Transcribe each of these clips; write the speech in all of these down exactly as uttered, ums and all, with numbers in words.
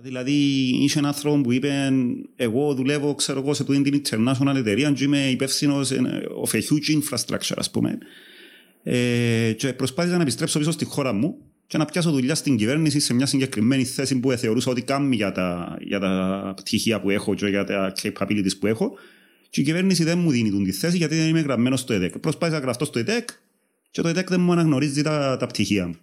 Δηλαδή είχε ένα άνθρωπο που είπε εγώ δουλεύω ξέρω εγώ σε αυτή την international εταιρεία και είμαι υπεύθυνος of a huge infrastructure ας πούμε ε, και προσπάθησα να επιστρέψω πίσω στη χώρα μου και να πιάσω δουλειά στην κυβέρνηση σε μια συγκεκριμένη θέση που θεωρούσα ότι κάνω για τα, για τα πτυχία που έχω και για τα capabilities που έχω και η κυβέρνηση δεν μου δίνει τη θέση γιατί δεν είμαι γραμμένος στο ΕΤΕΚ. Προσπάθησα να γραφτώ στο ΕΤΕΚ και το ΕΤΕΚ δεν μου αναγνωρίζει τα, τα πτυχία μου.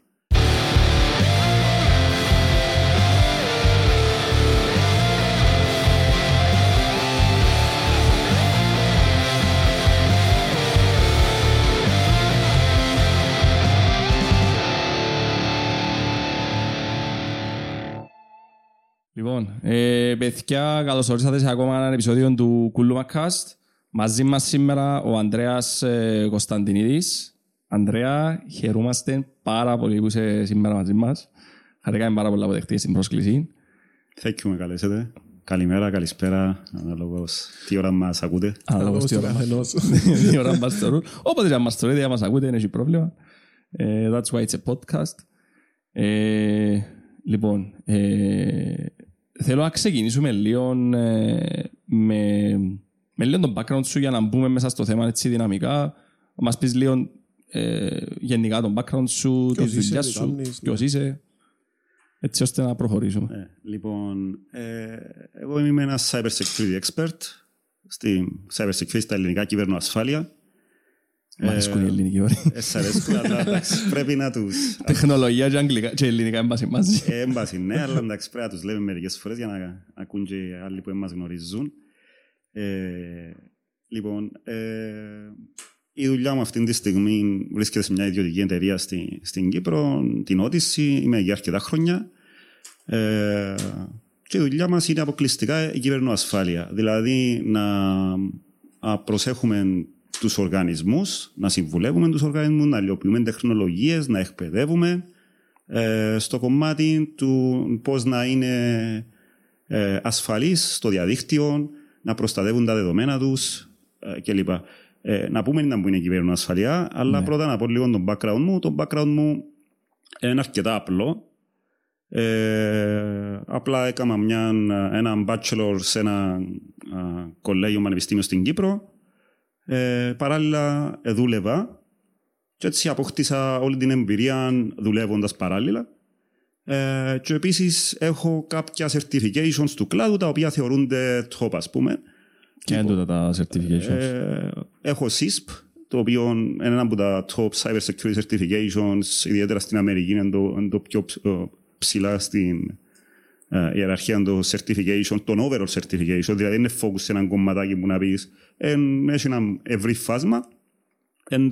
Λοιπόν, ε, παιδιά, καλώς ορίσατε σε ακόμα ένα επεισόδιο του koulloumacast. Μαζί μας σήμερα ο Ανδρέας ε, Κωνσταντινίδης. Ανδρέα, χαιρούμαστε πάρα πολύ που είσαι σήμερα μαζί μας. Χαρήκαμε πάρα πολύ να αποδεχτείς την πρόσκληση. Thank you, με καλέσετε. Καλημέρα, καλησπέρα, αναλόγως τι ώρα μας ακούτε. Αναλόγως τι ώρα μας ακούτε. Όποτε μας το λέτε, αν μας ακούτε, δεν έχει πρόβλημα. That's why it's a podcast. Λοιπόν, θέλω να ξεκινήσουμε λίγο ε, με, με λίγο τον background σου για να μπούμε μέσα στο θέμα έτσι δυναμικά. Μας πεις λίγο ε, γενικά τον background σου, τη δουλειά σου, ποιος είσαι, έτσι ώστε να προχωρήσουμε. Ε, λοιπόν, ε, εγώ είμαι ένα cybersecurity expert στη cybersecurity στα ελληνικά κυβερνοασφάλεια. Μ' αρέσκουν οι ελληνικοί όροι. Εσ' αρέσκουν, αλλά εντάξει, πρέπει να τους... Τεχνολογία και αγγλικά και ελληνικά έμπαση μαζί. Έμπαση, ναι, αλλά εντάξει, πρέπει να τους λέμε μερικές φορές για να ακούν και άλλοι που μας γνωρίζουν. Λοιπόν, η δουλειά μου αυτή τη στιγμή βρίσκεται σε μια ιδιωτική εταιρεία στην Κύπρο, την Odyssey, είμαι για αρκετά χρόνια. Και η δουλειά μας είναι αποκλειστικά η κυβερνοασφάλεια. Δηλαδή, να προσέχουμε τους οργανισμούς, να συμβουλεύουμε τους οργανισμούς, να υλοποιούμε τεχνολογίες, να εκπαιδεύουμε ε, στο κομμάτι του πώς να είναι ε, ασφαλείς στο διαδίκτυο, να προστατεύουν τα δεδομένα τους ε, κλπ. Ε, να πούμε να μου είναι κυβέρνηση ασφαλεία, αλλά ναι. Πρώτα να πω λίγο τον background μου. Το background μου είναι αρκετά απλό. Ε, απλά έκανα μια, ένα bachelor σε ένα α, κολέγιο πανεπιστήμιο στην Κύπρο. Ε, παράλληλα ε, δούλευα και έτσι αποκτήσα όλη την εμπειρία δουλεύοντας παράλληλα ε, και επίσης έχω κάποια certifications του κλάδου τα οποία θεωρούνται top ας πούμε. Και έντοτα τα certifications. Ε, έχω σι άι ες πι το οποίο είναι ένα από τα top cyber security certifications ιδιαίτερα στην Αμερική είναι το, είναι το πιο ψηλά στην η ιεραρχία των certification, των overall certification, δηλαδή είναι focus σε έναν κομματάκι που να πεις, έχει ένα ευρύ φάσμα, εν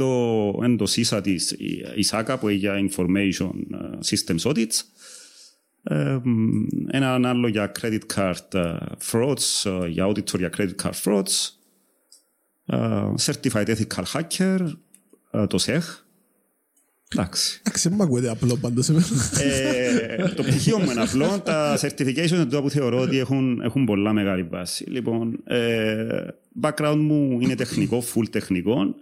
το σι άι ες έι της ΙΣΑΚΑ που έχει για Information Systems Audits, έναν άλλο για credit card frauds, για auditor για credit card frauds, certified ethical hacker, το σι ι έι έιτς, εντάξει. Εντάξει, μου ακούγεται απλό πάντως. Το πτυχίο μου είναι απλό. Τα certifications είναι το που θεωρώ ότι έχουν, έχουν πολλά μεγάλη βάση. Λοιπόν, ε, background μου είναι τεχνικό, full τεχνικό.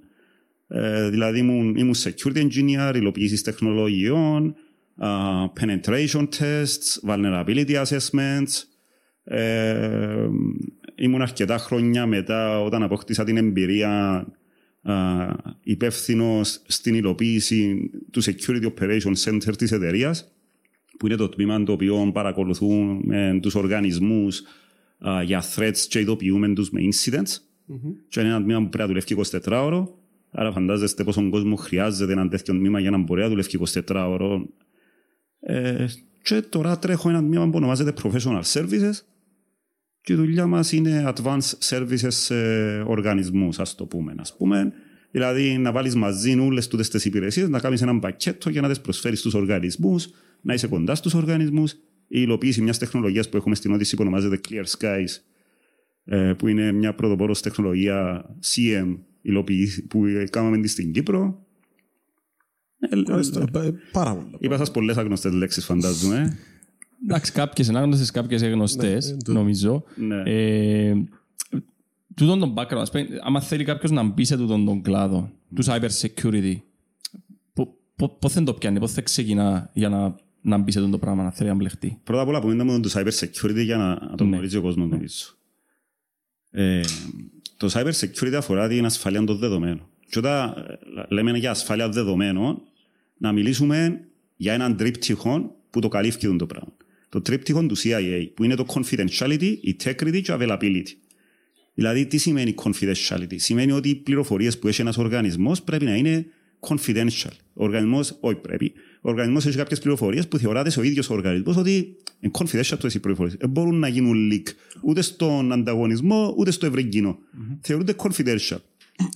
Ε, δηλαδή ήμουν, ήμουν security engineer, υλοποίησης τεχνολογιών, uh, penetration tests, vulnerability assessments. Ε, ήμουν αρκετά χρόνια μετά όταν αποκτήσα την εμπειρία Uh, υπεύθυνος στην υλοποίηση του Security Operations Center της εταιρείας που είναι το τμήμα το οποίο παρακολουθούμε τους οργανισμούς uh, για threats και ειδοποιούμε τους με incidents mm-hmm. και είναι ένα τμήμα που πρέπει να δουλεύει εικοσιτετράωρο άρα φαντάζεστε πόσον κόσμο χρειάζεται ένα τέτοιο τμήμα για να μπορεί να δουλεύει εικοσιτετράωρο ε, και τώρα τρέχω ένα τμήμα που ονομάζεται Professional Services και η δουλειά μας είναι advanced services ε, οργανισμούς, ας το πούμε, ας πούμε. Δηλαδή, να βάλεις μαζί όλες τούτες τις υπηρεσίες, να κάνεις έναν πακέτο για να τις προσφέρεις στους οργανισμούς, να είσαι κοντά στους οργανισμούς. Η υλοποίηση μιας τεχνολογίας που έχουμε στην Odyssey που ονομάζεται Clear Skies, ε, που είναι μια πρωτοπόρος τεχνολογία σι εμ που κάναμε στην Κύπρο. Πάρα πολλά. Είπα σας πολλές άγνωστες λέξεις, φαντάζομαι. Εντάξει, κάποιες ανάγνωσες, κάποιες γνωστές, ναι, νομίζω. Ναι. Ε, τούτον τον background, άμα θέλει κάποιος να μπει σε τούτον τον κλάδο, mm. του cyber security, πώς θα το πιάνει, πώς θα ξεκινά για να να μπει σε αυτό το πράγμα, να θέλει να μπλεχτεί. Πρώτα απ' όλα, απομείναμε το cybersecurity για να, να το γνωρίζει ο κόσμος, νομίζω. Ε, το cybersecurity αφορά την ασφάλεια των δεδομένων. Και όταν λέμε για ασφάλεια δεδομένων, να μιλήσουμε για έναν τρίπτυχο που το καλύφθηκε το πράγμα. Το τρίπτυχο του σι άι έι, που είναι το confidentiality, integrity και availability. Δηλαδή, τι σημαίνει confidentiality? Σημαίνει ότι οι πληροφορίες που έχει ένας οργανισμός πρέπει να είναι confidential. Ο οργανισμός, όχι πρέπει. Ο οργανισμός έχει κάποιες πληροφορίες που θεωράται ο ίδιος ο οργανισμός ότι είναι confidential αυτές οι πληροφορίες. Δεν μπορούν να γίνουν leak ούτε στον ανταγωνισμό ούτε στο ευρύ κοινό. Mm-hmm. Θεωρούνται confidential.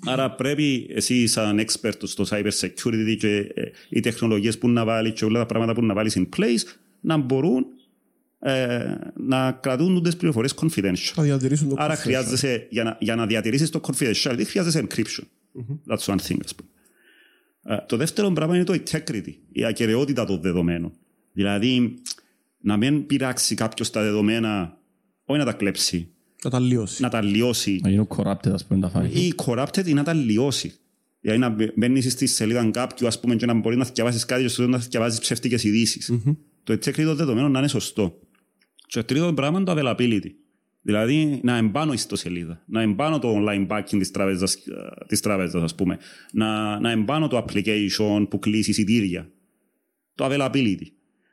Άρα πρέπει εσύ, σαν expert στο cyber security και ε, οι τεχνολογίες που να βάλει και όλα τα πράγματα που να βάλει in place, να μπορούν ε, να κρατούν τις πληροφορίες confidential. Άρα χρειάζεσαι, για να, για να διατηρήσεις το confidentiality, χρειάζεσαι encryption. Mm-hmm. That's one thing. Uh, το δεύτερο πράγμα είναι το integrity, η ακεραιότητα των δεδομένων. Δηλαδή, να μην πειράξει κάποιος τα δεδομένα, όχι να τα κλέψει, να τα λιώσει. Να τα λιώσει. Να γίνουν corrupted, ας πούμε, τα φάει. Ή corrupted ή να τα λιώσει. Δηλαδή, να μπαίνεις στη σελίδα κάποιου, ας πούμε, και να μπορεί να θυκιαβάσεις κάτι, και να θυκιαβάσεις ψεύτικες ειδήσεις. Mm-hmm. Το integrity των δεδομένων να είναι σωστό. Και το τρίτο πράγμα είναι το availability. Δηλαδή, να εμπάνω ιστοσελίδα, να εμπάνω το online banking της τράπεζας, ας πούμε, να, να εμπάνω το application που κλείσει εισιτήρια, το availability.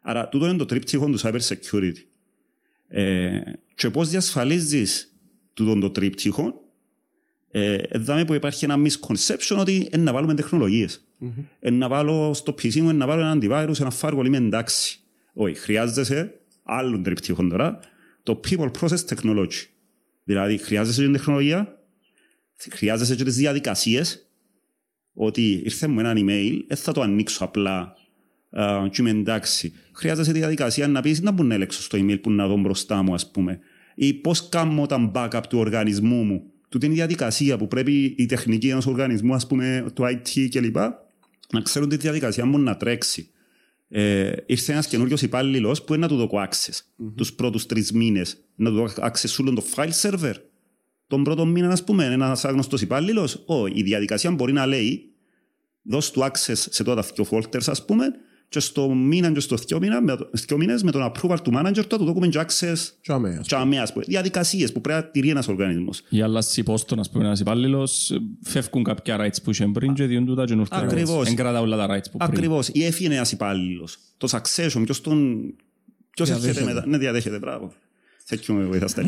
Άρα, τούτο είναι το τρίπτυχο του cyber security. Ε, και πώς διασφαλίζεις τούτο το τρίπτυχο? Ε, δάμε που υπάρχει ένα misconception ότι εν να βάλουμε τεχνολογίες. Mm-hmm. Εν να βάλω στο πι σι μου, εν να βάλω ένα antivirus, ένα firewall, είμαι εντάξει. Όχι, χρειάζεσαι άλλον τρίπτυχο τώρα. Το people process technology. Δηλαδή, χρειάζεσαι την τεχνολογία, χρειάζεσαι και τις διαδικασίες, ότι ήρθε μου έναν email, δεν θα το ανοίξω απλά uh, και είμαι εντάξει. Χρειάζεσαι τη διαδικασία να πεις, να μπορώ να έλεξω στο email που να δω μπροστά μου, ας πούμε. Ή πώς κάνω τα backup του οργανισμού μου. Τούτη είναι η διαδικασία που πρέπει η τεχνική ενός οργανισμού, ας πούμε, το άι τι κλπ, να ξέρουν τη διαδικασία μου να τρέξει. Ε, ήρθε ένας καινούριος υπάλληλος που είναι να του δω access mm-hmm. τους πρώτους τρεις μήνες, να του δω access όλο το file server τον πρώτο μήνα, ας πούμε. Ένας άγνωστος υπάλληλος, oh, η διαδικασία μπορεί να λέει δώσ' του access σε τότε δύο folders, ας πούμε, και στο μήνα και στο δύο μήνες με τον approval του manager του δώκουμε και access τσάμε, ας πούμε. Διαδικασίες που πρέπει να τηρεί ένας οργανισμός. Για άλλας υπόστον, ας πούμε, ένας υπάλληλος, φεύγουν κάποια rights που είχε πριν και διόντου τα γενούρτια rights. Ακριβώς. Εγκράτα όλα τα rights που πριν. Ακριβώς. Ή έφυγε ένας υπάλληλος. Το succession, ποιος τον... ποιος έρχεται μετά. Ναι, διαδέχεται, μπράβο. Θέλουμε βοηθάστε.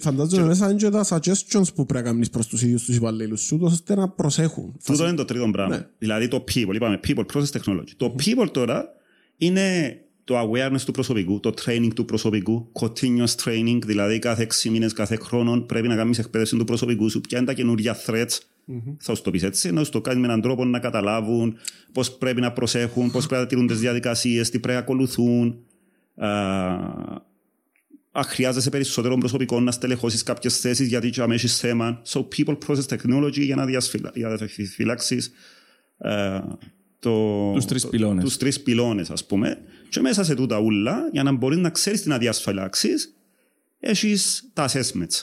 Φαντάζομαι μέσα είναι και τα suggestions που πρέπει να κάνεις προς τους ίδιους τους υπαλλήλους σου, ώστε να προσέχουν. Αυτό είναι το τρίτο πράγμα. Δηλαδή το people, είπαμε people, process technology. Το people τώρα είναι το awareness του προσωπικού, το training του προσωπικού, continuous training, δηλαδή κάθε έξι μήνες, κάθε χρόνο πρέπει να κάνεις εκπαίδευση του προσωπικού σου, ποια είναι τα καινούργια threats. Mm-hmm. Θα σου το πεις έτσι, να σου το κάνεις με έναν τρόπο να καταλάβουν πώς πρέπει να προσέχουν, πώς πρέπει να τηρούν τις διαδικασίες, τι πρέπει να ακολουθούν. Uh, χρειάζεσαι περισσότερο προσωπικό να στελεχώσεις κάποιες θέσεις γιατί και αμέσως θέμα. So people process technology για να διαφυλάξεις uh, το, τους τρεις το, πυλώνες. Τους τρεις πυλώνες, ας πούμε. Και μέσα σε τούτα ούλα, για να μπορείς να ξέρεις τι να διαφυλάξεις, έχεις τα assessments.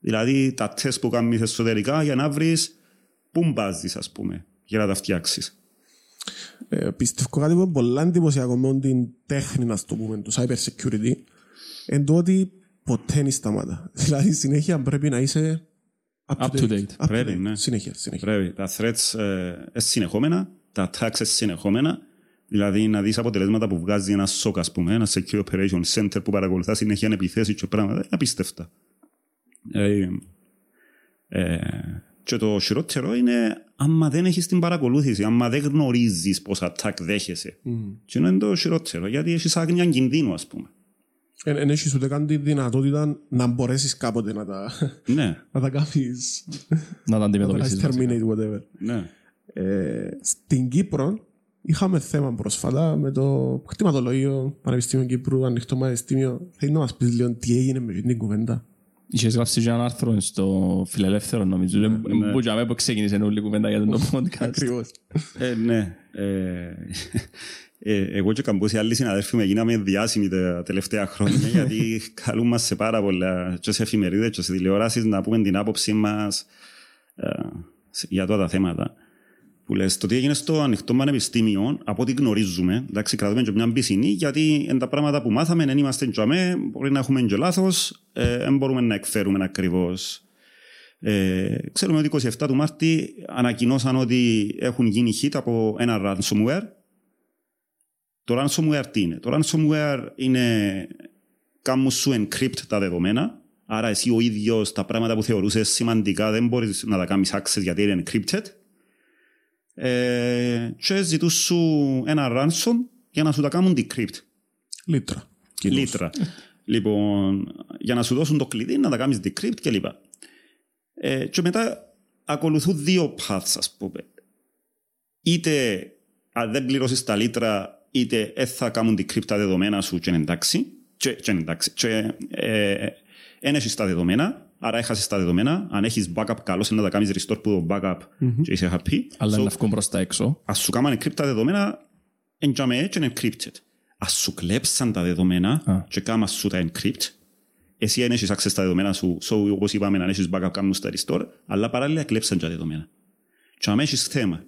Δηλαδή τα τεστ που κάνεις εσωτερικά για να βρεις πού μπάζεις, ας πούμε, για να τα φτιάξεις. Ε, πιστεύω κάτι που είναι πολλά εντυπωσιακό με την τέχνη, να το πούμε, του cyber security, εν το ότι ποτέ είναι σταμάτα. Δηλαδή, συνέχεια πρέπει να είσαι up to date. Up to date. Up πρέπει, to date. Ναι. Συνέχεια, συνέχεια. Πρέπει. Τα threats ε, συνεχόμενα, τα attacks συνεχόμενα, δηλαδή να δεις αποτελέσματα που βγάζει ένα σοκ, ας πούμε, ένα secure operation center που παρακολουθά συνέχεια επιθέσεις και πράγματα, απίστευτα. Ε, ε, και το χειρότερο είναι άμα δεν έχεις την παρακολούθηση, άμα δεν γνωρίζεις πόσα attack δέχεσαι. Mm. Και είναι το χειρότερο, γιατί έχεις άγνοια κινδύνου, ας πούμε. Εν, εν έχεις ούτε καν τη δυνατότητα να μπορέσεις κάποτε να τα, ναι. να τα κάνεις. Να τα αντιμετωπίσεις. Terminate whatever. Ναι. Ε, στην Κύπρο είχαμε θέμα πρόσφατα με το κτηματολόγιο Πανεπιστήμιο Κύπρου, ανοιχτό πανεπιστήμιο. Θέλω να μας πεις λίγο τι έγινε με την κουβέντα. Είχες γράψει και έναν άρθρο στο Φιλελεύθερο, νομίζω, που για μένα που ξεκίνησε όλη κουβέντα για τον podcast. Ακριβώς. Ναι. Εγώ και καμπούς οι άλλοι συναδέλφοι με γίναμε διάσημοι τα τελευταία χρόνια, γιατί καλούν μας σε πάρα πολλά, και σε εφημερίδες και σε τηλεοράσεις, να πούμε την άποψή μας για τότε τα θέματα. που λες, το τι έγινε στο ανοιχτό πανεπιστήμιο, από ό,τι γνωρίζουμε, εντάξει, κρατούμε και μια πισινή, γιατί εν τα πράγματα που μάθαμε, εν είμαστε και αμέ, μπορεί να έχουμε και λάθος, δεν μπορούμε να εκφέρουμε ακριβώς. Ε, ξέρουμε ότι είκοσι εφτά του Μάρτη ανακοινώσαν ότι έχουν γίνει hit από ένα ransomware. Το ransomware τι είναι? Το ransomware είναι κάμου σου encrypt τα δεδομένα, άρα εσύ ο ίδιος τα πράγματα που θεωρούσες σημαντικά δεν μπορείς να τα κάνεις access γιατί είναι encrypted, ε, και ζητούν σου ένα ransom για να σου τα κάνουν decrypt. Λίτρα. Λίτρα. Λοιπόν, για να σου δώσουν το κλειδί να τα κάνεις decrypt κλπ. Ε, και μετά ακολουθούν δύο paths, ας πούμε. Είτε αν δεν πληρώσεις τα λίτρα, είτε θα κάνουν decrypt τα δεδομένα σου και εντάξει, και, και εντάξει, και ε, εν έχεις τα δεδομένα, άρα έχασες τα δεδομένα. Αν έχεις backup, καλώς είναι να τα κάνεις restore που το backup mm-hmm. και είσαι happy. Αλλά so, να βγουν προς τα έξω. Ας σου κάνουν encrypt τα δεδομένα, εν τζάμε έτσι είναι encrypted. Ας σου κλέψαν τα δεδομένα ah. και κάνουν σου τα encrypt. Εσύ δεν έχεις access στα δεδομένα σου, so, όπως είπαμε, αν έχεις backup κάνουν στα restore, αλλά παράλληλα κλέψαν τα δεδομένα. Και αν έχεις θέμα,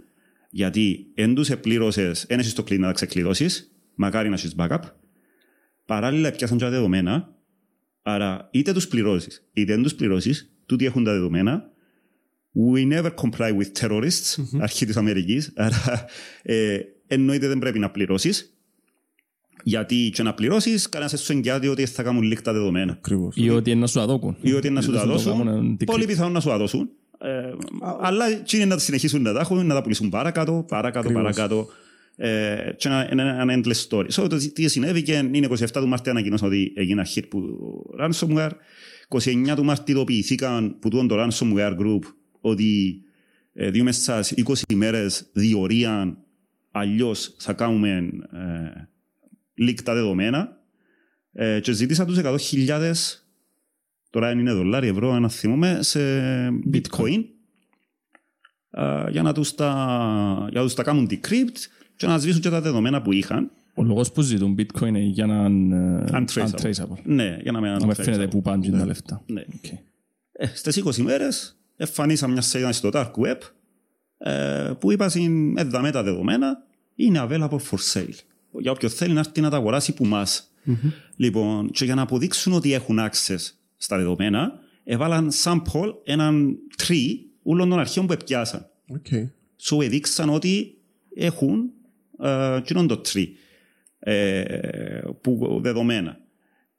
γιατί εν τους επλήρωσες, εν έχεις το κλειδί να τα ξεκλειδώσεις, μακάρι να έχεις backup, παράλληλα πιάσαν τα δεδομένα, άρα είτε τους πληρώσεις, είτε εν τους πληρώσεις, τούτοι έχουν τα δεδομένα. We never comply with terrorists, mm-hmm. αρχή της Αμερικής, άρα ε, εννοείται δεν πρέπει να πληρώσεις. Γιατί και να πληρώσεις, κανένας σου εγγυάται ότι θα κάνουν leak τα δεδομένα. Ακριβώς. Ή ότι είναι να σου αδόκουν. Ή ότι είναι να σου τα δώσουν. Πολύ πιθανόν να σου αδώσουν. Ε, αλλά και είναι να συνεχίσουν να τα έχουν, να τα πουλήσουν παρακάτω, παρακάτω, Ακριβώς. παρακάτω. Ε, και ένα, ένα, ένα endless story. So, το τι συνέβηκε είναι είκοσι εφτά του Μάρτη ανακοινώσα ότι έγινε hit που ransomware. είκοσι εννιά του Μάρτη ειδοποιήθηκαν που τούτον το ransomware group ότι ε, δύο μέσα στις είκοσι ημέρες διορίαν, αλλιώς θα κάνουμε... Ε, leak τα δεδομένα, ε, και ζήτησα τους εκατό χιλιάδες τώρα είναι δολάρια, ευρώ, να θυμούμε, σε bitcoin, bitcoin. Ε, για να τους τα, για να τους τα κάνουν decrypt και να σβήσουν και τα δεδομένα που είχαν. Ο λόγος που ζητούν bitcoin είναι για να untraceable. untraceable. Ναι, για να με untraceable. Να με φαίνεται που πάνε τα λεφτά. Ναι. Okay. Ε, στις είκοσι μέρες εμφανίσα μια σελίδα στο dark web ε, που είπα συνέδαμε τα δεδομένα, είναι available for sale. Για όποιον θέλει να έρθει να τα αγοράσει που μας. Mm-hmm. Λοιπόν, και για να αποδείξουν ότι έχουν access στα δεδομένα, έβαλαν sample έναν tree όλων των αρχείων που επιάσαν. Okay. So, έδειξαν ότι έχουν ε, κοινόν το tree ε, που, δεδομένα.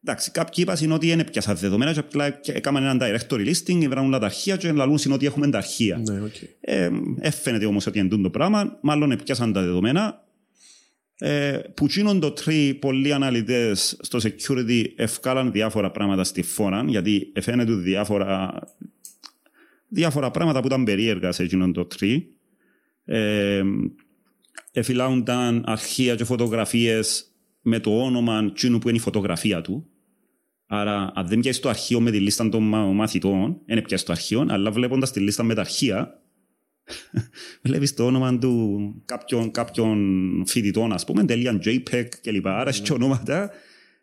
Εντάξει, κάποιοι είπαν ότι δεν επιάσαν δεδομένα και απλά έκαναν έναν directory listing, έβαλαν όλα τα αρχεία και λαλούν ότι έχουμε τα αρχεία. Ναι, okay. ε, έφαινεται όμως ότι εντούν το πράγμα, μάλλον επιάσαν τα δεδομένα. Ε, που γίνονται το τρει πολλοί αναλυτές στο security ευκάλαν διάφορα πράγματα στη φόρα, γιατί φαίνεται διάφορα, διάφορα πράγματα που ήταν περίεργα σε γίνονται το τρει. Ε, εφυλάουνταν αρχεία και φωτογραφίες με το όνομα τσίνου που είναι η φωτογραφία του. Άρα αν δεν πιάσεις το αρχείο με τη λίστα των μαθητών, δεν πιάσεις το αρχείο, αλλά βλέποντας τη λίστα με τα αρχεία, βλέπεις το όνομα του κάποιων, κάποιων φοιτητών, ας πούμε, τελείαν JPEG κλπ. Άρα έχεις και ονόματα,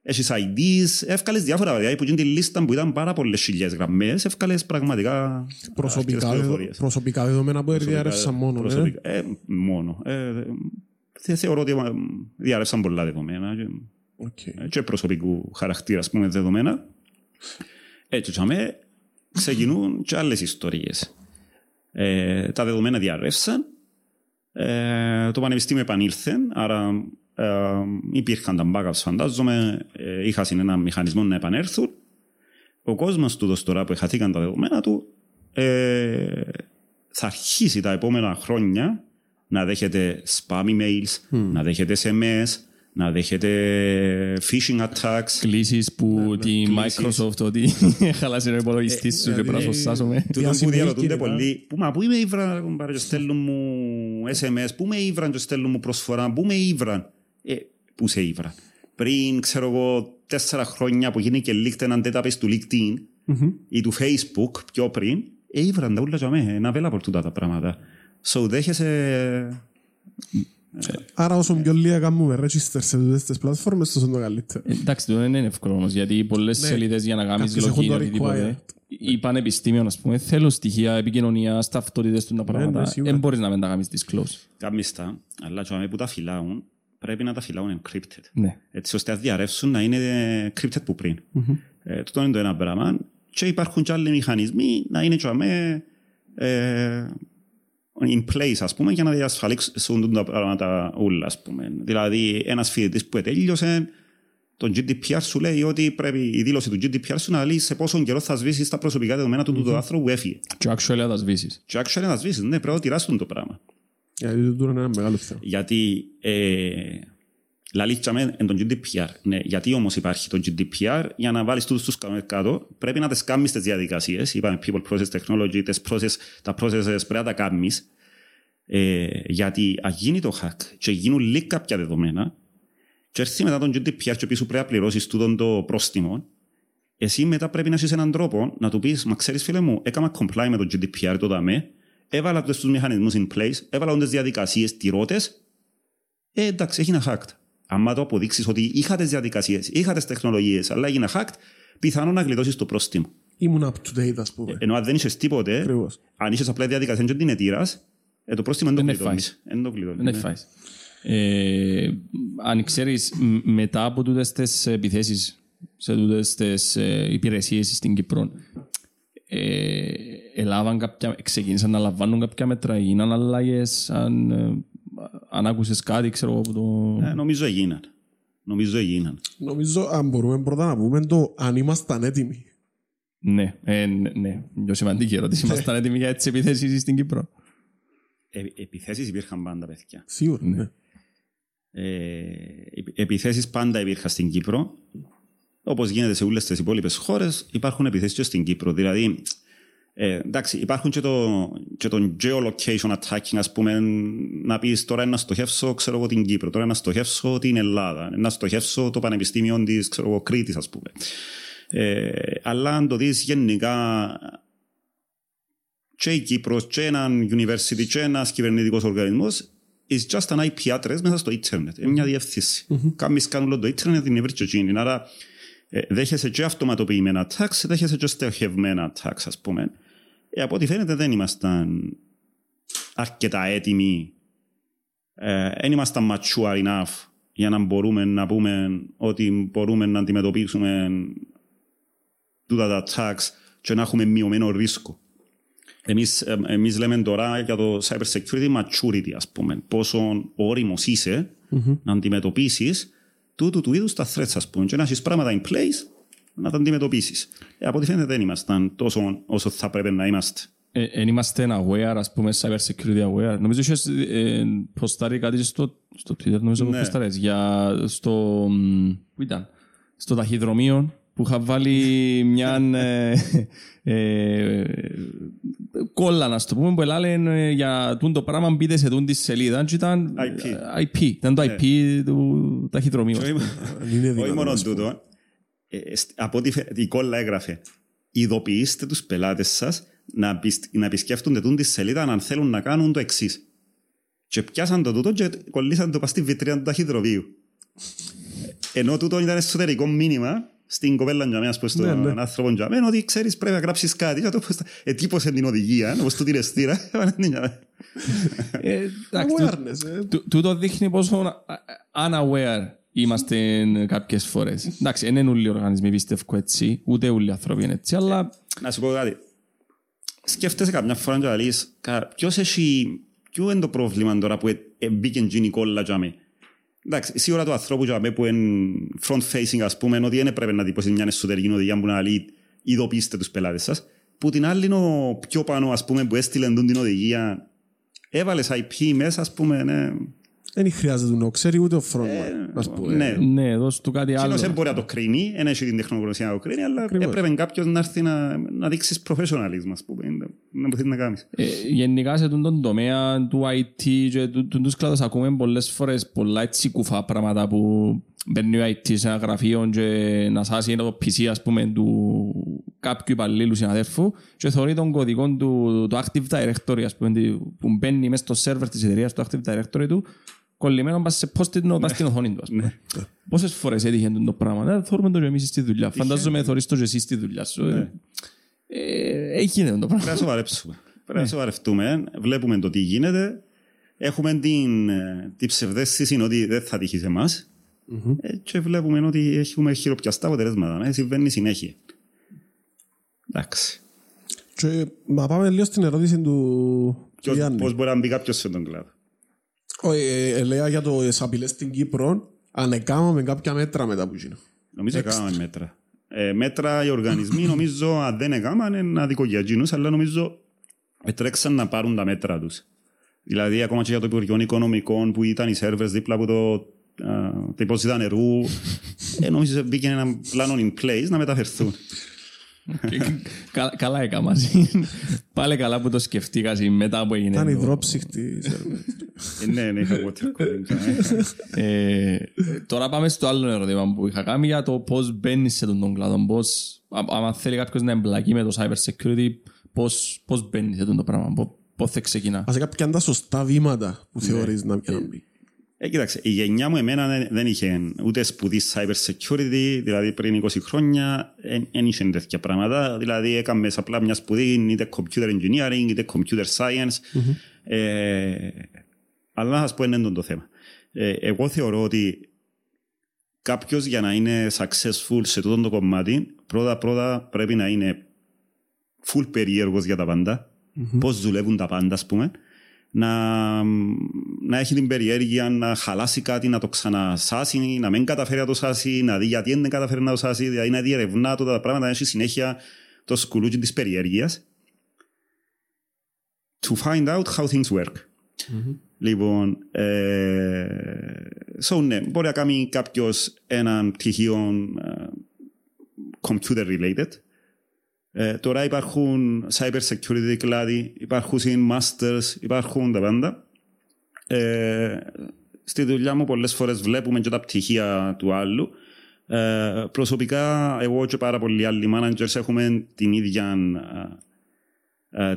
έχεις άι ντι ες, εύκαλες διάφορα παιδιά που γίνεται η λίστα που ήταν πάρα πολλές χιλιάδες γραμμές, εύκαλες πραγματικά προσωπικά, προσωπικά δεδομένα που διαρρεύσαν μόνο. Προσωπικά, ε? Ε, μόνο. Ε, θε, θεωρώ ότι διαρρεύσαν πολλά δεδομένα και, okay. και προσωπικού χαρακτήρα, ας πούμε, δεδομένα. Έτσι, τσάμε, ξεκινούν και άλλες ιστορίες. Ε, τα δεδομένα διαρρεύσαν, ε, το πανεπιστήμιο επανήλθε, άρα ε, υπήρχαν τα backups, φαντάζομαι, ε, είχα ένα μηχανισμό να επανέλθουν. Ο κόσμος του δος τώρα που χαθήκαν τα δεδομένα του ε, θα αρχίσει τα επόμενα χρόνια να δέχεται spam emails, mm. να δέχεται ες εμ ες, να δέχεται phishing attacks. Κλήσεις που τη Microsoft ότι χαλάσε ο υπολογιστής σου και πρέπει να σωσάσουμε. Τούτον που διαλωτούνται πολλοί. Πού με ήβραν και στέλνουν μου ες εμ ες, πού με ήβραν και στέλνουν μου προσφορά, πού με ήβραν. Πού σε ήβραν. Πριν, ξέρω εγώ, τέσσερα χρόνια που γίνει και leaked έναν database του LinkedIn ή του Facebook πιο πριν, ήβραν τα ούλα για μένα, να βέλα από τούτα τα πράγματα. So δέχεσαι... Άρα όσο πιο λίγα κάνουμε register σε αυτές τις πλατφόρμες, τόσο είναι το καλύτερο. Εντάξει, δεν είναι εύκολο όμως, γιατί πολλές σελίδες για να κάνεις login οι πανεπιστήμιων, ας πούμε, θέλουν στοιχεία επικοινωνίας, ταυτότητες του, τα πράγματα. Δεν μπορείς να μην τα κάνεις disclose. Κάνεις τα, αλλά όταν τα φυλάουν, πρέπει να τα φυλάουν encrypted. Ναι. Έτσι ώστε να διαρρεύσουν να είναι encrypted που πριν. Mm-hmm. Ε, τούτο είναι το ένα πράγμα. Και υπάρχουν και άλλοι μηχανισμοί να είναι αμέ, ε, in place, ας πούμε, για να διασφαλίσουν τα πράγματα όλα. Ας πούμε. Δηλαδή, ένας φοιτητής που ετέλειωσε, το τζι ντι πι αρ σου λέει ότι πρέπει η δήλωση του τζι ντι πι αρ σου να λέει σε πόσο καιρό θα σβήσεις τα προσωπικά δεδομένα του, mm-hmm. του άνθρωπου που έφυγε. Και actually θα σβήσεις. Και actually θα σβήσεις, ναι, πρέπει να τηράσουν το πράγμα. Γιατί λαλίτσαμε εν τον τζι ντι πι αρ. Ναι, γιατί όμως υπάρχει το τζι ντι πι αρ, για να βάλεις τούτους τους κανόνες κάτω, πρέπει να τις κάνεις τις διαδικασίες. Είπαμε people process technology, process, τα processes πρέπει να τα κάνεις. Ε, γιατί αν γίνει το hack και γίνουν leak κάποια δεδομένα, και έρθει μετά τον τζι ντι πι αρ και πίσω πρέπει να πληρώσεις τούτον το πρόστιμο, εσύ μετά πρέπει να έχεις έναν τρόπο να του πεις, μα ξέρεις φίλε μου, έκανα comply με το τζι ντι πι αρ το δαμέ, έβαλα τους μηχανισμούς in place, έβαλα τις διαδικασίες τηρώτες, ε, εντάξει, έγινε hacked. Αν το αποδείξεις ότι είχα τις διαδικασίες, είχα τις τεχνολογίες, αλλά έγινε hacked, πιθανόν να γλιτώσεις το πρόστιμο. Ήμουν up to date, ας πούμε. Ε, ενώ αν δεν είχες τίποτε, Φριβώς. αν είχες απλά διαδικασία και την ετήρας, ε, το πρόστιμο δεν το γλιτώνεις. Ε, αν ξέρεις, μετά από τούτες τις επιθέσεις σε τούτες τις υπηρεσίες στην Κύπρο, ε, κάποια, ξεκίνησαν να λαμβάνουν κάποια μέτρα, έγιναν αλλαγές, αν, ε, αν άκουσες κάτι, ξέρω από το... Ε, νομίζω έγιναν. Νομίζω έγιναν. Νομίζω, αν μπορούμε πρώτα να πούμε το αν ήμασταν έτοιμοι. Ναι, ε, ναι. Πιο σημαντική ερώτηση. Ήμασταν έτοιμοι για τις επιθέσεις στην Κύπρο. Ε, επιθέσεις υπήρχαν πάντα, παιδιά. Σίγουρα, ναι. Ε, επιθέσεις πάντα υπήρχαν στην Κύπρο. Όπως γίνεται σε όλες τις υπόλοιπες χώρες, υπάρχουν επιθέσεις και στην Κύπρο. Δηλαδή, ε, εντάξει, υπάρχουν και το, και το geolocation attacking, ας πούμε, να πεις τώρα να στοχεύσω, ξέρω εγώ, την Κύπρο, τώρα να στοχεύσω την Ελλάδα, να στοχεύσω το Πανεπιστήμιο της, ξέρω εγώ, Κρήτης, ας πούμε. Ε, αλλά αν το δεις γενικά, και η Κύπρος, και έναν university, και ένας κυβερνητικός οργανισμός, is just an άι πι address μέσα στο ίντερνετ. Είναι μια διευθύνση. Mm-hmm. Κάμεις κάνουν όλο το ίντερνετ, την ευρύτηκε εκείνη. Άρα ε, δέχεσαι και αυτοματοποιημένα attacks, δέχεσαι και στοχευμένα attacks, ας πούμε. Ε, από ό,τι φαίνεται δεν ήμασταν αρκετά έτοιμοι, ε, δεν ήμασταν mature enough για να μπορούμε να πούμε ότι μπορούμε να αντιμετωπίσουμε τούτα τα attacks και να έχουμε μειωμένο ρίσκο. Εμείς, εμείς λέμε τώρα για το cyber security maturity, ας πούμε, πόσο όριμος είσαι mm-hmm. να αντιμετωπίσεις τούτου του είδους τα threats, ας πούμε, και να έχεις πράγματα in place να τα αντιμετωπίσεις. Ε, από ό,τι φαίνεται δεν ήμασταν τόσο όσο θα πρέπει να είμαστε. Εν είμαστε aware, ας πούμε, cyber security aware. Νομίζω είχες ε, ποστάρει κάτι στο, στο Twitter, νομίζω ναι. ποστάρες, για στο, πού ήταν, στο ταχυδρομείο που είχα βάλει μια ε, ε, κόλλα, να στο πούμε, που έλεγαν για το πράγμα μπείτε σε τούν τη σελίδα και ήταν άι πι. άι πι. Ήταν το άι πι yeah. του ταχυδρομείου. Όχι μόνο τούτο. Από ό,τι η κόλλα έγραφε, ειδοποιήστε τους πελάτες σας να, να επισκέφτονται τούν τη σελίδα αν θέλουν να κάνουν το εξής. Και πιάσαν το τούτο και κολλήσαν το παστή βιτρία του ταχυδρομείου. Ενώ τούτο ήταν εσωτερικό μήνυμα στην κοπέλα για μένα, στον ναι, ναι. άνθρωπο για μένα, ότι ξέρεις πρέπει να γράψεις κάτι. Ετύπωσε την οδηγία, όπως του την εστήρα. Τούτο δείχνει πόσο unaware είμαστε κάποιες φορές. Εντάξει, δεν είναι όλοι οι οργανισμοί, πιστεύω έτσι, ούτε όλοι οι άνθρωποι είναι έτσι, αλλά... Να σου πω κάτι. Σκέφτεσαι κάποια φορά να λες, ποιος έχει, ποιο είναι το πρόβλημα τώρα που μπήκε γίνει κόλλα για μένα. Εντάξει, σίγουρα του ανθρώπου που είναι front-facing, ας πούμε, ότι δεν πρέπει να τυπώσει μια εσωτερική οδηγία που να λέει ειδοποιήστε τους πελάτες σας. Που την άλλη είναι ο πιο πάνω, ας πούμε, που έστειλε την οδηγία. Έβαλες άι πι μέσα, ας πούμε, ναι. Δεν χρειάζεται να ξέρει ούτε ο frontman, ας πούμε. Ναι, ναι, δώσ' του κάτι άλλο. Συνός δεν μπορεί να το κρίνει, δεν έχει την τεχνογνωσία να το κρίνει, αλλά πρέπει κάποιος να έρθει να, να δείξεις professionalism, ας πούμε, να μπορεί να κάνεις. Ε, γενικά σε τον τομέα του άι τι και τους κλάδους ακούμε πολλές φορές πολλά έτσι κουφά πράγματα που μπαίνει ο άι τι σε ένα γραφείο και να σάσει ένα το πι σι, ας πούμε, του κάποιου υπαλλήλου συναδέλφου και θεωρεί τον κωδικό του Active Directory, ας πούμε, που μπαίνει μέσα στο σερβερ της εταιρείας του Active Directory του κολλημένο πας σε post-it note στην οθόνη του, ας πούμε. Πόσες φορές έτυχε το πράγμα, δεν θεωρούμε το και εμείς στη δουλειά. Φαντάζομαι θεωρείς το και εσύ στη δουλειά σου. Εκεί είναι το πράγμα. Πρέπει να σοβαρευτούμε. Πρέπει να σοβαρευτούμε. Βλέπουμε το τι γίνεται. Έχουμε την, την ψευδέστηση ότι δεν θα τύχει σε εμάς. Mm-hmm. Και βλέπουμε ότι έχουμε χειροπιαστά αποτελέσματα. Συμβαίνει συνέχεια. Εντάξει. Και, μα πάμε λίγο στην ερώτηση του Γιάννη. Πώς μπορεί να μπει κάποιος σε τον κλάδο. Όχι, ε, ε, λέω για τις απειλές στην Κύπρο, αν έκαναμε κάποια μέτρα μετά που γίνω. Νομίζω έκαναμε μέτρα. Ε, μέτρα οι οργανισμοί, νομίζω, αν δεν έκαναν, είναι αδικογιαγίνους, αλλά νομίζω έτρεξαν να πάρουν τα μέτρα τους. Δηλαδή, ακόμα και για το Υπουργείο Οικονομικών που ήταν οι σερβέρς δίπλα από το τυποσίδα νερού, ε, νομίζω μπήκε ένα πλάνο in place να μεταφερθούν. Καλά έκανα μαζί. Πάλι καλά που το σκεφτήκα μετά που έγινε. Ήταν υδρόψυχτη. Ναι, ναι, είχα watercooling. Τώρα πάμε στο άλλο ερώτημα που είχα κάνει για το πώς μπαίνεις σε τον κλάδο. Πώς, άμα θέλει κάποιος να εμπλακεί με το cyber security, πώς μπαίνεις σε το πράγμα, πώς θα ξεκινά. Ας έκανα ποια είναι τα σωστά βήματα που θεωρείς να μπει. Ε, κοιτάξτε, η γενιά μου εμένα δεν είχε ούτε σπουδή cyber security, δηλαδή πριν είκοσι χρόνια δεν είχε τέτοια πράγματα. Δηλαδή έκαμε απλά μια σπουδή, είτε computer engineering, είτε computer science. Mm-hmm. Ε, αλλά να σας πω είναι το θέμα. Ε, εγώ θεωρώ ότι κάποιος για να είναι successful σε τούτο το κομμάτι, πρώτα-πρώτα πρέπει να είναι full περίεργος για τα πάντα, mm-hmm. πώς δουλεύουν τα πάντα, ας πούμε. Να, να έχει την περιέργεια να χαλάσει κάτι, να το ξανασάσει, να μην καταφέρει να το σάσει, να δει γιατί δεν καταφέρει να το σάσει, δηλαδή να διερευνά τότε τα πράγματα, να έχει συνέχεια το σκουλούτσι της περιέργειας. To find out how things work. Mm-hmm. Λοιπόν, ε, so, ναι, μπορεί να κάνει κάποιος έναν πτυχίο uh, computer related. Ε, τώρα υπάρχουν cyber security κλάδοι, υπάρχουν masters, υπάρχουν τα πάντα. Ε, στη δουλειά μου πολλές φορές βλέπουμε και τα πτυχία του άλλου. Ε, προσωπικά εγώ και πάρα πολλοί άλλοι managers έχουμε την ίδια, ε,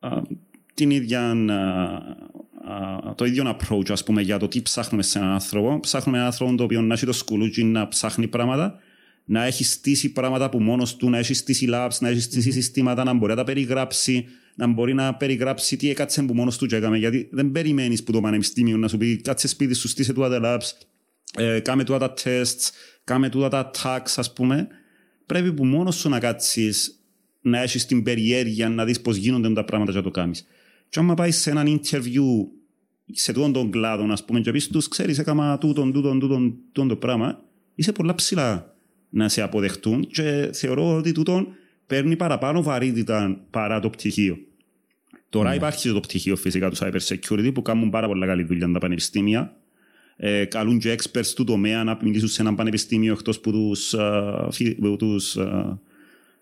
ε, την ίδια ε, το ίδιο approach, ας πούμε, για το τι ψάχνουμε σε έναν άνθρωπο. Ψάχνουμε έναν άνθρωπο το οποίο να έχει το σκουλούτσι να ψάχνει πράγματα, να έχει στήσει πράγματα που μόνος του, να έχει στήσει labs, να έχει στήσει συστήματα, να μπορεί να τα περιγράψει, να μπορεί να περιγράψει τι έκατσε που μόνος του και έκαμε. Γιατί δεν περιμένεις που το πανεπιστήμιο να σου πει κάτσε σπίτι σου, στήσε τούτα τα labs, ε, κάμε τούτα τα tests, κάμε τούτα τα attacks, ας πούμε. Πρέπει που μόνος σου να κάτσεις, να έχεις την περιέργεια, να δεις πώς γίνονται τα πράγματα και να το κάνεις. Και άμα πάει σε έναν interview σε τούτον τον κλάδο, ας πούμε, και πεις τους ξέρεις έκαμα τούτον, τούτον, τούτον, τούτον το πράγμα, είσαι πολλά ψηλά να σε αποδεχτούν και θεωρώ ότι τούτον παίρνει παραπάνω βαρύτητα παρά το πτυχίο. Τώρα mm. υπάρχει το πτυχίο φυσικά του cyber security που κάνουν πάρα πολλά καλή δουλειά τα πανεπιστήμια. Ε, καλούν και experts του τομέα να μιλήσουν σε έναν πανεπιστήμιο εκτός που τους, α, φι, τους α,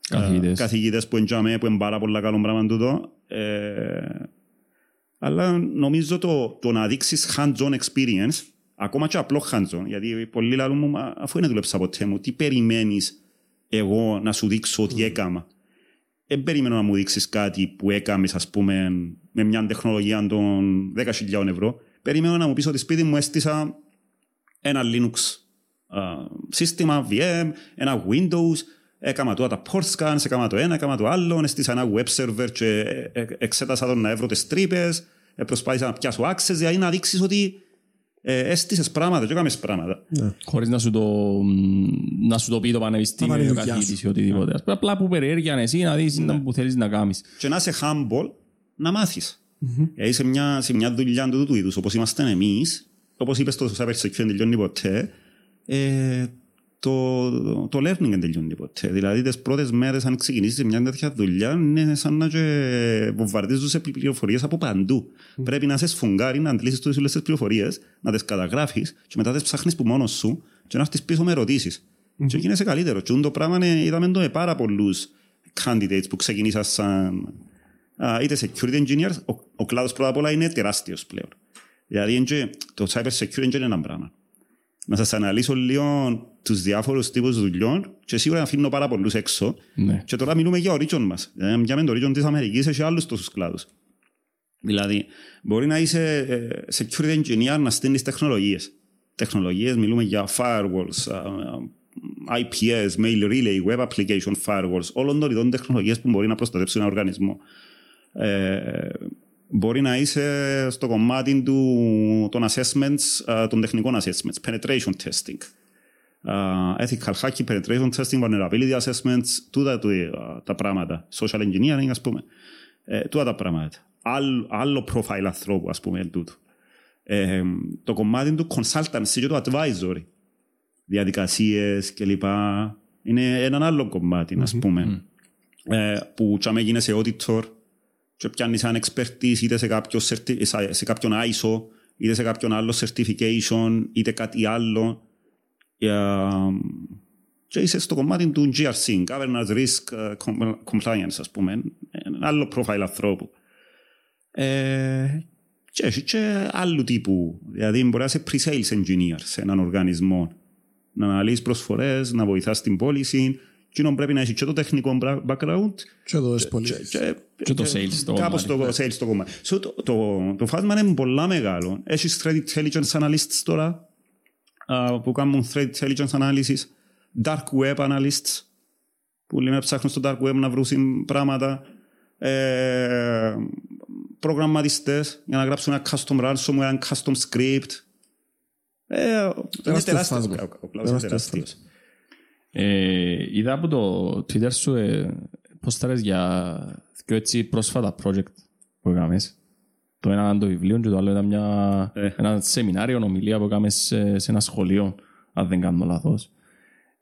καθηγητές. Α, καθηγητές που εντιαμέ, που είναι πάρα πολλά καλό πράγμα τούτο. Ε, αλλά νομίζω το, το να δείξεις hands-on experience, ακόμα και απλό hands-on, γιατί πολλοί λαλούν μου, αφού είναι δουλέψα ποτέ μου, τι περιμένεις εγώ να σου δείξω ότι mm. έκαμα. Δεν περιμένω να μου δείξεις κάτι που έκαμες, ας πούμε, με μια τεχνολογία των δέκα χιλιάδες ευρώ. Περιμένω να μου πεις ότι σπίτι μου έστησα ένα Linux α, σύστημα, βι εμ, ένα Windows, έκαμα το, τα port scans, έκαμα το ένα, έκαμα το άλλο, έστησα ένα web server και εξέτασα τον να έβρω τις τρύπες, προσπάθησα να πιάσω access, δηλαδή να δείξεις ότι έστησες πράγματα και έκαμες πράγματα. Χωρίς να σου το πει το πανεπιστήμιο, ο καθηγητής ή οτιδήποτε. Απλά που περιέργειαν εσύ να δεις που θέλεις να κάνεις. Και να είσαι humble, να μάθεις. Σε μια δουλειά του είδους, όπως είμαστε εμείς, όπως είπες το cyber security δεν τελειώνει ποτέ, το learning δεν τελειώνει ποτέ. Δηλαδή τις πρώτες μέρες αν ξεκινήσεις μια τέτοια δουλειά είναι σαν να βομβαρδίζουν σε πληροφορίες από παντού. Mm. Πρέπει να σε σφουγγάρει, να αντλήσεις τις όλες τις πληροφορίες, να τις καταγράφεις και μετά τις ψάχνεις που μόνος σου και να έρθεις πίσω με ερωτήσεις. Mm. Και γίνεσαι καλύτερο. Και το πράγμα είναι, είδαμε το με πάρα πολλούς candidates που ξεκινήσαν σαν είτε security engineers. Ο, ο κλάδος πρώτα απ' όλα είναι τεράστιος πλέον. Δηλαδή το cyber security engineer είναι ένα πράγμα. Να σας αναλύσω λίγο τους διάφορους τύπους δουλειών και σίγουρα να αφήνω πάρα πολλούς έξω. Ναι. Και τώρα μιλούμε για origin μας. Για με το origin της Αμερικής έχει άλλους τόσους κλάδους. Δηλαδή, μπορεί να είσαι security engineer να στέλνεις τεχνολογίες. Τεχνολογίες, μιλούμε για firewalls, άι πι ες, mail relay, web application, firewalls, όλων των ειδών τεχνολογίες που μπορεί να προστατεύσει ένα οργανισμό. Ε, μπορεί να είσαι στο κομμάτι του, των assessments, των τεχνικών assessments, penetration testing, uh, ethical hacking, penetration testing, vulnerability assessments, τούτα τα πράγματα, social engineering, ας πούμε, ε, τούτα τα πράγματα. Άλλο, άλλο profile ανθρώπου, ας πούμε, τούτο. Ε, το κομμάτι του consultancy και του advisory, διαδικασίες κλπ. Είναι ένα άλλο κομμάτι, ας πούμε, mm-hmm. ε, που τσάμε γίνεσαι auditor και πιάνεις σαν expertise είτε σε, κάποιο, σε κάποιον άι ες ο, είτε σε κάποιον άλλο certification, είτε κάτι άλλο. Ε, και είσαι στο κομμάτι του τζι αρ σι, governance risk compliance, ας πούμε. Ένα άλλο profile ανθρώπου. Ε, και έχει και άλλου τύπου, δηλαδή μπορεί να είσαι pre-sales engineer σε έναν οργανισμό, να αναλύεις προσφορές, να βοηθάς την πώληση, και πρέπει να έχει και το τεχνικό background και το, και, και, και το sales το κάπως το sales το κομμάτι. So, το, το, το φάσμα είναι πολλά μεγάλο. Έχεις threat intelligence analysts τώρα uh, που κάνουν threat intelligence analysis, dark web analysts που λέμε ψάχνουν στο dark web να βρουν πράγματα, ε, προγραμματιστές για να γράψουν ένα custom ransom, ένα custom script. Ε, είναι τεράστιος. Ο κλάδος είναι τεράστιος. Ε, είδα από το Twitter σου ε, ποστάρες για και έτσι πρόσφατα project που έκαμες. Το ένα ήταν το βιβλίο και το άλλο ήταν μια, ε. ένα σεμινάριο, ομιλία που έκαμες σε, σε ένα σχολείο, αν δεν κάνω λάθος.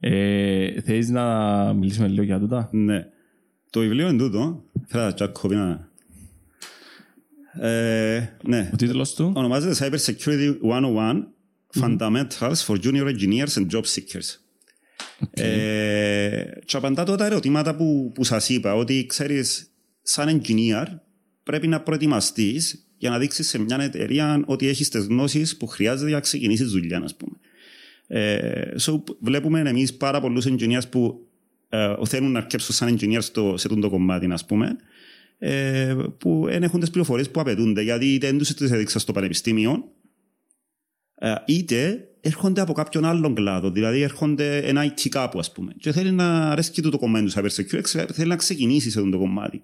Ε, θέλεις να μιλήσουμε λίγο για τούτα? Ναι. Το βιβλίο είναι τούτο. Θέλω να τσακωβεί να... Ε, ναι. Ο τίτλος του ονομάζεται CyberSecurity εκατόν ένα Fundamentals mm. for Junior Engineers and Job Seekers. Okay. Ε, και απαντά τα ερωτήματα που, που σας είπα, ότι ξέρεις, σαν engineer πρέπει να προετοιμαστείς για να δείξεις σε μια εταιρεία ότι έχεις τις γνώσεις που χρειάζεται για να ξεκινήσεις δουλειά, ας πούμε. Ε, so, βλέπουμε εμείς πάρα πολλούς engineers που ε, θέλουν να αρκέψουν σαν engineers στο, σε το κομμάτι, ας πούμε, ε, που δεν έχουν τις πληροφορίες που απαιτούνται, γιατί είτε δεν τους τις έδειξα στο πανεπιστήμιο, ε, είτε έρχονται από κάποιον άλλον κλάδο, δηλαδή έρχονται ένα άι τι κάπου, ας πούμε, και θέλει να αρέσει το κομμάτι του cybersecurity, θέλει να ξεκινήσει σε αυτό το κομμάτι.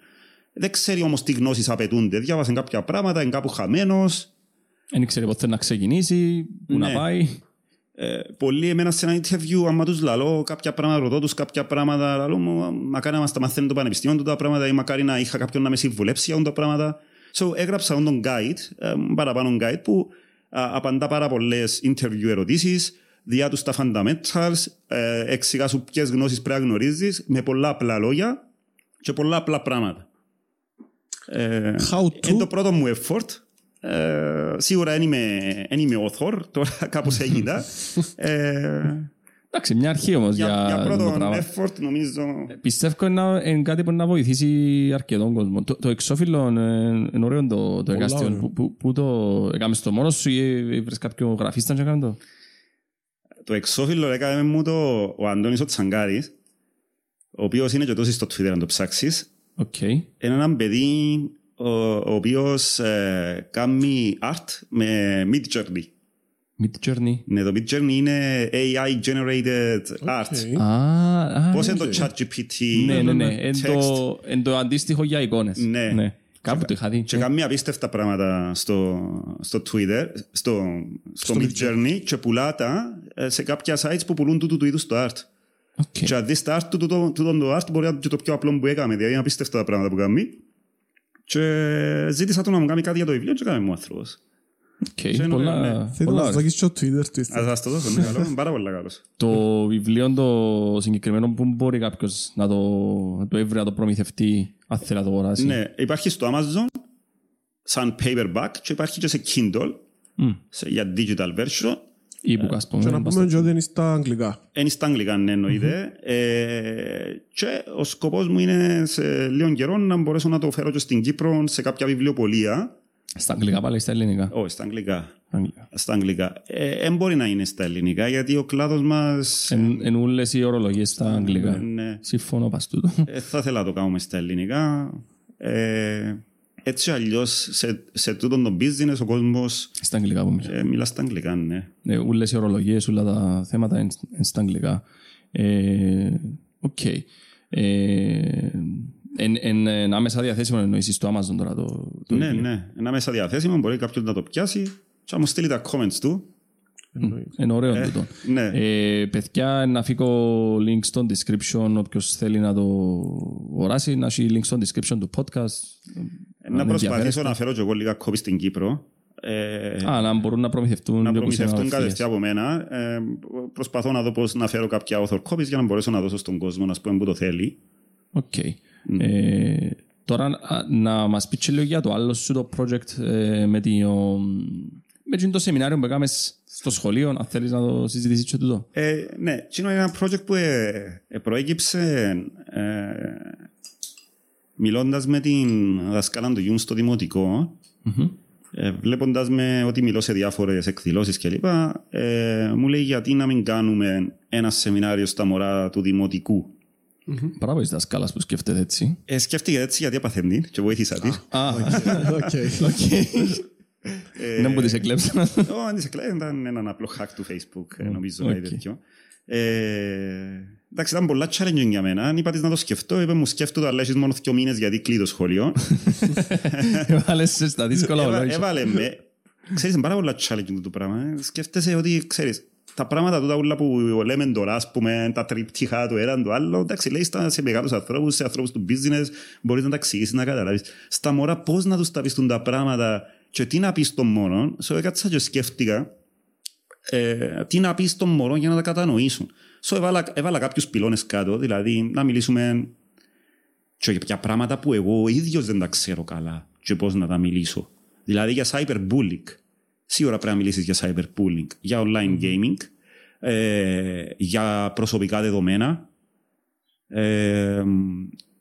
Δεν ξέρει όμως τι γνώσεις απαιτούνται. Διάβασε κάποια πράγματα, είναι κάπου χαμένος. Δεν ξέρει πότε να ξεκινήσει, πού ναι. να πάει. Ε, πολλοί εμένα σε ένα interview, άμα τους λαλώ κάποια πράγματα, ρωτώ τους κάποια πράγματα, λαλώ μου, μακάρι να μας τα μαθαίνουν το πανεπιστήμιο του τα πράγματα, ή μακάρι να είχα κάποιον να με συμβουλέψει για τα πράγματα. So, έγραψα τον guide, παραπάνω guide που απαντά πάρα πολλές interview ερωτήσεις, διά τους τα fundamentals, ε, εξηγά σου ποιες γνώσεις πρέπει να γνωρίζεις, με πολλά απλά λόγια και πολλά απλά πράγματα. Ε, to... Είναι το πρώτο μου effort. Ε, σίγουρα δεν είμαι, είμαι author, τώρα κάπως έγινα. Εντάξει, μια αρχή όμως για, για, για πρώτο effort, νομίζω. Πιστεύω είναι κάτι που να βοηθήσει αρκετόν κόσμο. Το, το εξώφυλλο είναι ωραίο το, το εργαστήριο. Πού το έκαμες το μόνος σου ή βρες κάποιο γραφίστα και έκαμε το? Το εξώφυλλο έκαμε μου το ο Αντώνης ο Τσαγκάρης, ο οποίος είναι και τόσο στο Twitter αν το ψάξεις. Okay. Είναι έναν παιδί ο, ο οποίος ε, κάνει art με Midjourney. Midjourney. Ναι, το Midjourney είναι έι άι-generated okay. art. Ah, πώς ah, είναι okay. το ChatGPT. Ναι, ναι, ναι. Είναι το, το αντίστοιχο για εικόνες. Ναι. ναι. Κάπου και, το είχα δει. Και κάμια απίστευτα πράγματα στο, στο Twitter, στο, στο, στο Midjourney, και πουλά τα σε κάποια sites που πουλούν τούτου του είδους το art. Okay. Και αν δεις το art, τούτο το art μπορεί να είναι το πιο απλό που έκαμε. Δηλαδή είναι απίστευτα τα πράγματα που κάνει. Και ζήτησα του να μου κάνει κάτι για το βιβλίο και έκαμε μου άνθρωπος. Θέλω να σας δώσεις και ο Twitter του ήθελα. Ας το δώσω, ναι, καλό, πάρα πολύ καλός. Το βιβλίο το συγκεκριμένο που μπορεί κάποιος να το έβρει, να το προμηθευτεί, αν θέλει να το αγοράσει. Ναι, υπάρχει στο Amazon σαν paperback και υπάρχει και σε Kindle για digital version. E-book, ας πούμε. Και να πούμε ότι είναι στα αγγλικά. Είναι στα αγγλικά, ναι, εννοείται. Και ο σκοπός μου είναι σε λίγο καιρό να μπορέσω να το φέρω και στην Κύπρο σε κάποια βιβλιοπωλεία. Στα αγγλικά πάλι ή στα ελληνικά? Όχι, στα αγγλικά. Στα αγγλικά. Δεν μπορεί να είναι στα ελληνικά, γιατί ο κλάδος μας... Εν όλες οι ορολογίες στα αγγλικά. Συμφωνώ πας τούτο. Θα ήθελα να το κάνουμε στα ελληνικά. Έτσι αλλιώς σε τούτον τον business ο κόσμος... Στα αγγλικά που μιλά. Μιλά στα αγγλικά, ναι. Όλες οι ορολογίες, όλα τα θέματα είναι στα αγγλικά. Ε, okay. ε, εν, εν, εν άμεσα διαθέσιμο εννοείς στο Amazon τώρα το, το ναι, ναι, ναι, εν άμεσα διαθέσιμο, μπορεί κάποιον να το πιάσει και να μου στείλει τα comments του. Είναι ωραίο ε, τούτο. Ναι. Ε, παιδιά, να φύγω link στο description, όποιος θέλει να το οράσει, να έχει link στο description του podcast. Ε, να προσπαθήσω να φέρω και εγώ λίγα κόπη στην Κύπρο. Ε, Α, να μπορούν να προμηθευτούν. Να προμηθευτούν κατευθείαν από μένα. Ε, προσπαθώ να δω πώς να φέρω κάποια author copies για να μπορέσω να δώσω στον κόσμο, να πούμε που το θέλει. Οκ. Okay. Mm. Ε, τώρα να μας πεις λίγο για το άλλο σου το project ε, με την... Ο, με το σεμινάριο που έκαμε στο σχολείο, αν θέλεις να το συζητήσεις και τούτο. Ε, ναι, είναι ένα project που ε, ε, προέκυψε ε, μιλώντας με την δασκάλα του Γιούν στο δημοτικό, mm-hmm. ε, βλέποντας με ότι μιλώ σε διάφορες εκδηλώσεις κλπ. Ε, μου λέει γιατί να μην κάνουμε ένα σεμινάριο στα μωρά του δημοτικού. Mm-hmm. Παράβολη τη δασκάλα που σκέφτεται έτσι. Ε, σκέφτηκε έτσι γιατί απαθεντή και βοήθησα τη. Α, οκ. Να μου τις εκλέψαν. Όχι, τις εκλέψαν. Ήταν έναν απλό hack του Facebook, νομίζω. Εντάξει, ήταν πολλά challenging για μένα. Αν είπα της να το σκεφτώ, είπε μου σκέφτω το, αλλά έχεις μόνο δύο μήνες γιατί κλείδω σχολείο. Έβαλες στα δύσκολα ολόγια. Έβαλε με. Ξέρεις, είναι πάρα πολλά challenging το πράγμα. Σκέφτεσαι ότι, ξέρεις, τα πράγματα τούτα όλα που λέμε τώρα, ας πούμε, τα τριπτυχά του έναν του άλλου, εντάξει, λέει σε μεγάλους ανθρώπους, σε ανθρώπους του business, μπορείς να τα εξηγήσεις, να καταλάβεις. Στα μωρά, πώς να τους τα πιστούν τα πράγματα και τι να πεις των μωρών, so, έκατσα και σκέφτηκα ε, τι να πεις των μωρών για να τα κατανοήσουν. So, έβαλα, έβαλα κάποιους πυλώνες κάτω, δηλαδή να μιλήσουμε και για πράγματα που εγώ ίδιος δεν τα ξέρω καλά και πώς να τα μιλήσω. Δηλαδή για cyberbullying. Σίγουρα πρέπει να μιλήσεις για cyberbullying, για online gaming, ε, για προσωπικά δεδομένα ε,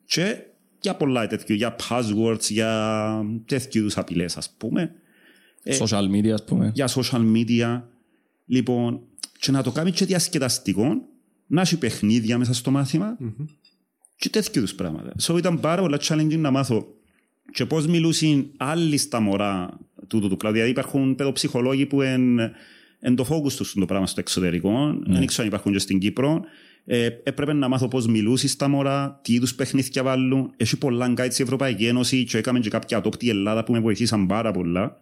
και για πολλά τέτοιου, για passwords, για τέτοιου είδους απειλές, ας πούμε. Social media, ας πούμε. Για social media. Λοιπόν, και να το κάνει και διασκεδαστικό, να έχει παιχνίδια μέσα στο μάθημα mm-hmm. και τέτοιου είδους πράγματα. So, ήταν πάρα πολλά challenging να μάθω και πώς μιλούσαν άλλοι στα μωρά τούτου του κλάδου. Δηλαδή, υπάρχουν παιδοψυχολόγοι που είναι το focus τους στο πράγμα στο εξωτερικό, mm. δεν ξέρω αν υπάρχουν και στην Κύπρο. Ε, έπρεπε να μάθω πώς μιλούσεις στα μωρά, τι είδους παιχνίδια βάλουν. Έχει πολλά guides η Ευρωπαϊκή Ένωση και έκαμε και κάποια ατόπτη Ελλάδα που με βοηθήσαν πάρα πολλά.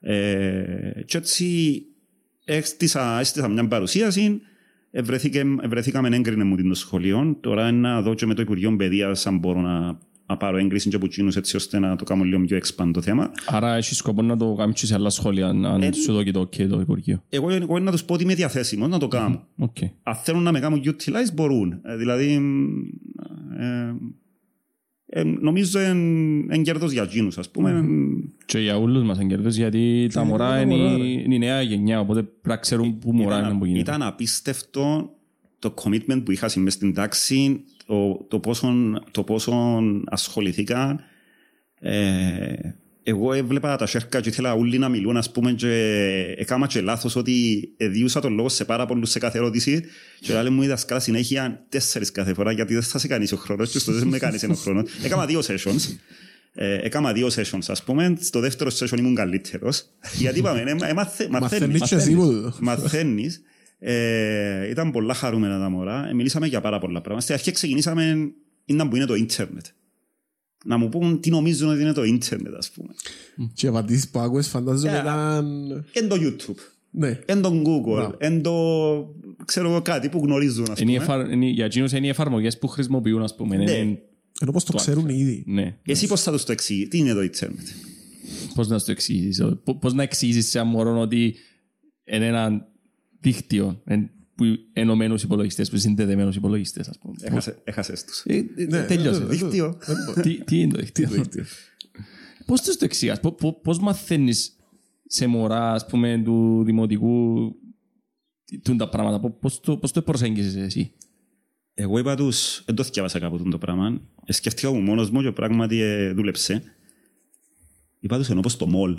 Ε, και έτσι έστησα, έστησα μια παρουσίαση, βρεθήκαμε έγκρινε μου την σχολείο. Τώρα να δω και με το Υπουργείο Παιδείας αν μπορώ να, να πάρω έγκριση και από εκείνους έτσι ώστε να το κάνω λίγο πιο expand το θέμα. Άρα έχεις σκοπό να το κάνεις σε άλλα σχόλια, αν ε, σου δω και το Υπουργείο. Εγώ, εγώ να τους πω ότι είμαι διαθέσιμος να το κάνω. Okay. Αν θέλουν να με κάνουν utilize μπορούν. Ε, δηλαδή, ε, ε, νομίζω είναι κέρδος για εκείνους, ας πούμε. Και για όλους μας είναι κέρδος, γιατί τα μωρά είναι η νέα γενιά, οπότε πρέπει να ξέρουν πού μωρά είναι που γίνεται. Ήταν απίστευτο το commitment που είχα μέσα στην τάξη, το, το, πόσον, το πόσον ασχοληθήκα. Ε, εγώ έβλεπα τα σέρκα και ήθελα όλοι να μιλούν, ας πούμε, και έκανα και λάθος ότι διούσα τον λόγο σε πάρα πολλούς σε κάθε ερώτηση και όλα μου η δασκάλα συνέχεια τέσσερις κάθε φορά, γιατί δεν θα σε κάνεις ο χρόνος και στο δεν με κάνεις ένα χρόνο. Έκανα δύο sessions. Ε, έκανα δύο sessions, ας πούμε. Στο δεύτερο session ήμουν καλύτερος. Γιατί είπαμε, ε, ε, μαθε, μαθαίνεις. Ε, ήταν πολλά χαρούμενα τα μωρά. Ε, μιλήσαμε για πάρα πολλά πράγματα. Στην αρχή ξεκινήσαμε ήταν που είναι το ίντερνετ. Να μου πούν τι νομίζουν ότι είναι το ίντερνετ, ας πούμε. Και απαντήσεις που άκουες φαντάζομαι ήταν... Εν το YouTube, ναι. Εν το Google, εν το... ξέρω κάτι που γνωρίζουν, ας πούμε. Για εκείνους είναι οι εφαρμογές που χρησιμοποιούν, ας πούμε. Ενώ πώς το ξέρουν ήδη. Εσύ πώς θα τους το εξηγήσεις, τι είναι το ίντερνετ. Πώς να το εξηγήσεις, πώς να εξηγήσεις σε μωρό ότι είναι ένα δίκτυο ενωμένους υπολογιστές, που συνδεδεμένους υπολογιστές, ας πούμε. Έχασες τους. Τελειώσε. Δίκτυο. Τι είναι το δίκτυο. Πώς τους το εξηγάς, πώς μαθαίνεις σε μωρά, ας πούμε, του δημοτικού, τα πράγματα, πώς το προσέγγιζες εσύ. Εγώ είπα τους, δεν το θυκιάβασα κάπου το πράγμα, σκέφτηκα μου μόνος μου και πράγματι δούλεψε. Είπα τους ενώ πως το μολ.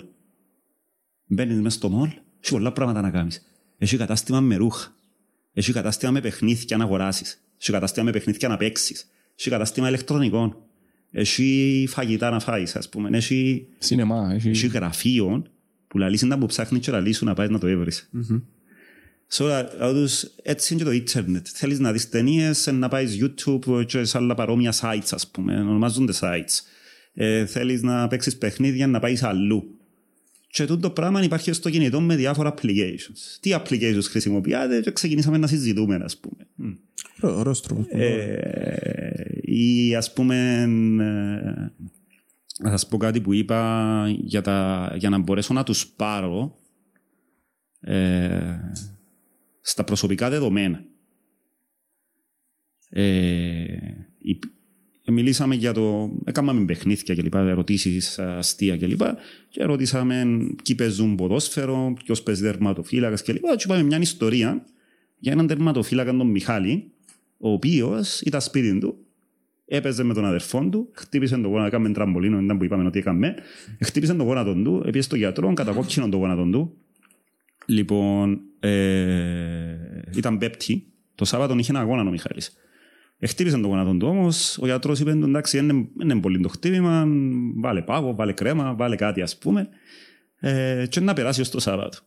Μπαίνεις μέσα στο μολ, έχει πολλά πράγματα να κάνεις. Έχει κατάστημα με ρούχα. Έχει κατάστημα με παιχνίδια να αγοράσεις. Έχει κατάστημα με παιχνίδια να παίξεις. Έχει κατάστημα ηλεκτρονικών. Έχει φαγητά να φάεις, ας πούμε. Έχει σινεμά. Έχει γραφείο που λαλείς είναι που ψάχνεις και λαλείς σου να πάει να το έβρεις. σε όλα τους, έτσι είναι και το ίντερνετ. Θέλεις να δεις ταινίες, να πάει YouTube και σε άλλα παρόμοια sites, ας πούμε, ονομάζονται sites. Ε, θέλεις να παίξεις παιχνίδια, να πάει αλλού. Και τούτο πράγμα υπάρχει στο κινητό με διάφορα applications. Τι applications χρησιμοποιάτε, και ξεκινήσαμε να συζητούμε, ας πούμε. Ρόστρο. Ε, ή ας πούμε, να σας πω κάτι που είπα για, τα, για να μπορέσω να τους πάρω ε, στα προσωπικά δεδομένα. Ε, η, Μιλήσαμε για το. Έκαναμε παιχνίδια κλπ. Ερωτήσεις αστεία κλπ. Και, και ρωτήσαμε ποιοι παίζουν ποδόσφαιρο, ποιος παίζει τερματοφύλακας κλπ. Και είπαμε μια ιστορία για έναν τερματοφύλακα, τον Μιχάλη, ο οποίος ήταν σπίτι του, έπαιζε με τον αδερφό του, χτύπησε τον γόνατο. Κάμε τραμπολίνο, ήταν που είπαμε ότι έκαμε. Χτύπησε τον γόνατο του, έπιασε στον γιατρό, κατακόκκινε τον γόνατο του. Λοιπόν, ε, ήταν Πέπτη, το Σάββατο είχε ένα αγώνα ο Μιχάλης. Χτύπησε τον γονατό του όμως, ο γιατρός είπε εντάξει δεν είναι πολύ το χτύπημα, βάλε πάγο, βάλε κρέμα, βάλε κάτι ας πούμε ε, και να περάσει ως το Σάββατο.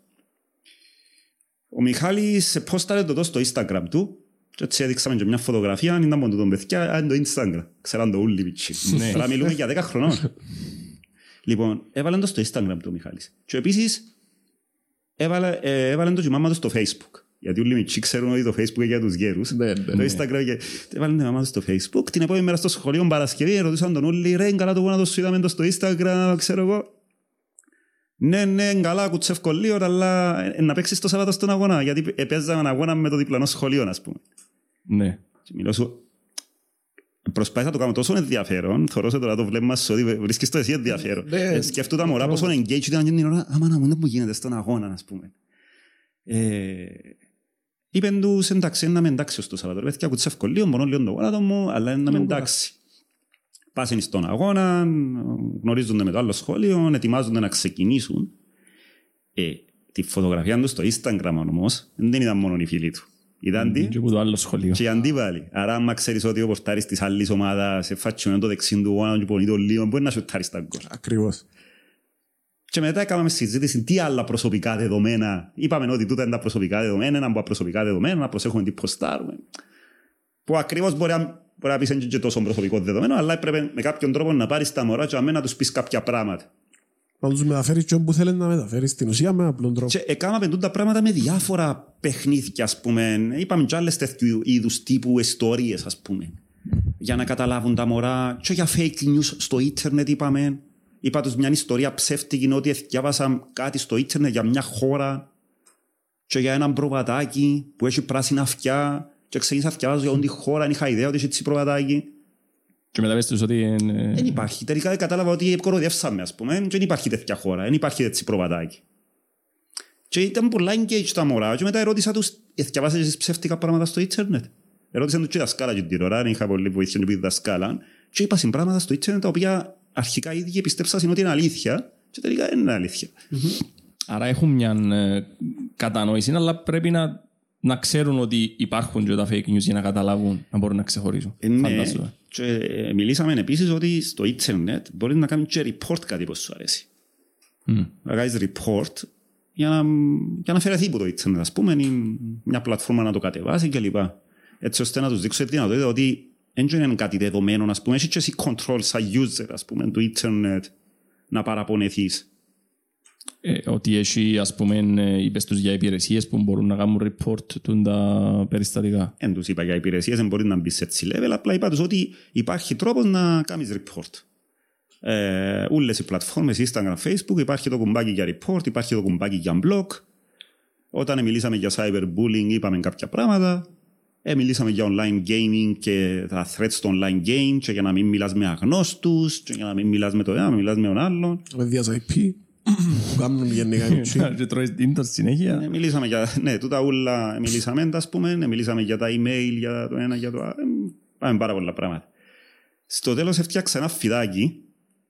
Ο Μιχάλης πόσταρε το στο Instagram του και έτσι έδειξαμε και μια φωτογραφία, αν ήταν μόνο τον παιδιά, αν το Instagram, ξέραν το ούλι πιτσι, αλλά μιλούμε για δέκα χρονών. Λοιπόν, έβαλαν το στο Instagram του ο Μιχάλης και επίσης έβαλαν, ε, έβαλαν το και η μάμα του στο Facebook. Γιατί όλοι μητσί ξέρουν ότι το Facebook είναι για τους γέρους. Ναι, ναι, ναι. Το Instagram και... Βάλουν τη μαμά του στο Facebook. Την επόμενη μέρα στο σχολείο Παρασκευή ρωτούσαν τον όλοι «Ρε, καλά το γόνατο σου είδαμε στο Instagram, ξέρω εγώ». «Ναι, ναι, καλά, κουτσεύκω λίγο, αλλά να παίξεις το Σάββατο στον αγώνα». Γιατί παίζαμε αγώνα με το διπλανό σχολείο, ας πούμε. Ναι. Και μιλώ σου... Προσπάθησα να το κάνω τόσο ενδιαφέρον. Θωρώ τώρα το βλέμμα σου ότι βρίσκεις το εσύ ενδιαφέρον. Ναι, σκεφτούν τα μωρά πόσο engaged ήταν την ώρα. Άμα να μου γίνεται στον αγώνα, ας πούμε. Είπεν τους εντάξει, να με εντάξει ως το Σαββατό. Παιδιά, κουτσεύκω λίγο, μπορώ λίγο το γόνατο μου, αλλά να με εντάξει. Πάσουν στον αγώνα, γνωρίζονται με το άλλο σχόλιο, ετοιμάζονται να ξεκινήσουν. Ε, τη φωτογραφία του στο Instagram όμως, δεν ήταν μόνο οι φίλοι του. Ήταν τι, και οι αντίπαλοι. Άρα, άμα ξέρεις ότι ο πορτάρις της άλλης ομάδας σε φάτσιον το δεξί του γόνα και πονεί το λίγο, μπορεί να σουτάρεις τα γκολ. Ακριβώς. Και μετά έκαναμε συζήτηση τι άλλα προσωπικά δεδομένα. Είπαμε ότι τούτα είναι τα προσωπικά δεδομένα, να μπω προσωπικά δεδομένα, να προσέχουμε τι ποστάρουμε. Που ακριβώς μπορεί, μπορεί να πεις είναι και τόσο προσωπικό δεδομένο, αλλά έπρεπε με κάποιον τρόπο να πάρεις τα μωρά και να τους πεις κάποια πράγματα. Να τους μεταφέρεις και όπου θέλεις να μεταφέρεις, στην ουσία με απλόν τρόπο. Και έκαναμε τούτα πράγματα με διάφορα παιχνίδια, ας πούμε. Είπαμε και άλλες τέτοιου είδους τύπου ιστορίες, ας πούμε. Για να καταλάβουν τα μωρά. Και για fake news στο ίντερνετ, είπαμε. Είπα τους μια ιστορία ψεύτικη ότι διάβασα κάτι στο ίντερνετ για μια χώρα και για έναν προβατάκι που έχει πράσινα αυτιά και ξεκίνησα να διαβάζω για όλη τη χώρα, αν είχα ιδέα ότι έχει έτσι προβατάκι. Και μετά πες τους ότι... Είναι... Δεν υπάρχει. Τελικά κατάλαβα ότι κοροδιεύσαμε, ας πούμε, και δεν υπάρχει τέτοια χώρα, δεν υπάρχει έτσι προβατάκι. Και ήταν πολλά engaged τα μωρά και μετά ερώτησα τους, διαβάζεις ψεύτικα πράγματα στο ίντερνετ. Ερώτησαν τους και δασκάλα και την ώρα, είχα πολύ βοήθεια και δασκάλα και είπα συμπράγματα στο ίντερνετ τα οποία αρχικά οι ίδιοι πιστέψασαν ότι είναι αλήθεια και τελικά δεν είναι αλήθεια. Mm-hmm. Άρα έχουν μια κατανόηση, αλλά πρέπει να, να ξέρουν ότι υπάρχουν και τα fake news για να καταλάβουν, να μπορούν να ξεχωρίζουν. Ε, ναι. Και μιλήσαμε επίσης ότι στο ίντερνετ μπορεί να κάνει και report κάτι που σου αρέσει. Mm. Να κάνεις report για να, για να αφαιρεθεί από το ίντερνετ, ας πούμε, ή μια πλατφόρμα να το κατεβάσει κλπ. Έτσι ώστε να τους δείξω τη δυνατότητα ότι δεν είναι κάτι δεδομένο, ας πούμε, έχει και εσύ control σαν user, ας πούμε, του ίντερνετ να παραπονεθείς. Ε, ότι έχει, ας πούμε, είπες τους για υπηρεσίες που μπορούν να κάνουν report των τα περιστατικά. Δεν τους είπα για υπηρεσίες, δεν μπορεί να μπεις σε έτσι level, απλά είπα τους ότι υπάρχει τρόπος να κάνεις report. Ε, όλες οι πλατφόρμες, Instagram, Facebook, υπάρχει το κουμπάκι για report, υπάρχει το κουμπάκι για blog. Όταν μιλήσαμε για cyberbullying είπαμε κάποια πράγματα. Ε, μιλήσαμε για online gaming και τα threats στο online game και για να μην μιλάς με αγνώστους και για να μην μιλάς με το ένα, μιλάς με τον άλλον. Με διασ άι πι που κάνουν γενικά και τρώεις ίντερνετ συνέχεια. Μιλήσαμε για, ναι, τούτα ούλα μιλήσαμε, ας πούμε, μιλήσαμε για τα email, για το ένα, για το άλλο. Πάμε πάρα πολλά πράγματα. Στο τέλος έφτιαξα ένα φιδάκι,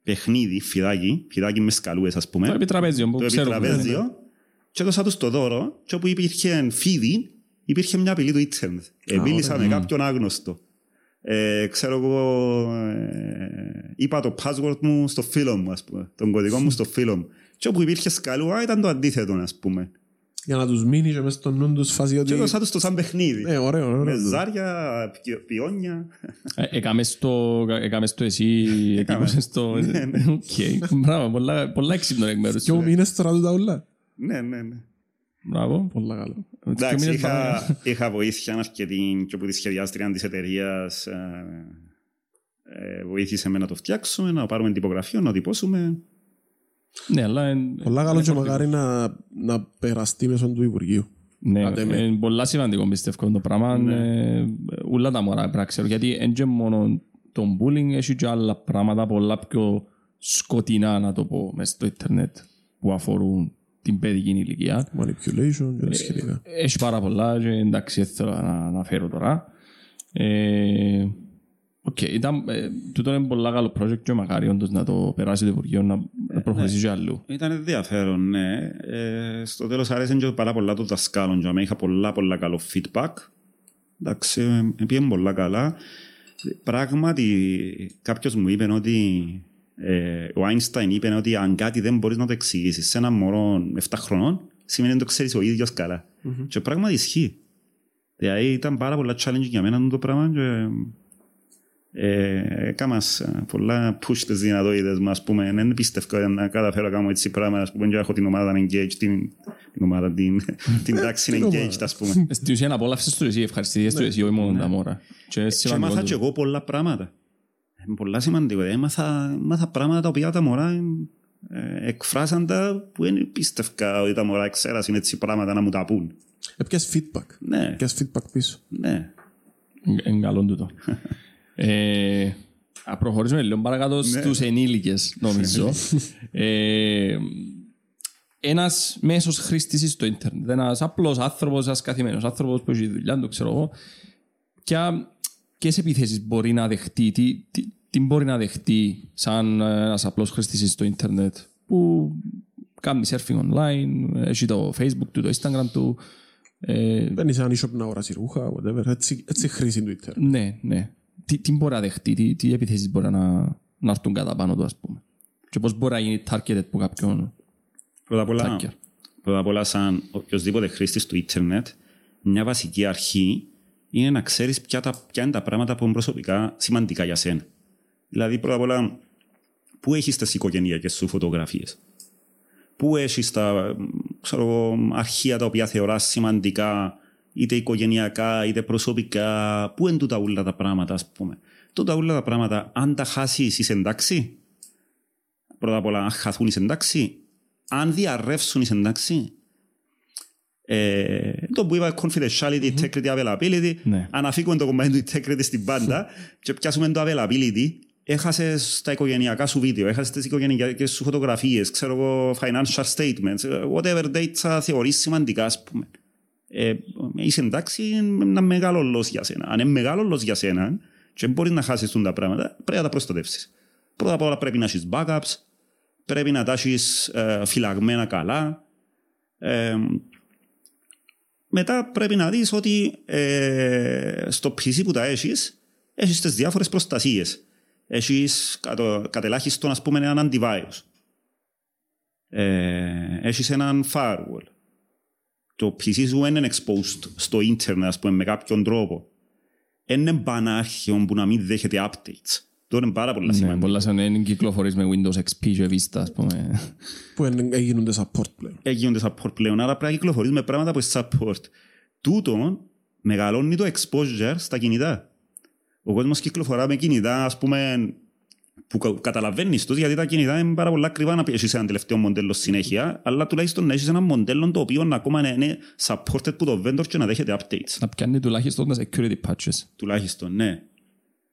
παιχνίδι, φιδάκι, φιδάκι με σκαλούες, ας πούμε. Το επιτραπέζιο που ξέρουμε. Το επιτραπέζιο και έδωσα τους το δώρο και όπου υπήρχε φίδι, υπήρχε μια απειλή του ίντερνετ. Μίλησα με κάποιον άγνωστο. Ε, ξέρω εγώ, ε, είπα το password μου στο φίλο μου, ας πούμε, τον κωδικό μου στο φίλο μου. Και όπου υπήρχε σκαλούα ήταν το αντίθετο, ας πούμε. για να τους μείνει και μέσα στο νου τους φάση ότι... Και έδωσα τους το σαν παιχνίδι. Ναι, ωραίο, ωραίο. Με ζάρια, πιόνια. Εκάμες το εσύ, εκάμες το... Οκ, μπράβο, πολλά εξύπνων εκ μέρους. Και ο μήνες τώρα του τα ούλα. Ναι, ναι, ναι. Μπράβο, πολλά καλό. Εντάξει, είχα βοήθεια αρκετή και όπου τη σχεδιάστρια της εταιρείας βοήθησε με να το φτιάξουμε, να πάρουμε τυπογραφείο, να τυπώσουμε. Ναι, αλλά εν, πολλά καλό και μακάρι να, να περαστεί μέσω του Υπουργείου. Ναι, είναι πολλά σημαντικό πιστεύω το πράγμα. Ναι. Ε, όλα τα μωρά πρέπει να ξέρω. Γιατί δεν είναι μόνο το bullying, έχει και άλλα πράγματα πολλά πιο σκοτεινά, να το πω, μέσα στο ίντερνετ που αφορούν την παιδική ηλικία. Manipulation και ε, σχετικά. Έχει πάρα πολλά και εντάξει, θέλω να, να φέρω τώρα. Ε, Okay, ήταν, ε, τούτο είναι πολύ καλό project και μακάρι όντως να το περάσει το Υπουργείο να ε, προχωρήσει και ναι. Αλλού. Ήταν ενδιαφέρον, ναι. Ε, στο τέλος αρέσαν και πάρα πολλά των δασκάλων και είχα πολλά πολλά καλό feedback. Εντάξει, πήγαινε πολλά καλά. Πράγματι, κάποιος μου είπε ότι ε, ο Einstein είπε ότι αν κάτι δεν μπορείς να το εξηγήσεις σε έναν μωρό εφτά χρονών, σημαίνει ότι το ξέρεις ο ίδιος καλά. Mm-hmm. Και πράγματι ισχύει. Δηλαδή ήταν πάρα πολλά challenge για μένα το πράγμα και... Έκανα πολλά push τις δυνατότητες μου, ας πούμε. Δεν πιστεύω να καταφέρω να κάνω έτσι πράγματα, ας πούμε, και έχω την ομάδα engaged, την, την ομάδα, την, την τάξη engaged, ας πούμε. Στην ουσία να απολαύσεις το εσύ, ευχαριστήσεις το εσύ, όχι μόνο τα μόρα. Και έμαθα και εγώ πολλά πράγματα. Πολλά σημαντικό. Έμαθα πράγματα τα οποία τα μόρα εκφράσαν τα που δεν πίστευκα ότι τα μόρα ξέρασαν έτσι πράγματα να μου τα πούν. Έπιας feedback. Έπιας feedback πίσω. Ναι. Εγκαλόν τούτο. Ε, α προχωρήσουμε λίγο παρακάτω στους ενήλικες, νομίζω. ε, ένας μέσος χρήστης στο ίντερνετ, ένας απλός άνθρωπος, ένας καθημερινός άνθρωπος που έχει δουλειά, το ξέρω εγώ, και ποιες επιθέσεις μπορεί να δεχτεί, τι, τι, τι μπορεί να δεχτεί σαν ένας απλός χρήστης στο ίντερνετ που κάνει surfing online, έχει το Facebook του, το Instagram του. Ε, Δεν είσαι αν είσαι από να οράσει ρούχα, whatever, έτσι, έτσι χρήση του Twitter. Ναι, ναι. Τι, τι μπορεί να δεχτεί, τι, τι επιθέσεις μπορεί να, να έρθουν κατά πάνω του, ας πούμε. Και πώς μπορεί να γίνει targeted από κάποιον. Πρώτα απ' όλα, πρώτα απ' όλα, σαν οποιοσδήποτε χρήστης του ίντερνετ, μια βασική αρχή είναι να ξέρεις ποια, τα, ποια είναι τα πράγματα που είναι προσωπικά σημαντικά για σένα. Δηλαδή, πρώτα απ' όλα, πού έχεις τις οικογενειακές σου φωτογραφίες. Πού έχεις τα ξέρω, αρχεία τα οποία θεωράς σημαντικά, είτε οικογενειακά, είτε προσωπικά, πού είναι τούτα όλα τα πράγματα, ας πούμε. Τούτα όλα τα πράγματα, αν τα χάσεις, είσαι εντάξει. Πρώτα απ' όλα, αν χαθούν, είσαι εντάξει. Αν διαρρεύσουν, είσαι εντάξει. Ε, το που είπα, confidentiality, integrity, availability. Ναι. Αν αφήκουμε το κομμάτι του integrity στην πάντα και πιάσουμε το availability, έχασες τα οικογενειακά σου βίντεο, έχασες τις οικογενειακές σου φωτογραφίες, ξέρω εγώ, financial statements, whatever data θεωρείς σημαντικά, ας πούμε. Ε, είσαι εντάξει, είναι ένα μεγάλο λόγος για σένα. Αν είναι μεγάλο λόγος για σένα και μπορείς να χάσεις τα πράγματα, πρέπει να τα προστατεύσεις. Πρώτα απ' όλα πρέπει να έχεις backups, πρέπει να τα έχεις ε, φυλαγμένα καλά. Ε, μετά πρέπει να δεις ότι ε, στο πι σι που τα έχεις, έχεις τις διάφορες προστασίες. Έχεις κατελάχιστον, ας πούμε, έναν antivirus. Ε, έχεις έναν firewall. Το πι σι σου είναι exposed στο ίντερνετ, ας πούμε, με κάποιον τρόπο. Είναι πανάρχιο που να μην δέχεται updates. Τώρα είναι πάρα πολλά σημαντικά. Ναι, πολλά σημαντικά. Κυκλοφορείς με Windows εξ πι και Vista, ας πούμε. Που έγινονται support πλέον. Έγινονται support πλέον, άρα πρέπει να κυκλοφορείς με πράγματα που είναι support. Τούτον μεγαλώνει το exposure στα κινητά. Ο κόσμος κυκλοφορά με κινητά, ας πούμε, που καταλαβαίνεις τους, γιατί τα κινητά είναι πάρα πολλά ακριβά να έχεις ένα τελευταίο μοντέλο συνέχεια, αλλά τουλάχιστον να έχεις ένα μοντέλο το οποίο ακόμα είναι supported που το vendor και να δέχεται updates. Να πιάνει τουλάχιστον τα security patches. Τουλάχιστον, ναι.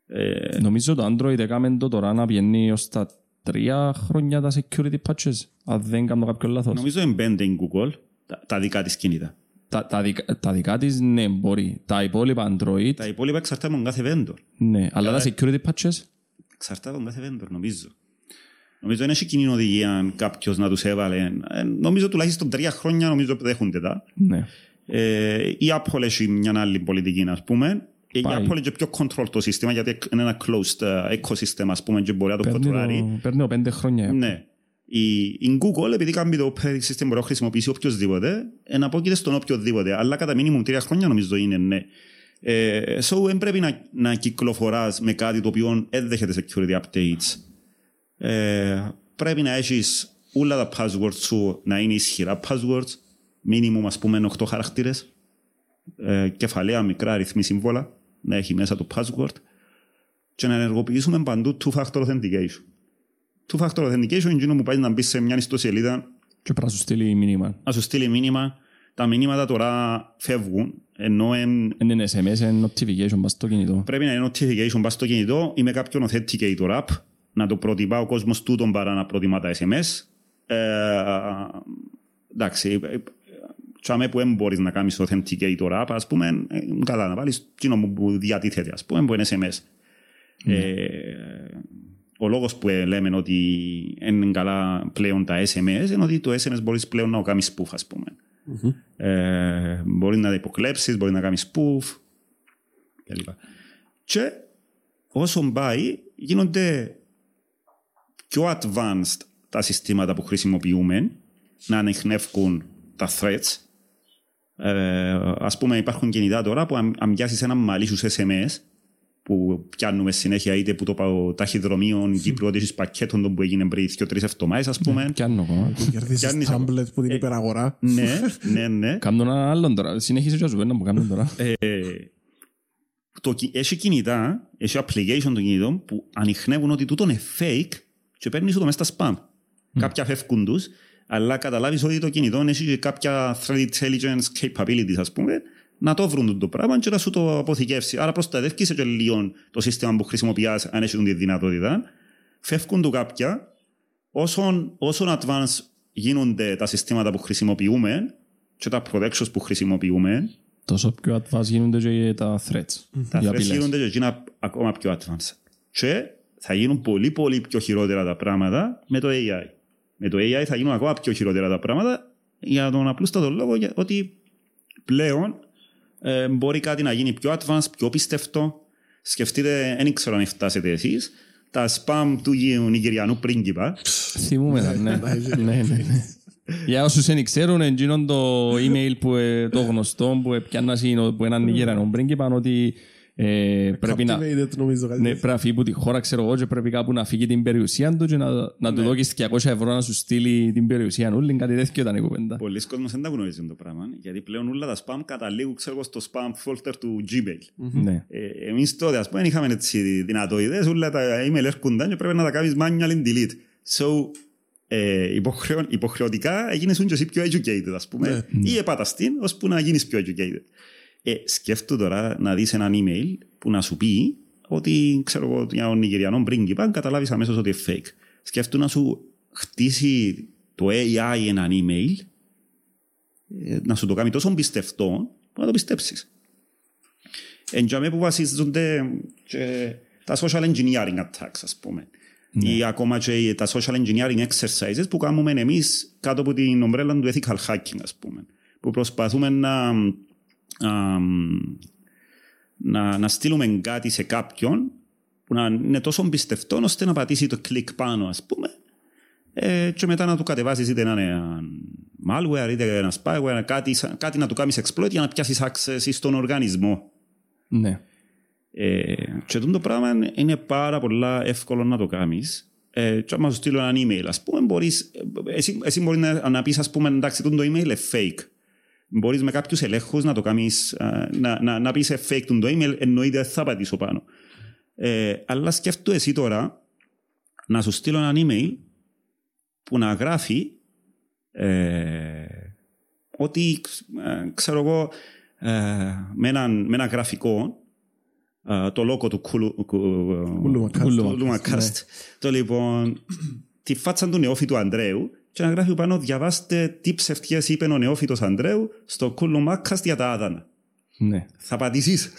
Ε... Νομίζω το Android έκαμε το τώρα να πιένει ως τα τρία χρόνια τα security patches, αν δεν κάνω κάποιο λάθος. Νομίζω εμπέντε η Google τα, τα δικά της κινητά. Τα, τα, δικα, τα δικά της, ναι, μπορεί. Τα υπόλοιπα Android... Τα υπόλοιπα εξαρτάται από κάθε vendor. Ναι, αλλά Άρα... τα security patches... Εξαρτάται από κάθε vendor, νομίζω. Νομίζω είναι σε κοινή οδηγία κάποιος να τους έβαλε. Νομίζω τουλάχιστον τρία χρόνια νομίζω δέχονται τα. Ναι. Ε, η Apple έχει μια άλλη πολιτική, ας πούμε. Πάει. Η Apple είναι πιο control το σύστημα, γιατί είναι ένα closed uh, ecosystem, ας πούμε, και μπορεί να το κοντρολάρει. Παίρνει πέντε χρόνια. Ναι. Η, η Google, επειδή κάνει το operating system, μπορεί να χρησιμοποιήσει οποιοδήποτε, εναπόκειται στον οποιοδήποτε. Αλλά κατά μήνυμου τρία χρόνια νομίζω είναι, ναι. Ε, so, δεν πρέπει να, να κυκλοφοράς με κάτι το οποίο δεν δέχεται security updates. Ε, πρέπει να έχεις όλα τα passwords σου να είναι ισχυρά passwords, μήνυμου ας πούμε οκτώ χαρακτήρες, ε, κεφαλαία, μικρά, αριθμή, σύμβολα, να έχει μέσα το password και να ενεργοποιήσουμε παντού two-factor authentication. Two-factor authentication είναι εκείνο που πάει να μπει σε μια ιστοσελίδα και πρέπει να σου στείλει μήνυμα. Να σου στείλει μήνυμα. Τα μήνυματα τώρα φεύγουν. Ενώ εν... εν είναι ες εμ ες, είναι notification πας στο κινητό. Πρέπει να είναι notification πας στο κινητό ή με κάποιον authenticator app. Να το προτιμά ο κόσμος τούτον παρά να προτιμά τα ες εμ ες. Ε, εντάξει, τσάμε που δεν μπορείς να κάνεις authenticator app, ας πούμε, καλά να βάλεις εκείνο που διατίθεται, ας πούμε, που είναι ες εμ ες. Mm. Ε, ο λόγος που λέμε ότι είναι καλά πλέον τα ες εμ ες είναι ότι το ες εμ ες μπορείς πλέον να κάνεις spoof, ας πούμε. Mm-hmm. Ε, μπορεί να τα υποκλέψεις, μπορεί να κάνεις spoof κλπ. Και όσον πάει γίνονται πιο advanced τα συστήματα που χρησιμοποιούμε να ανιχνεύκουν τα threads. ε, ας πούμε υπάρχουν κινητά τώρα που αν, αν πιάσεις ένα μαλλί σου ες εμ ες που πιάνουμε συνέχεια, είτε που το πάω ταχυδρομείων, Κύπρου, ότι έχεις πακέτων που έγινε πριν δύο τρεις εβδομάδες, ας πούμε. Πιάνω ακόμα. Που κερδίσεις τάμπλετ που την υπεραγορά. Ναι, ναι, ναι. Κάμνω έναν άλλον τώρα. Συνέχισε και ας βέβαια να μου κάνουν τώρα. Έχει κινητά, έχει application των κινητών που ανιχνεύουν ότι τούτο είναι fake και παίρνεις το μέσα στα spam. Κάποια φεύγουν τους, αλλά καταλάβεις ότι το κινητό έχει κάποια threat intelligence capabilities, ας πούμε, να το βρουν το πράγμα και να σου το αποθηκεύσει. Άρα προστατεύκησε και λίγο το σύστημα που χρησιμοποιάς αν έχουν τη δυνατότητα. Φεύγουν του κάποια. Όσον, όσον advanced γίνονται τα συστήματα που χρησιμοποιούμε και τα protections που χρησιμοποιούμε, τόσο πιο advanced γίνονται και τα threats. Τα threats γίνονται και γίνονται ακόμα πιο advanced. Και θα γίνουν πολύ πολύ πιο χειρότερα τα πράγματα με το έι άι. Με το έι άι θα γίνουν ακόμα πιο χειρότερα τα πράγματα για τον απλούστατο λόγο ότι πλέον Ε, μπορεί κάτι να γίνει πιο advanced, πιο πιστευτό. Σκεφτείτε, δεν ξέρω αν φτάσετε εσείς, τα spam του νιγηριανού πρίγκιπα. Θυμούμε τα, ναι. ναι, ναι. Για όσους δεν ξέρουν, εγγύνον το email που, ε, το γνωστό που πιάννασαι που έναν νιγηριανό πρίγκιπα, ότι ε, πρέπει να, ναι, να φύγει από τη χώρα, ξέρω εγώ, και πρέπει κάπου να φύγει την περιουσία του και να, να του δώκεις διακόσια ευρώ να σου στείλει την περιουσία του. Όλοι κάτι τέτοιο ήταν η κουβέντα. Πολλοί κόσμοι δεν τα γνωρίζουν το πράγμα, γιατί πλέον όλα τα spam καταλήγουν στο spam folder του Gmail. Mm-hmm. Ε, εμείς τότε, ας πούμε, είχαμε δυνατότητες, όλα τα email έρχονταν και πρέπει να τα κάνεις manual and delete. So, ε, υποχρεω, υποχρεωτικά γίνεις και εσύ πιο educated, ας πούμε, mm-hmm. ή επαταστήν, ώσπου να γίνεις πιο educated. Ε, σκέφτου τώρα να δεις έναν email που να σου πει ότι ξέρω εγώ, για τον Νιγηριανό πρίγκιπα καταλάβεις αμέσως ότι είναι fake. Σκέφτου να σου χτίσει το έι άι έναν email, ε, να σου το κάνει τόσο πιστευτό που να το πιστέψεις. Εν τζαμέ που βασίζονται και τα social engineering attacks, ας πούμε. Ναι. Ή ακόμα και τα social engineering exercises που κάνουμε εμείς κάτω από την ομπρέλα του ethical hacking, ας πούμε. Που προσπαθούμε να Um, να, να στείλουμε κάτι σε κάποιον που να είναι τόσο πιστευτό ώστε να πατήσει το κλικ πάνω, ας πούμε, ε, και μετά να του κατεβάσεις είτε ένα malware είτε ένα spyware, κάτι, κάτι να του κάνεις exploit για να πιάσεις access στον οργανισμό. Ναι. Ε, και το πράγμα είναι πάρα πολλά εύκολο να το κάνεις. Ε, και άμα σου στείλω ένα email, ας πούμε, μπορείς, εσύ, εσύ μπορεί να, να πεις, ας πούμε, εντάξει, το email είναι fake. Μπορείς με κάποιους ελέγχους να το κάνεις, να, να, να πεις fake το email, εννοείται δεν θα πατήσω πάνω. Ε, αλλά σκέφτομαι εσύ τώρα να σου στείλω ένα email που να γράφει ε, ότι, ε, ξέρω εγώ, ε, με, ένα, με ένα γραφικό, ε, το λόγο του koulloumacast, το λοιπόν, τη φάτσα του νεόφυτου Ανδρέου, και να γράφει πάνω διαβάστε τι ψευτιές είπε ο νεόφυτος Ανδρέου στο koulloumacast για τα άδανα. Ναι. Θα πατήσεις.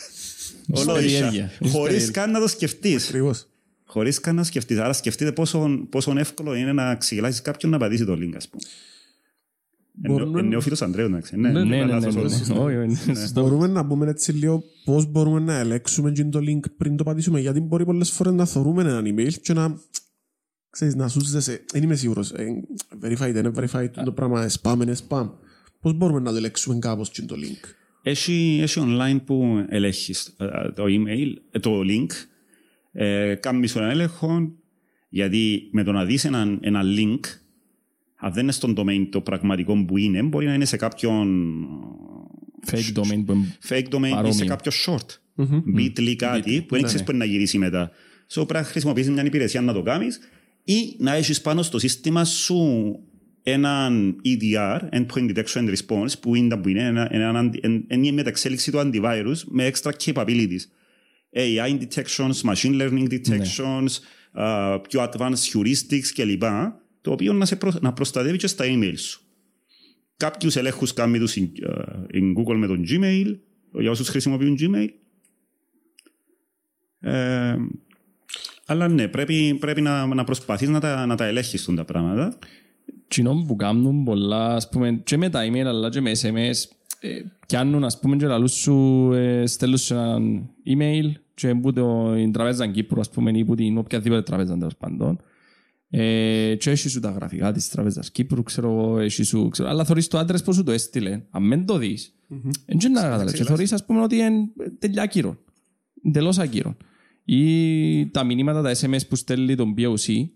Ολόγια. Χωρίς καν να το σκεφτείς. Ακριβώς. Χωρίς καν να σκεφτείς. Άρα σκεφτείτε πόσο, πόσο εύκολο είναι να ξεγελάσεις κάποιον να πατήσει το link, ας πούμε. Μπορούμε... Εν νεόφυτος Ανδρέου, να ξέρει. Ναι, ναι, ναι. ναι, ναι, ναι, ναι. Μπορούμε να πούμε έτσι λίγο πώς μπορούμε να ελέγξουμε το link πριν το πατήσουμε. Γιατί μπορεί πολλές φορές να θεωρούμε ένα email και να ξέρεις, να σου ζητήσεις, δεν είμαι σίγουρος, verified, είναι verified, το πράγμα spam, είναι spam. Πώς μπορούμε να το ελέγξουμε κάπως και το link? Έχει online που ελέγχεις το email, το link, ε, κάνεις τον έλεγχο, γιατί με το να δεις ένα, ένα link, αν δεν είναι στον domain το πραγματικό που είναι, μπορεί να είναι σε κάποιον fake domain, fake domain ή σε κάποιο short, mm-hmm. bitly κάτι, mm-hmm. που δεν ξέρεις πριν να γυρίσει μετά. So, πρέπει να χρησιμοποιήσεις μια υπηρεσία να το κάνεις ή να έχεις πάνω στο σύστημα σου έναν ι ντι αρ, Endpoint Detection and Response, που είναι, που είναι ένα, μια μεταξέλιξη του antivirus με extra capabilities. έι άι detections, machine learning detections, ναι. uh, πιο advanced heuristics κλπ. Το οποίο να, σε προ, να προστατεύει και στα email σου. Κάποιους ελέγχους κάνουν τους in, uh, in Google με τον Gmail, για όσους χρησιμοποιούν Gmail. Uh, αλλά ναι, πρέπει, πρέπει να, να προσπαθείς να τα, να τα ελέγχεις τα πράγματα. Κοινό που κάνουν πολλά, ας πούμε, και με τα email αλλά και με ες εμ ες, ε, πιάνουν, ας πούμε, και λαλούς σου ε, στέλνουν σε ένα email και που το, την τραπέζα Κύπρου, ας πούμε, ή που την οποιαδήποτε τραπέζα τέλος πάντων. Ε, και έχεις σου τα γραφικά της τραπέζας Κύπρου, ξέρω, έχεις σου, ξέρω, αλλά θωρείς το άντρες πώς σου το έστειλε. Αν μεν το δεις, δεν mm-hmm. να καταλάβεις. Και θωρείς, ας πούμε, ότι είναι τελειάκυρο, τελώς ακύρο. Ή τα μηνύματα, τα ες εμ ες που στέλνει τον πι ο σι,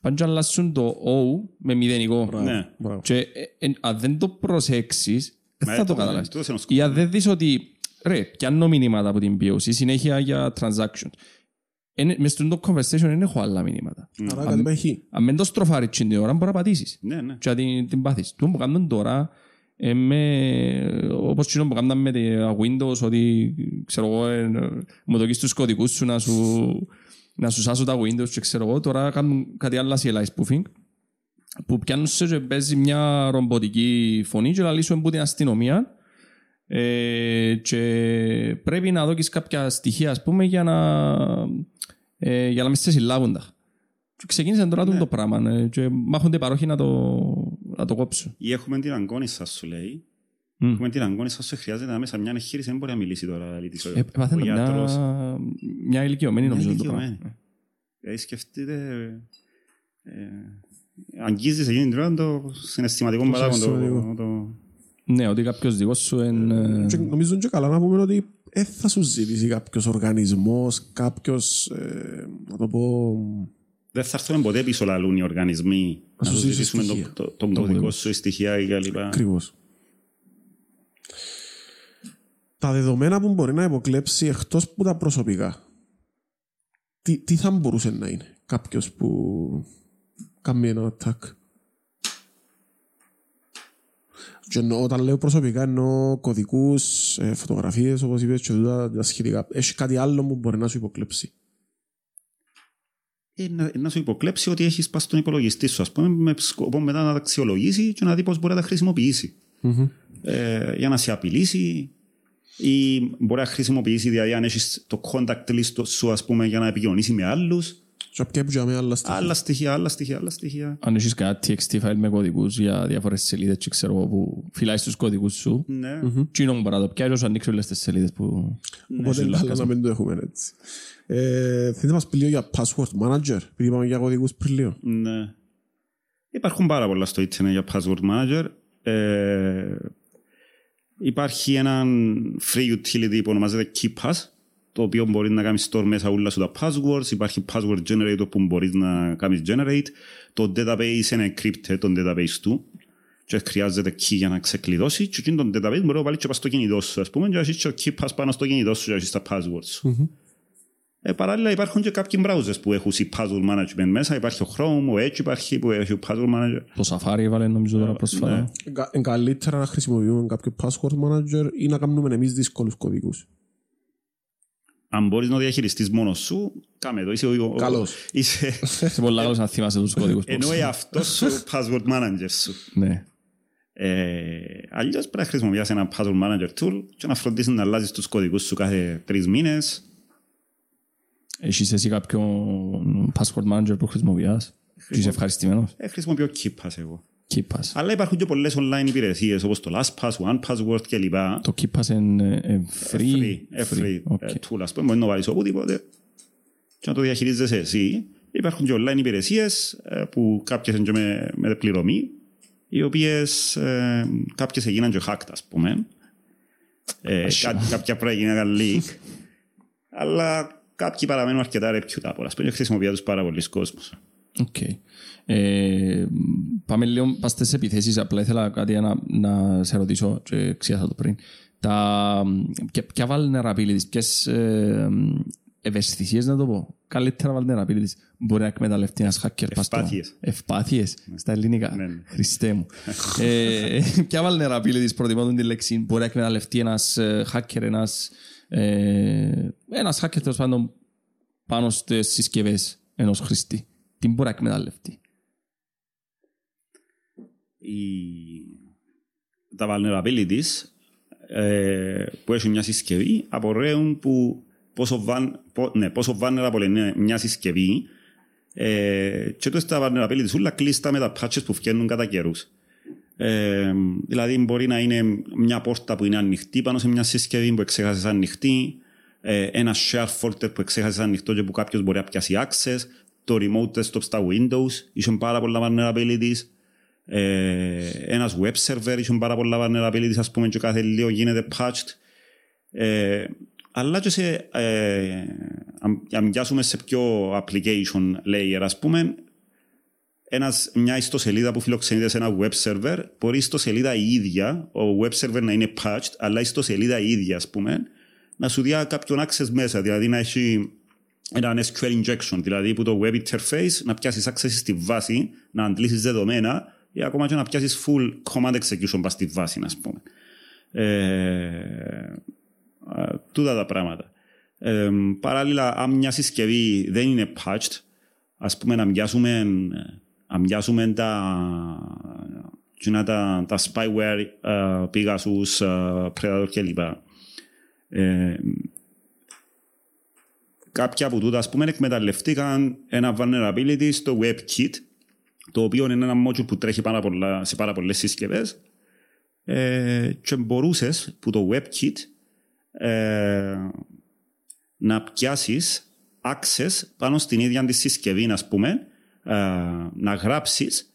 πάνε και αλλάσουν το O με μηδενικό. Ναι. Και ε, ε, αν δεν το προσέξεις, δεν θα το καταλάβεις. Ή αν δεν δεις ότι, ρε, πιάνω μηνύματα από την πι ο σι, συνέχεια για transactions. Ε, μες στον το conversation δεν έχω άλλα μηνύματα. Αν δεν το στροφάρεις την ώρα, μπορεί να πατήσεις. Ναι, ναι. Και την, την πάθεις. Του που κάνουν τώρα, ε, με, όπως κοινό που κάνουν με τα Windows, ότι, ξέρω εγώ, ε, μου δοκίσεις τους κωδικούς σου να σου... να σου σάσω τα Windows και ξέρω εγώ, τώρα κάνουν κάτι άλλο σι ελ άι spoofing που πιάνουν σε και παίζει μια ρομποτική φωνή και λαλίσουν που την αστυνομία ε, και πρέπει να δώκεις κάποια στοιχεία, ας πούμε, για να, ε, για να μην σε συλλάβουν τα. Ξεκίνησαν τώρα ναι. το πράγμα ε, και μάχονται παρόχοι να το, να το κόψουν. Ή έχουμε την αγκόνισσα σου λέει. Mm. Έχουμε την αγκόνισσα σου χρειάζεται να μέσα μια εγχείρηση, δεν μπορεί να μιλήσει τώρα. Ε, Παθαίνω μια... μια ηλικιωμένη νομίζω. Μια ηλικιωμένη. Ε, σκεφτείτε... Ε, ε, αγγίζεις εκείνη την ώρα το συναισθηματικό παράγοντο. Ναι, ότι κάποιος δικός σου... Εν... Και, νομίζω και καλά να πούμε ότι ε, θα σου ζητήσει κάποιος οργανισμός, κάποιος... Ε, να το πω... Δεν θα έρθουν ποτέ πίσω λαλούν οι οργανισμοί. Να σου ζητήσουμε τον το, το, το κωδικό σου, στοιχεία κλπ. Ακριβώς. Τα δεδομένα που μπορεί να υποκλέψει εκτός που τα προσωπικά. Τι, τι θα μπορούσε να είναι κάποιος που κάνει ένα attack? Και εννοώ, όταν λέω προσωπικά εννοώ κωδικούς, ε, φωτογραφίες όπως είπες και τα, τα σχετικά. Έχει κάτι άλλο που μπορεί να σου υποκλέψει? Ε, να, να σου υποκλέψει ότι έχεις πάει στον υπολογιστή σου, ας πούμε, με σκοπό μετά να τα αξιολογήσει και να δει πώς μπορεί να τα χρησιμοποιήσει. Mm-hmm. Ε, για να σε απειλήσει. Ή μπορεί να χρησιμοποιήσει, δηλαδή αν έχεις το contact list σου, ας πούμε, για να επικοινωνήσει με άλλους. Άλλα στοιχεία, άλλα στοιχεία, άλλα στοιχεία. Αν έχεις κάτι τι εξ τι file με κωδικούς για διάφορες σελίδες και ξέρω που φυλάεις τους κωδικούς σου. Ναι. Τι είναι παρά το πιάζω, σου ανοίξω όλες τις σελίδες που... Οπότε καλά να μην το έχουμε έτσι. Θέλετε να μας πει λίγο για password manager, επειδή είπαμε για κωδικούς πριν λίγο. Ναι. Υπάρχουν πάρα πολλά στο ίντερνετ για password manager. Υπάρχει ένα free utility που ονομάζεται KeePass, το οποίο μπορεί να κάνει store μέσα όλα σου τα passwords. Υπάρχει password generator που μπορεί να κάνει generate. Το database είναι encrypted, το database του. Και χρειάζεται key για να ξεκλειδώσει. Και εκείνο το database μπορεί να βάλει και πάνω στο κινητό σου, ας πούμε, και να έχεις το KeePass πάνω στο κινητό σου και να έχεις τα passwords σου. Mm-hmm. Ε, παράλληλα, υπάρχουν και κάποιοι browsers που έχουν password management μέσα. Υπάρχει ο Chrome, ο Edge, υπάρχει που έχει password manager. Το Safari έβαλε νομίζω τώρα προσφάτα. Είναι καλύτερα να χρησιμοποιούμε κάποιο password manager ή να κάνουμε εμείς δύσκολους κωδικούς? Αν μπορείς να διαχειριστείς μόνος σου, κάμε το. Είσαι ο... Καλός. Είσαι... Πολλά καλός να θυμάσαι τους κωδικούς. Ενώ εαυτός σου password manager σου. Ναι. Ε, αλλιώς πρέπει να χρησιμοποιήσεις ένα password manager tool και να φροντίσεις να αλλάζεις τους κωδικούς σου κάθε τρεις μήνες. Έχεις εσύ κάποιον password manager που χρησιμοποιάς? Είσαι ευχαριστημένος? Ε, χρησιμοποιώ KeePass εγώ. KeePass. Αλλά υπάρχουν και πολλές online υπηρεσίες όπως το LastPass, OnePassword κλπ. Το KeePass είναι free. Free tool, ας πούμε, μπορεί να βάλεις οπουδήποτε και να το διαχειρίζεσαι εσύ. Υπάρχουν και online υπηρεσίες που κάποιες είναι με, με πληρωμή, οι οποίες ε, κάποιες έγιναν και hacked, ας πούμε. Ε, κά, κάποια πράγματα έγιναν leak. Αλλά κάποιοι παραμένουν αρκετά reputable. Ας πούμε, χρησιμοποιεί τους πάρα πολλοί κόσμος. Okay. Ε, πάμε λίγο στις επιθέσεις. Απλά ήθελα κάτι να, να σε ρωτήσω και ξέχασα το πριν. Τα, ποια, ποια vulnerabilities, ποιες ε, ευαισθησίες να το πω, καλύτερα vulnerabilities μπορεί να εκμεταλλευτεί ένας hacker. Ευπάθειες. Ευπάθειες, ναι. Στα ελληνικά. Ναι, ναι. Χριστέ μου. ε, ποια vulnerabilities, προτιμώνουν τη λέξη, μπορεί να εκμεταλλευτεί ένας hacker, ένας, ε, ένας hacker τέλος πάντων πάνω στις συσκευές ενός χρηστή. Τι μπορεί να εκμεταλλευτεί. Η... Τα vulnerabilities ε, που έχουν μια συσκευή απορρέουν που πόσο, βαν, πό, ναι, πόσο vulnerable είναι μια συσκευή ε, και τότε τα vulnerabilities όλα κλείστα με τα patches που βγαίνουν κατά καιρούς. Ε, δηλαδή μπορεί να είναι μια πόρτα που είναι ανοιχτή πάνω σε μια συσκευή που ξέχασες ανοιχτή, ε, ένα share folder που ξέχασες ανοιχτό και που κάποιος μπορεί να πιάσει access, το remote desktop στα Windows, είχαν πάρα πολλά vulnerabilities. Ε, ένας web server είχαν πάρα πολλά vulnerabilities, ας πούμε, και κάθε λίγο γίνεται patched. Ε, αλλά και σε, ε, αν πιάσουμε σε πιο application layer, ας πούμε, ένας, μια ιστοσελίδα που φιλοξενείται σε ένα web server, μπορεί η ιστοσελίδα η ίδια, ο web server να είναι patched, αλλά η ιστοσελίδα η ίδια, ας πούμε, να σου διά κάποιον access μέσα, δηλαδή να έχει ένα ες κιου ελ injection, δηλαδή που το web interface να πιάσεις access στη βάση, να αντλήσεις δεδομένα ή ακόμα και να πιάσεις full command execution στη βάση, ας πούμε. Ε, τούτα τα πράγματα. Ε, παράλληλα, αν μια συσκευή δεν είναι patched, ας πούμε να μοιάσουμε, να μοιάσουμε τα, τα, τα spyware, uh, Pegasus, uh, Predator κλπ. Ε, Κάποια από τούτα, ας πούμε, εκμεταλλευτήκαν ένα vulnerability στο WebKit, το οποίο είναι ένα module που τρέχει πάρα πολλά, σε πάρα πολλές συσκευές, ε, και μπορούσες που το WebKit ε, να πιάσεις access πάνω στην ίδια τη συσκευή, ας πούμε, ε, να γράψεις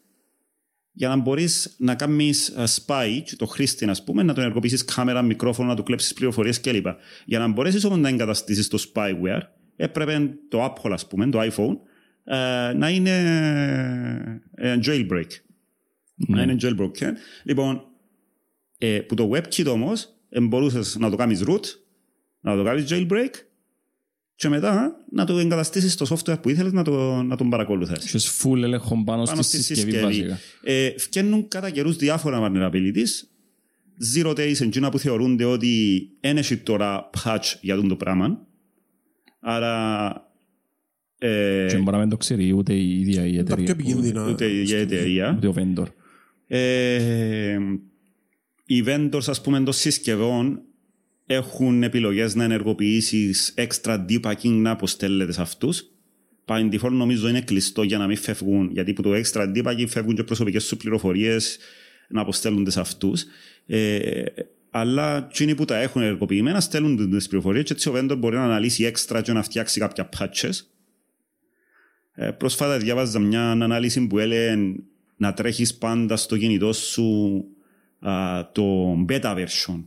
για να μπορείς να κάνεις spy το χρήστη, ας πούμε, να τον ενεργοποιήσεις κάμερα, μικρόφωνο, να του κλέψεις πληροφορίες κλπ. Για να μπορέσεις όμως να εγκαταστήσεις το spyware, έπρεπε το Apple, ας πούμε, το iPhone, να είναι jailbreak. Mm. Να είναι jailbreak. Ε. Λοιπόν, ε, που το WebKit όμως, ε, μπορούσες να το κάνεις root, να το κάνεις jailbreak και μετά να το εγκαταστήσεις στο software που ήθελες να, το, να τον παρακολουθείς. Έχεις full έλεγχο πάνω, πάνω στη συσκευή, συσκευή βασικά. Ε, Φκαίνουν κατά καιρούς διάφορα vulnerabilities, zero days εντύνα που θεωρούνται ότι ένεχει τώρα patch για τον το πράγμα. Άρα... Ε, και μπορεί να μην το ξέρει ούτε η ίδια η εταιρεία. Τα πιο επικίνδυνα. Ούτε η ίδια η εταιρεία. Ούτε ο vendor. Ε, οι vendors, ας πούμε, των συσκευών έχουν επιλογές να ενεργοποιήσεις extra debugging να αποστέλλεται σε αυτούς. By default νομίζω είναι κλειστό για να μην φεύγουν, γιατί που το extra debugging φεύγουν και προσωπικές σου πληροφορίες να αποστέλλονται σε αυτούς. Ε, αλλά εκείνοι που τα έχουν ενεργοποιημένα στέλνουν τις πληροφορίες και έτσι ο vendor μπορεί να αναλύσει extra και να φτιάξει κάποια patches. Ε, πρόσφατα διάβαζα μια ανάλυση που έλεγε να τρέχεις πάντα στο κινητό σου α, το beta version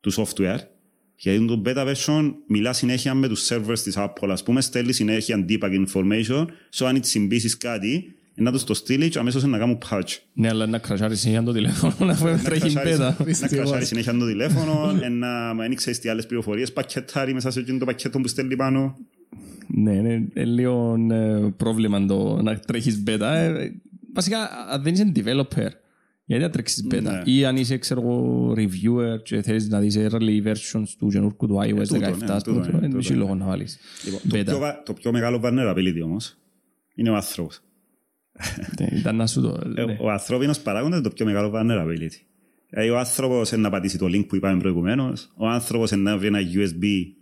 του software, γιατί το beta version μιλά συνέχεια με τους servers της Apple, ας πούμε, στέλνει συνέχεια debugging information, so αν συμπίσεις κάτι να τους το στείλει και αμέσως να κάνουν patch. Ναι, αλλά να κρασάρει συνέχεια το τηλέφωνο, να τρέχει beta. Να κρασάρει συνέχεια το τηλέφωνο, να μην ξέρεις τι άλλες πληροφορίες, πακετάρει μέσα σε το πακέτο που στέλνει πάνω. Ναι, είναι λίγο πρόβλημα να τρέχεις beta. Βασικά, αν δεν είσαι developer, γιατί να τρέξεις πέτα. Ή αν είσαι, ξέρω εγώ, reviewer και θέλεις να δεις early versions του γενούρκου του άι Ο Ες δεκαεπτά, δεν έχει λόγο να βάλεις. Το πιο μεγάλο vulnerability όμως είναι ο άνθρωπος. Ήταν να σου το... Ο ανθρώπινος παράγοντας είναι το πιο μεγάλο vulnerability. Ο άνθρωπος είναι να πατήσει το link που είπαμε προηγουμένως, ο άνθρωπος είναι να βρει ένα γιου ες μπι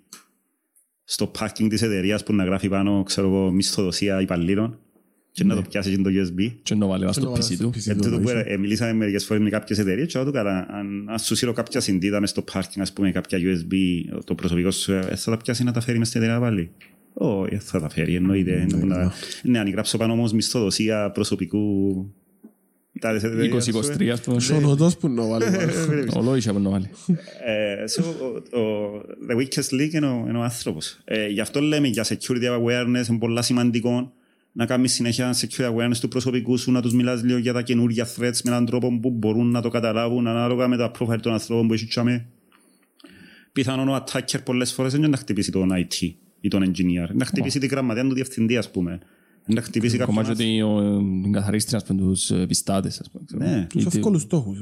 στο parking της εταιρείας που να γράφει πάνω, ξέρω εγώ, μισθοδοσία υπαλλήλων. Και να το πιάσει και το γιου ες μπι. Και να βάλει στο πι σι του. Μιλήσαμε μερικές φορές με κάποιες εταιρείες και αν σου σύρω κάποια συντήτα μες στο πάρκινγκ, ας πούμε, κάποια γιου ες μπι, το προσωπικό σου, θα τα πιάσει να τα φέρει μες στην εταιρεία πάλι. Όχι, θα τα φέρει, εννοείται. Ναι, αν γράψω πάνω όμως μισθοδοσία προσωπικού... είκοσι είκοσι τρία αυτό. Σονοδός που να βάλει. Ολόγησα που να βάλει. The weakest link είναι ο άνθρωπος. Γι' αυτό λέμε για security awareness, είναι πολλά σημαντικό να κάνεις συνέχεια security awareness του προσωπικού σου, να τους μιλάς λίγο για τα καινούργια threats με έναν τρόπο που μπορούν να το καταλάβουν ανάλογα με τα profile των ανθρώπων που έχεις. Πιθανόν ο attacker πολλές φορές δεν είναι να χτυπήσει τον άι τι ή τον engineer, να χτυπήσει την γραμματεία του διευθυντή, ας πούμε. Να χτυπήσει κάποιον άνθρωπο. Κομμάτι την καθαρίστρια, τους πιστάτες. Τους αυκόλους στόχους.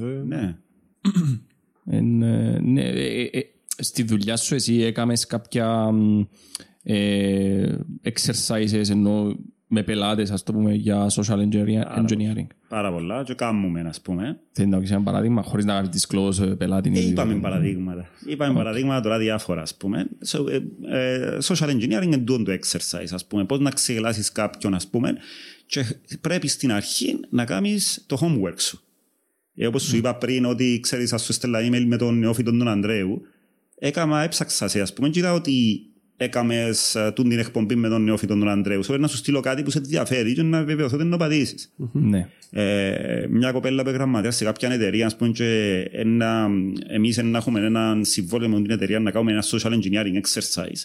Στη δουλειά σου εσύ έκαμες κάποια exercises ενώ με πελάτες, ας το πούμε, για social engineering? Πάρα πολλά και κάνουμε, ας πούμε. Θέλει να δώσεις ένα παραδείγμα χωρίς να κάνεις disclose πελάτη? Είπαμε παραδείγματα. Είπαμε παραδείγματα τώρα διάφορα, ας πούμε. Social engineering είναι το exercise, ας πούμε. Πώς να ξεγελάσεις κάποιον, ας πούμε. Και πρέπει στην αρχή να κάνεις το homework σου. Όπως σου είπα πριν, ότι ξέρεις, ας σου στέλνα email με τον νεόφιτο τον Ανδρέου. Έκανα, έψαξα σε, ας πούμε, και είδα ότι έκαμες την εκπομπή με τον νεόφιτο τον Ανδρέου. Πρέπει να σου στείλω κάτι που σε ενδιαφέρει και να βεβαιωθώ ότι δεν το πατήσεις. Μια κοπέλα που γραμματέα σε κάποια εταιρεία, ας πούμε, εμείς να έχουμε έναν συμβόλαιο με την εταιρεία να κάνουμε ένα social engineering exercise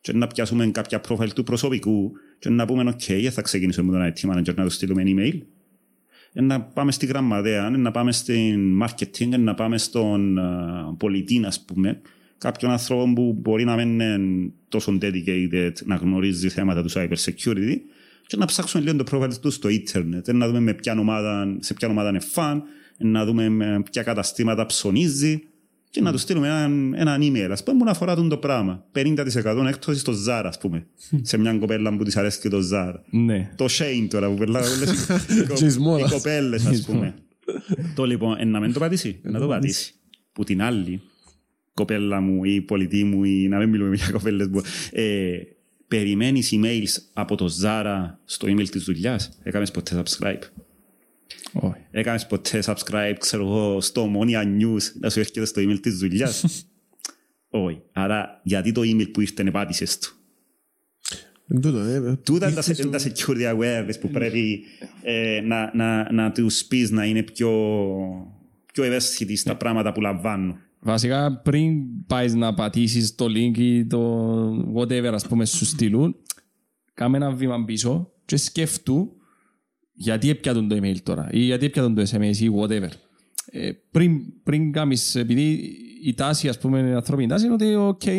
και να πιάσουμε κάποια profile του προσωπικού και να πούμε ok, θα ξεκινήσουμε με τον άι τι manager να του στείλουμε email, να πάμε στη γραμματέα, να πάμε στην marketing, να πάμε στον πολιτή, ας πούμε, κάποιον άνθρωπο που μπορεί να μην είναι τόσο dedicated να γνωρίζει θέματα του cyber security και να ψάξουν λίγο το profile του στο ίντερνετ, να δούμε με ποια ομάδα, σε ποια ομάδα είναι fan, να δούμε με ποια καταστήματα ψωνίζει και να του στείλουμε έναν ένα email, ας πούμε, που να αφορά τον το πράγμα. πενήντα τοις εκατό έκπτωση στο Zara, ας πούμε, σε μια κοπέλα που της αρέσει και το Zara. Το shame τώρα που περνάει όλες οι κοπέλες, ας πούμε. Το λοιπόν, να μην το πατήσει, να το πατήσει. Που την άλλη κοπέλα μου ή πολιτή μου ή να μην μιλούμε για κοπέλες μου, ε, περιμένεις emails από το Zara στο email της δουλειάς? Έκανες ποτέ subscribe? Oh. Έκανες ποτέ subscribe, ξέρω εγώ, στο Monia News να σου έρχεται στο email της δουλειάς? Όχι. Άρα γιατί το email που ήρθε επάτησες του? Τούτα είναι τα security awareness που πρέπει ε, να, να, να τους πεις να είναι πιο, πιο ευαίσθητοι στα πράγματα που λαμβάνουν. Βασικά πριν πάεις να πατήσεις το link ή το whatever, ας πούμε, σου στείλουν, κάμε ένα βήμα πίσω και σκέφτου γιατί έπιατον το email τώρα ή γιατί έπιατον το ες εμ ες ή whatever. Ε, πριν, πριν κάνεις, επειδή η τάση, ας πούμε, η ανθρώπινη τάση είναι ότι ok,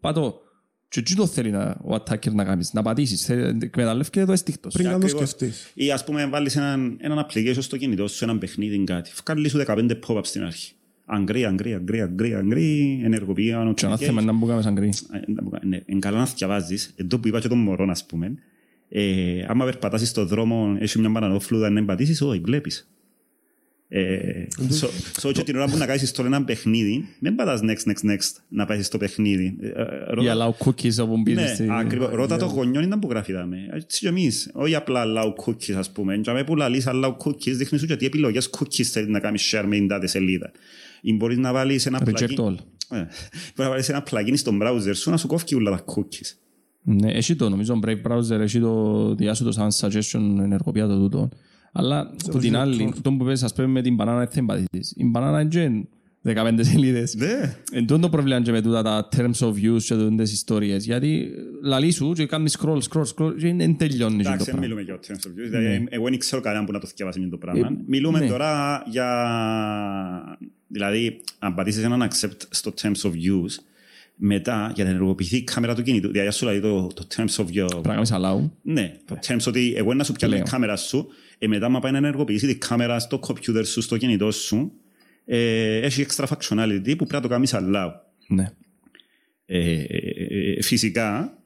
πατώ. Και τι το θέλει να, ο attacker να κάνεις, να πατήσεις, εκμεταλλεύεται το αισθήκτος. Πριν να το σκεφτείς. Ή ας πούμε βάλεις έναν, έναν application στο κινητό σου, έναν παιχνίδι, κάτι. Βγάλεις σου δεκαπέντε pop-up στην αρχή. Αγκρί, αγκρί, αγκρί, αγκρί, αγκρί, ενεργοποιία... Και ένα θέμα είναι να μπούκαμε σαν αγκρί. Είναι καλό να θυκιαβάζεις, εδώ που είπα και τον μωρό, ας πούμε, άμα περπατάσεις στον δρόμο, έχεις μια μπανανόφλουδα να εμπατήσεις, όχι, βλέπεις. Σω και την ώρα που να κάνεις τώρα ένα παιχνίδι, μην πατάς next, next, next, να πάσεις στο παιχνίδι. Ή allow cookies όπου μπίζεις. Ναι, ακριβώς. Ρώτα το γονιόν ήταν που γράφει τα με. Έτσι και εμείς, όχι απλά allow cookies, ας πούμε. Και αμέ που λαλείς allow cookies, δείχνεις σου και τι επιλογές cookies θέλεις να κάνεις share με την τάδε σελίδα. Ή μπορείς να βάλεις ένα plugin στον browser σου να σου κόφει όλα τα cookies. Ναι, εσύ το νομίζω, Brave Browser, εσύ το διάσωτο σαν suggestion ενεργοποιία το τούτο. Αλλά που την άλλη, τον που πες, ας πούμε, με την μπανάνα έτσι εμπαθήσεις. Η μπανάνα είναι δεκαπέντε σελίδες. Εν τόν το προβλήμα και με τούτα τα terms of use και τούντες ιστορίες. Γιατί λαλί σου και κάνεις scroll, scroll, scroll και δεν τελειώνει το πράγμα. Εντάξει, μιλούμε για terms of use. Εγώ δεν ξέρω κανέναν που να το θυκευάσει το πράγμα. Μιλούμε τώρα για... Δηλαδή, αν πατήσεις έναν accept στο terms of use, μετά για να ενεργοποιηθεί η κάμερα του κινητού, δηλαδή σου λέει το, το terms of your... Πράγματι allow. Ναι, το terms ότι εγώ να σου πιάνω την κάμερα σου, ε, μετά άμα πάει να ενεργοποιήσει την κάμερα στο computer σου, στο κινητό σου, ε, έχει extra functionality που πρέπει να το κάνεις allow. Ναι. Ε, ε, ε, φυσικά,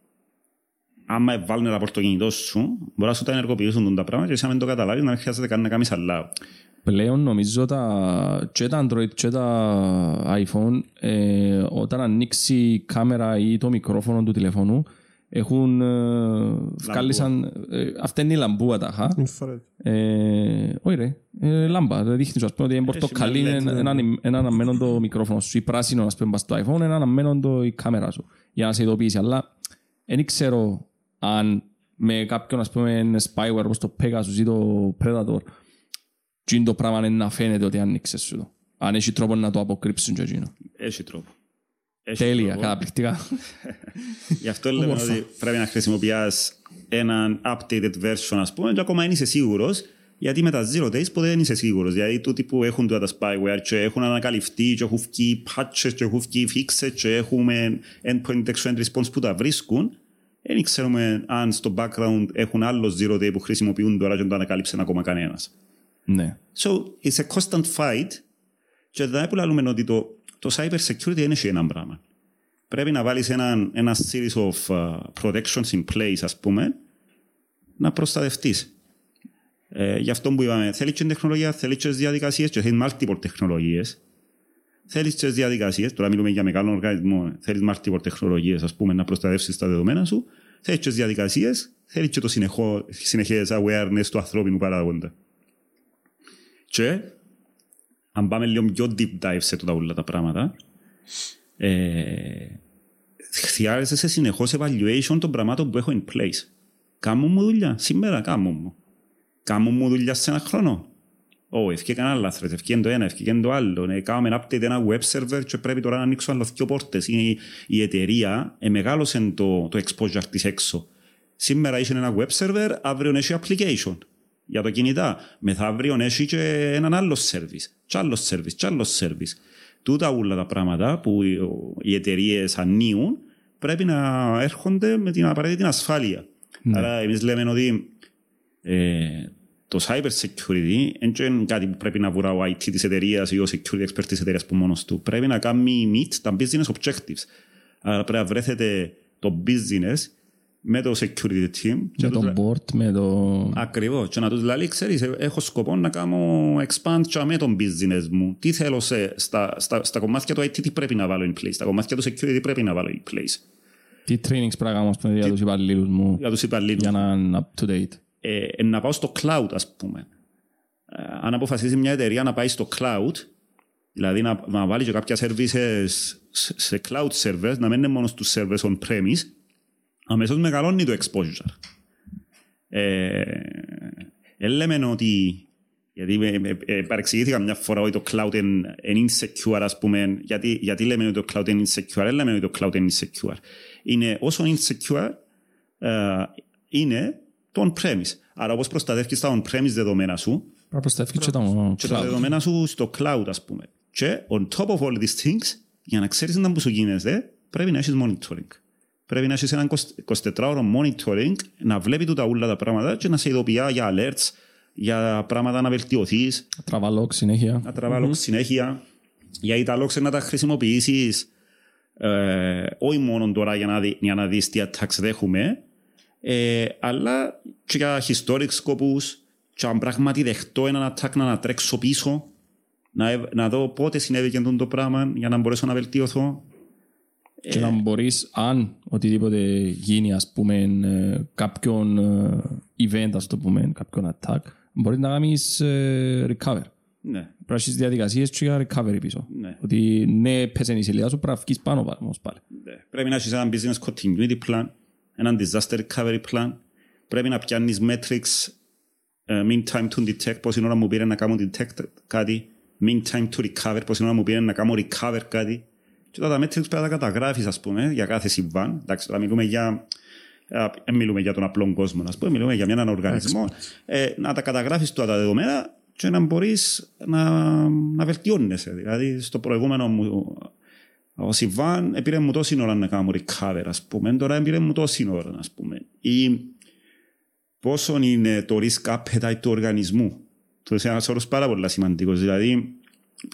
άμα βάλουν ένα από το κινητό σου, μπορεί να σου τα ενεργοποιήσουν τα πράγματα και εσύ να μην το καταλάβεις, να μην χρειάζεται καν να κάνεις allow. Πλέον νομίζω τα, και τα Android και τα iPhone, ε, όταν ανοίξει η κάμερα ή το μικρόφωνο του τηλεφώνου, έχουν βγάλισαν... Ε, αυτή είναι η λαμπούα τάχα. Ε, όχι ρε, ε, λάμπα. Δείχνεις, ας πούμε, ότι είναι πορτοκαλί, ένα αναμένο το μικρόφωνο σου. Ή πράσινο, ας πούμε, στο iPhone, ένα αναμένο η κάμερα σου. Για να σε ειδοποιήσει. Αλλά δεν ξέρω αν με κάποιον, ας πούμε, spyware όπως το Pegasus ή το Predator, και το πράγμα είναι να φαίνεται ότι άνοιξες σου το. Αν έχει τρόπο να το αποκρύψουν και εκείνο. Έχει τρόπο. Έχει τέλεια, τρόπο. Καταπληκτικά. Γι' αυτό λέμε ότι πρέπει να χρησιμοποιάς έναν updated version, ας πούμε, και ακόμα δεν είσαι σίγουρος, γιατί με τα zero days ποτέ δεν είσαι σίγουρος. Δηλαδή τούτοι που έχουν τα spyware και έχουν ανακαλυφθεί και έχουν βγει patches και έχουν βγει fixes και έχουμε endpoint detection and response που τα βρίσκουν, δεν ξέρουμε αν στο background έχουν άλλο zero day που χρησιμοποιούν τώρα και δεν το ανακαλύψαν ακόμα κανένας. Ναι. So, it's a constant fight. Και δεν που λέμε ότι το, το cyber security δεν έχει ένα πράγμα. Πρέπει να βάλεις ένα, ένα series of uh, protections in place, ας πούμε, να προστατευτείς. Ε, γι' αυτό που είπαμε, θέλεις και τεχνολογία, θέλεις και διαδικασίες, και θέλεις multiple τεχνολογίες. Θέλεις και διαδικασίες, τώρα μιλούμε για μεγάλο οργανισμό, θέλεις multiple τεχνολογίες, ας πούμε, να προστατεύσεις τα δεδομένα σου. Θέλεις και διαδικασίες, θέλεις και το συνεχώ, συνεχές awareness του ανθρώπινου παράγοντα. Και αν πάμε λίγο πιο deep dive σε τα όλα τα πράγματα, ε, χρειάζεσαι σε συνεχώς evaluation των πραγμάτων που έχω in place. Κάμω μου δουλειά, σήμερα κάμω μου. Κάμω μου δουλειά σε ένα χρόνο. Ω, ευκήκαν άλλα λάθρες, ευκήκαν το ένα, ευκήκαν το άλλο. Ε, Κάμαμε ένα update, ένα web server και πρέπει τώρα να ανοίξω άλλο δύο πόρτες. Η, η εταιρεία εμεγάλωσε το, το exposure της έξω. Σήμερα είσαι ένα web server, αύριο έχει application για τα κινητά. Μεθαύριο έχει και έναν άλλο service, και άλλο service, και άλλο service. Τούτα όλα τα πράγματα που οι εταιρείες ανίουν πρέπει να έρχονται με την απαραίτητη ασφάλεια. Ναι. Άρα εμείς λέμε ότι ε, το cyber security δεν είναι κάτι που πρέπει να βουρά ο άι τι της εταιρείας ή ο security expert της εταιρείας που μόνος του. Πρέπει να κάνει meet τα business objectives. Άρα πρέπει να βρέθετε το business με το security team, με το τους... board, με το... Ακριβώς, και να τους λέει, ξέρεις, έχω σκοπό να κάνω expand και με τον business μου. Τι θέλω σε, στα, στα, στα κομμάτια του άι τι, τι πρέπει να βάλω in place, στα κομμάτια του security, τι πρέπει να βάλω in place. Τι trainings πράγμα τι... για τους υπαλλήλους μου, για, τους υπαλλήλους. Για να είναι up to date. Ε, ε, να πάω στο cloud, ας πούμε. Ε, αν αποφασίσει μια εταιρεία να πάει στο cloud, δηλαδή να, να βάλει και κάποια services σε cloud servers, να μην είναι μόνο στους servers on-premise, αμέσως μεγαλώνει το exposure. Ε, λέμε ότι, γιατί με, ε, παρεξηγήθηκα μια φορά ότι το cloud είναι insecure, ας πούμε, γιατί, γιατί λέμε ότι το cloud είναι insecure, δεν λέμε ότι το cloud είναι insecure. Είναι, όσο insecure ε, είναι το on-premise. Άρα όπως προστατεύεις τα on-premise δεδομένα σου, προστατεύεις και, προ... και τα δεδομένα σου στο cloud, ας πούμε. Και on top of all these things, για να ξέρεις να που σου γίνεσαι, πρέπει να έχεις monitoring. Πρέπει να έχεις έναν εικοσιτετράωρο monitoring, να βλέπει τούτα όλα τα πράγματα και να σε ειδοποιεί για alerts, για πράγματα να βελτιωθείς. Να τραβάλω συνέχεια. Να τραβάλω mm-hmm. συνέχεια. Γιατί τα logs να τα χρησιμοποιήσεις ε, όχι μόνο τώρα για να, δει, για να δεις τι attacks δέχουμε, ε, αλλά και για historic σκοπούς, και αν πράγματι δεχτώ έναν attack να ανατρέξω πίσω, να, να δω πότε συνέβηκε το πράγμα για να μπορέσω να βελτιωθώ. Και να μπορείς, αν οτιδήποτε γίνει, ας πούμε, κάποιον event, ας το πούμε, κάποιον attack, μπορείς να κάνεις recover. Ναι. Πράσεις διαδικασίες και για recovery πίσω. Ναι. Ότι ναι, πέσαι η σελίδα σου, πρέπει να βγεις πάνω πάλι. Ναι. Πρέπει να έχεις έναν business continuity plan, έναν disaster recovery plan. Πρέπει να πιάνεις metrics, uh, mean time to detect, πόση ώρα μου πήρε να κάνω detect κάτι, mean time to recover, πόση ώρα μου πήρε να κάνω recover κάτι. Και τα μέτρηξ πρέπει να τα καταγράφεις, ας πούμε, για κάθε συμβάν. Εντάξει, τώρα μιλούμε για, ε, μιλούμε για τον απλό κόσμο, ας πούμε, μιλούμε για έναν οργανισμό. Ε, να τα καταγράφεις τώρα τα δεδομένα και να μπορείς να, να βελτιώνεσαι. Δηλαδή, στο προηγούμενο μου ο συμβάν έπειρε μου τόση ώρα να κάνω recover, ας πούμε. Τώρα έπειρε μου τόση ώρα, ας πούμε. Ή πόσο είναι το risk appetite του οργανισμού. Το είναι ένας όρος πάρα πολύ σημαντικός. Δηλαδή,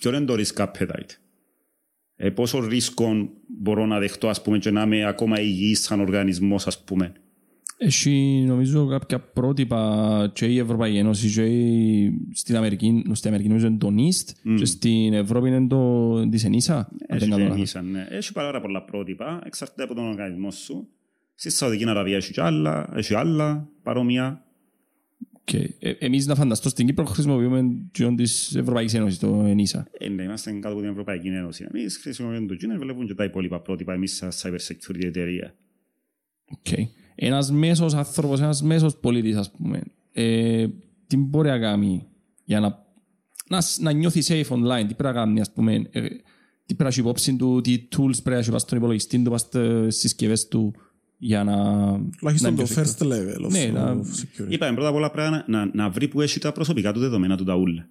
ποιο είναι το risk appetite. Ε, πόσο ρίσκο μπορώ να δεχτώ, ας πούμε, και να είμαι ακόμα υγιής σαν οργανισμός, ας πούμε. Έχει, νομίζω, κάποια πρότυπα και η Ευρωπαϊκή Ένωση και η... στην Αμερική, στην Αμερική νομίζω είναι το νιστ mm. και στην Ευρώπη είναι το CISA. Έχει, ναι. Έχει πάρα πολλά πρότυπα, εξαρτάται από τον οργανισμό σου. Στη Σαουδική Αραβία έχει άλλα, έχει άλλα παρόμοια. Okay. Ε, εμείς να φανταστώ στην Κύπρο χρησιμοποιούμε την Ευρωπαϊκή Ένωση, το CISA. Ε, ναι, είμαστε κάτω από την Ευρωπαϊκή Ένωση. Εμείς χρησιμοποιούμε το CISA, βλέπουμε και τα υπόλοιπα πρότυπα εμείς σαν cyber security εταιρεία. Okay. ένας μέσος άνθρωπος, ένας μέσος πολίτης, ας πούμε, ε, τι μπορεί να κάνει για να, να, να νιώθει safe online, τι πρέπει να κάνει, ας πούμε, ε, τι πρέπει να έχει υπόψη του, τι tools πρέπει να έχει στον υπολογιστή του, στις συσκευές του, για να... Λάχιστον το first level. Ναι, να... Είπαμε πρώτα απ' όλα πρέπει να, να βρει που έχει τα προσωπικά του δεδομένα του τα ούλα.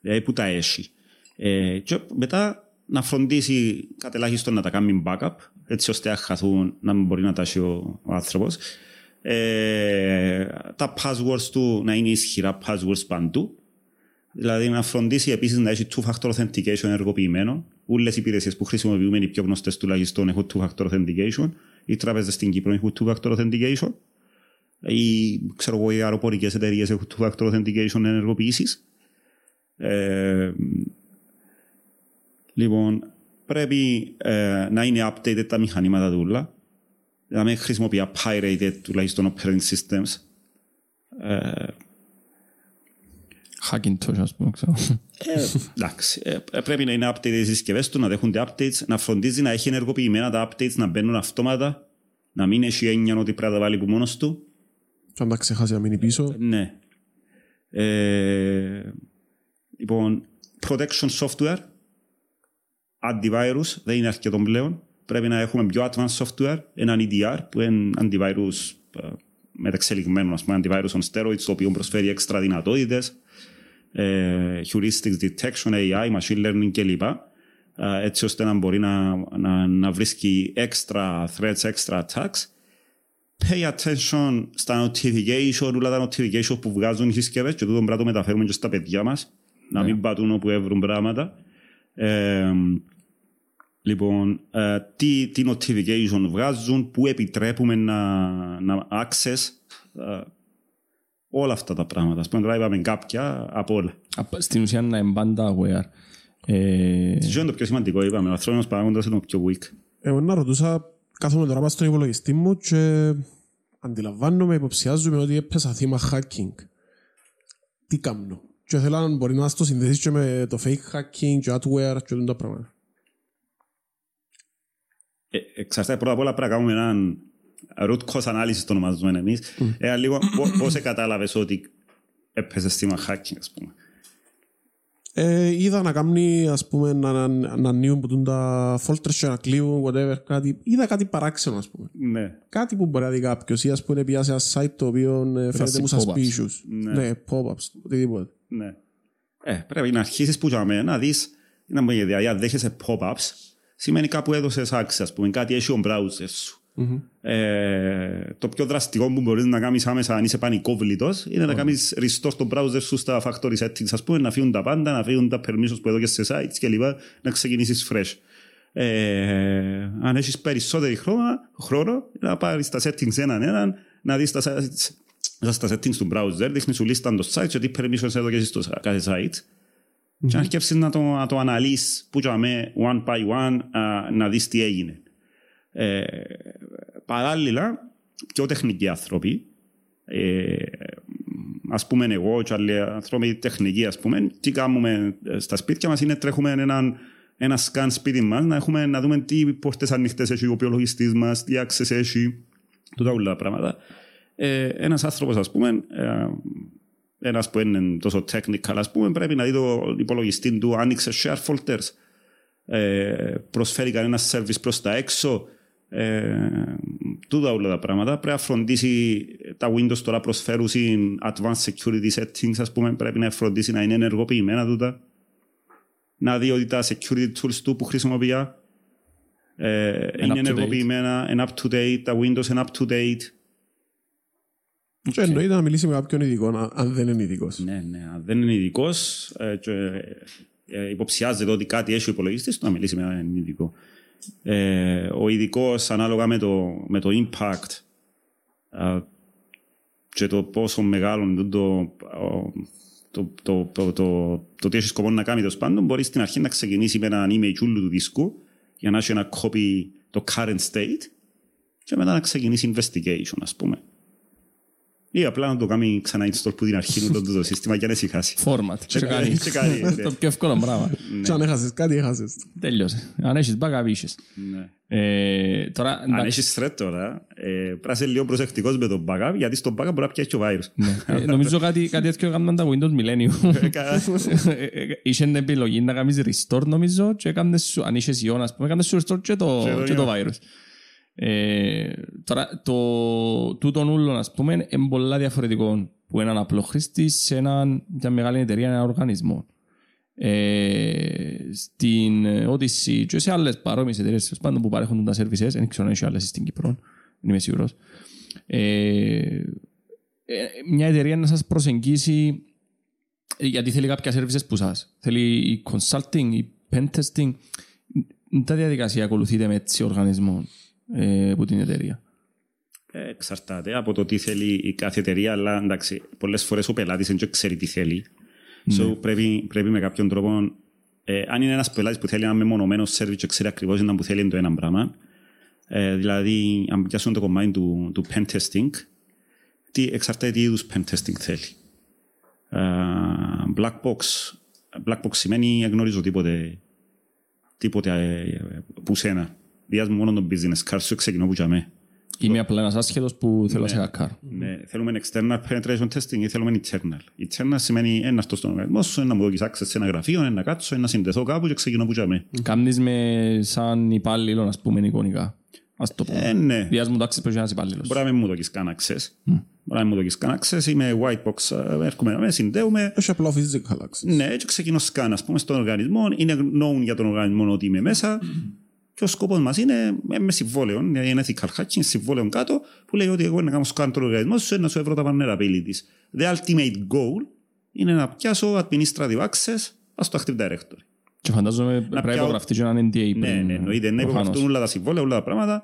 Δηλαδή που τα έχει. Ε, και μετά να φροντίσει κατ' ελάχιστον να τα κάνει backup, έτσι ώστε να χαθούν, να μην μπορεί να τα έχει ο, ο άνθρωπος. Ε, τα passwords του να είναι ισχυρά passwords παντού. Δηλαδή να φροντίσει επίσης να έχει two-factor authentication ενεργοποιημένο. Όλες οι υπηρεσίες που χρησιμοποιούμε, οι πιο γνωστές τουλάχιστον, έχουν two-factor authentication. Οι τράπεζες στην Κύπρο έχουν two-factor authentication. Οι, ξέρω εγώ, οι αεροπορικές εταιρείες έχουν two-factor authentication ενεργοποιήσεις. Ε, λοιπόν, πρέπει ε, να είναι updated τα μηχανήματα του όλα. Να μην χρησιμοποιεί pirated τουλάχιστον operating systems. Ε, Hackintosh, ας πούμε, ξέρω. Ε, εντάξει, ε, πρέπει να είναι updated οι συσκευές του, να δέχονται updates, να φροντίζει να έχει ενεργοποιημένα τα updates, να μπαίνουν αυτόματα, να μην έχει έννοια ότι πρέπει να τα βάλει που μόνος του. Αν τα ξεχάσει να μείνει πίσω. Ε, ναι. Ε, λοιπόν, protection software, antivirus, δεν είναι αρκετό πλέον. Πρέπει να έχουμε πιο advanced software, έναν ι ντι αρ, που είναι antivirus μεταξελιγμένο, ας πούμε, antivirus on steroids, το οποίο προσφέρει έξτρα δυνατότητες. Uh, heuristics detection, έι άι, machine learning κλπ. Uh, έτσι ώστε να μπορεί να, να, να βρίσκει extra threats, extra attacks. Pay attention στα notification, όλα τα notification που βγάζουν οι συσκευές, και τούτο πρέπει να το μεταφέρουμε και στα παιδιά μας, yeah. να μην πατούν όπου έβρουν πράγματα. Uh, λοιπόν, uh, τι, τι notification βγάζουν, που επιτρέπουμε να, να access, uh, όλα αυτά τα πράγματα. Ας πούμε, τώρα είπαμε κάποια από όλα. Στην ουσία να εμπάντα aware. Στην ουσία είναι το πιο σημαντικό, είπαμε. Ο ανθρώπινος παράγοντας είναι το πιο weak. Εγώ να ρωτούσα, κάθομαι τώρα στον υπολογιστή μου και αντιλαμβάνομαι, υποψιάζομαι ότι έπαισα θύμα hacking. Τι κάνω? Και θέλω να μπορεί να το συνδεθεί και με το fake hacking και adware και όλα τα πράγματα. Εξαρτάται πρώτα απ' όλα πρέπει να κάνουμε έναν root cause analysis το ονομάζουμε εμείς. Mm. Ε, λίγο, πώς κατάλαβες ότι έπαιζες θύμα hacking, ας πούμε? Ε, είδα να κάνει, ας πούμε, να, να, να ανοίγουν που τα folders και να κλείουν, whatever, κάτι. Είδα κάτι παράξενο, ας πούμε. Ναι. Κάτι που μπορεί να δει κάποιος ή, ας πούμε, πια σε ένα site το οποίο φαίνεται μου suspicious. Ναι. ναι, pop-ups, οτιδήποτε. Ναι. Ε, πρέπει να αρχίσεις που για μένα, να δεις, να μου γίνεται, αν δέχεσαι pop-ups, σημαίνει κάπου έδωσες access, ας πούμε, κάτι έχει ο browser σου. Mm-hmm. Ε, το πιο δραστικό που μπορείς να κάνεις άμεσα αν είσαι πανικόβλητος είναι mm-hmm. να κάνεις restore το browser σου στα factory settings, ας πούμε, να φύγουν τα πάντα, να φύγουν τα permissions που έδωκες σε sites και λοιπά, να ξεκινήσεις fresh. Ε, αν έχεις περισσότερη χρόνο, να πάρεις τα settings έναν έναν, να δεις τα, τα settings του browser, δείχνεις σου λίστα το site και τι permissions έδωκες στο κάθε site. Mm-hmm. Και να σκέψεις να το, να το αναλύσεις που με one by one, α, να δεις τι έγινε. Ε, παράλληλα, πιο τεχνικοί άνθρωποι, ε, ας πούμε, εγώ και άλλοι άνθρωποι τεχνικοί, ας πούμε, τι κάνουμε στα σπίτια μας είναι τρέχουμε έναν, ένα scan σπίτι μας να, έχουμε, να δούμε τι πόρτες ανοιχτές έχει ο υπολογιστής μας, τι access έχει, τούτα όλα τα πράγματα. Ε, ένας άνθρωπος, ας πούμε, ε, ένας που είναι τόσο technical, ας πούμε, πρέπει να δει το υπολογιστή του, άνοιξε share folders, Ε, προσφέρει κανένα service προς τα έξω, ε, τούτα όλα τα πράγματα. Πρέπει να φροντίσει τα Windows τώρα προσφέρουν advanced security settings, ας πούμε, πρέπει να φροντίσει να είναι ενεργοποιημένα τούτα, να δει ότι τα security tools του που χρησιμοποιεί ε, είναι ενεργοποιημένα, είναι up to date, τα Windows είναι up to date. Και εννοείται να μιλήσει με κάποιον ειδικό αν δεν είναι ειδικός. Ναι, ναι, αν δεν είναι ειδικός ε, και, Ε, υποψιάζεται ότι κάτι έχει ο υπολογιστής του, να μιλήσει με έναν ειδικό. Ε, ο ειδικός ανάλογα με το, με το impact α, και το πόσο μεγάλο το, το, το, το, το, το τι έχει σκοπό να κάνει τέλος πάντων, μπορεί στην αρχή να ξεκινήσει με έναν image όλου του δίσκου για να έχει ένα copy το current state και μετά να ξεκινήσει investigation, ας πούμε. ή απλά να το κάνει ξανά install που την αρχή το σύστημα και να ησυχάσει. Format. Το πιο εύκολο πράγμα. Αν έχασες κάτι, έχασες. Τέλειωσε. Αν έχεις backup, είχες. Αν έχεις threat τώρα, πρέπει να είσαι λίγο προσεκτικός με το backup, γιατί στο backup μπορεί να πιάσει και ο virus. Νομίζω κάτι έτσι έκαναν τα Windows Millennium. Είχε την επιλογή να κάνεις restore, νομίζω, και αν είχες ιό, ας πούμε, έκανες restore και το virus. Ε, τώρα το τούτον ούλον, ας πούμε, είναι πολλά διαφορετικό που έναν απλό χρήστη σε έναν, μια μεγάλη εταιρεία, έναν οργανισμό. Ε, στην Odyssey και σε άλλες παρόμοιες εταιρείες που παρέχουν τα services, δεν ξέρω αν έχει άλλες στην Κύπρο, δεν είμαι σίγουρος, ε, μια εταιρεία να σας προσεγγίσει γιατί θέλει κάποια services που σας θέλει, consulting, η pentesting, τα διαδικασία ακολουθείται με έτσι οργανισμό από την εταιρεία. Ε, εξαρτάται από το τι θέλει η κάθε εταιρεία, αλλά εντάξει, πολλές φορές ο πελάτης δεν ξέρει τι θέλει. Mm. So, πρέπει, πρέπει με κάποιον τρόπο, ε, αν είναι ένας πελάτης που θέλει ένα μεμονωμένο service και ξέρει ακριβώς ένα που θέλει το ένα πράγμα, ε, δηλαδή αν πιάσουν το κομμάτι του, του pentesting, τι, εξαρτάται τι είδους pentesting θέλει. Uh, black box. Black box σημαίνει γνωρίζω τίποτε, τίποτε ε, που σένα. Διάζουμε μόνο τον business card, σου ξεκινώ που είμαι. Είμαι απλά ένας άσχετος που θέλω να σε χακάρω. Ναι, θέλουμε external penetration testing ή θέλουμε internal. Internal σημαίνει ένα αυτό στον οργανισμό σου, ένα μου δώκεις access σε ένα γραφείο, ένα κάτσο, ένα συνδεθώ κάπου και ξεκινώ που είμαι. Κάνεις με σαν υπάλληλο, ας πούμε, εικονικά. Ας το πούμε. Ναι. Διάζουμε το access προς ένας υπάλληλος. Μπορεί να μην μου δώκεις καν access. Μπορεί να μην μου δώκεις καν access. Είμαι white box, έρχομαι να με συνδέουμε. Έχει απλά physical access. Ναι, και ξεκινώ scan, ας πούμε, στον οργανισμό. Είναι known για τον οργανισμό ότι είμαι μέσα. Και ο σκοπός μας είναι με συμβόλαιο, είναι ένα ethical hacking συμβόλαιο κάτω που λέει ότι εγώ να κάνω scan τον οργανισμό σου, να σου ευρώ τα vulnerabilities. The ultimate goal είναι να πιάσω administrative access στο Active Directory. Και φαντάζομαι πρέπει να υπογραφτεί και έναν εν ντι έι. Ναι, ναι, εννοείται, να υπογραφτούν όλα τα συμβόλαια, όλα τα πράγματα,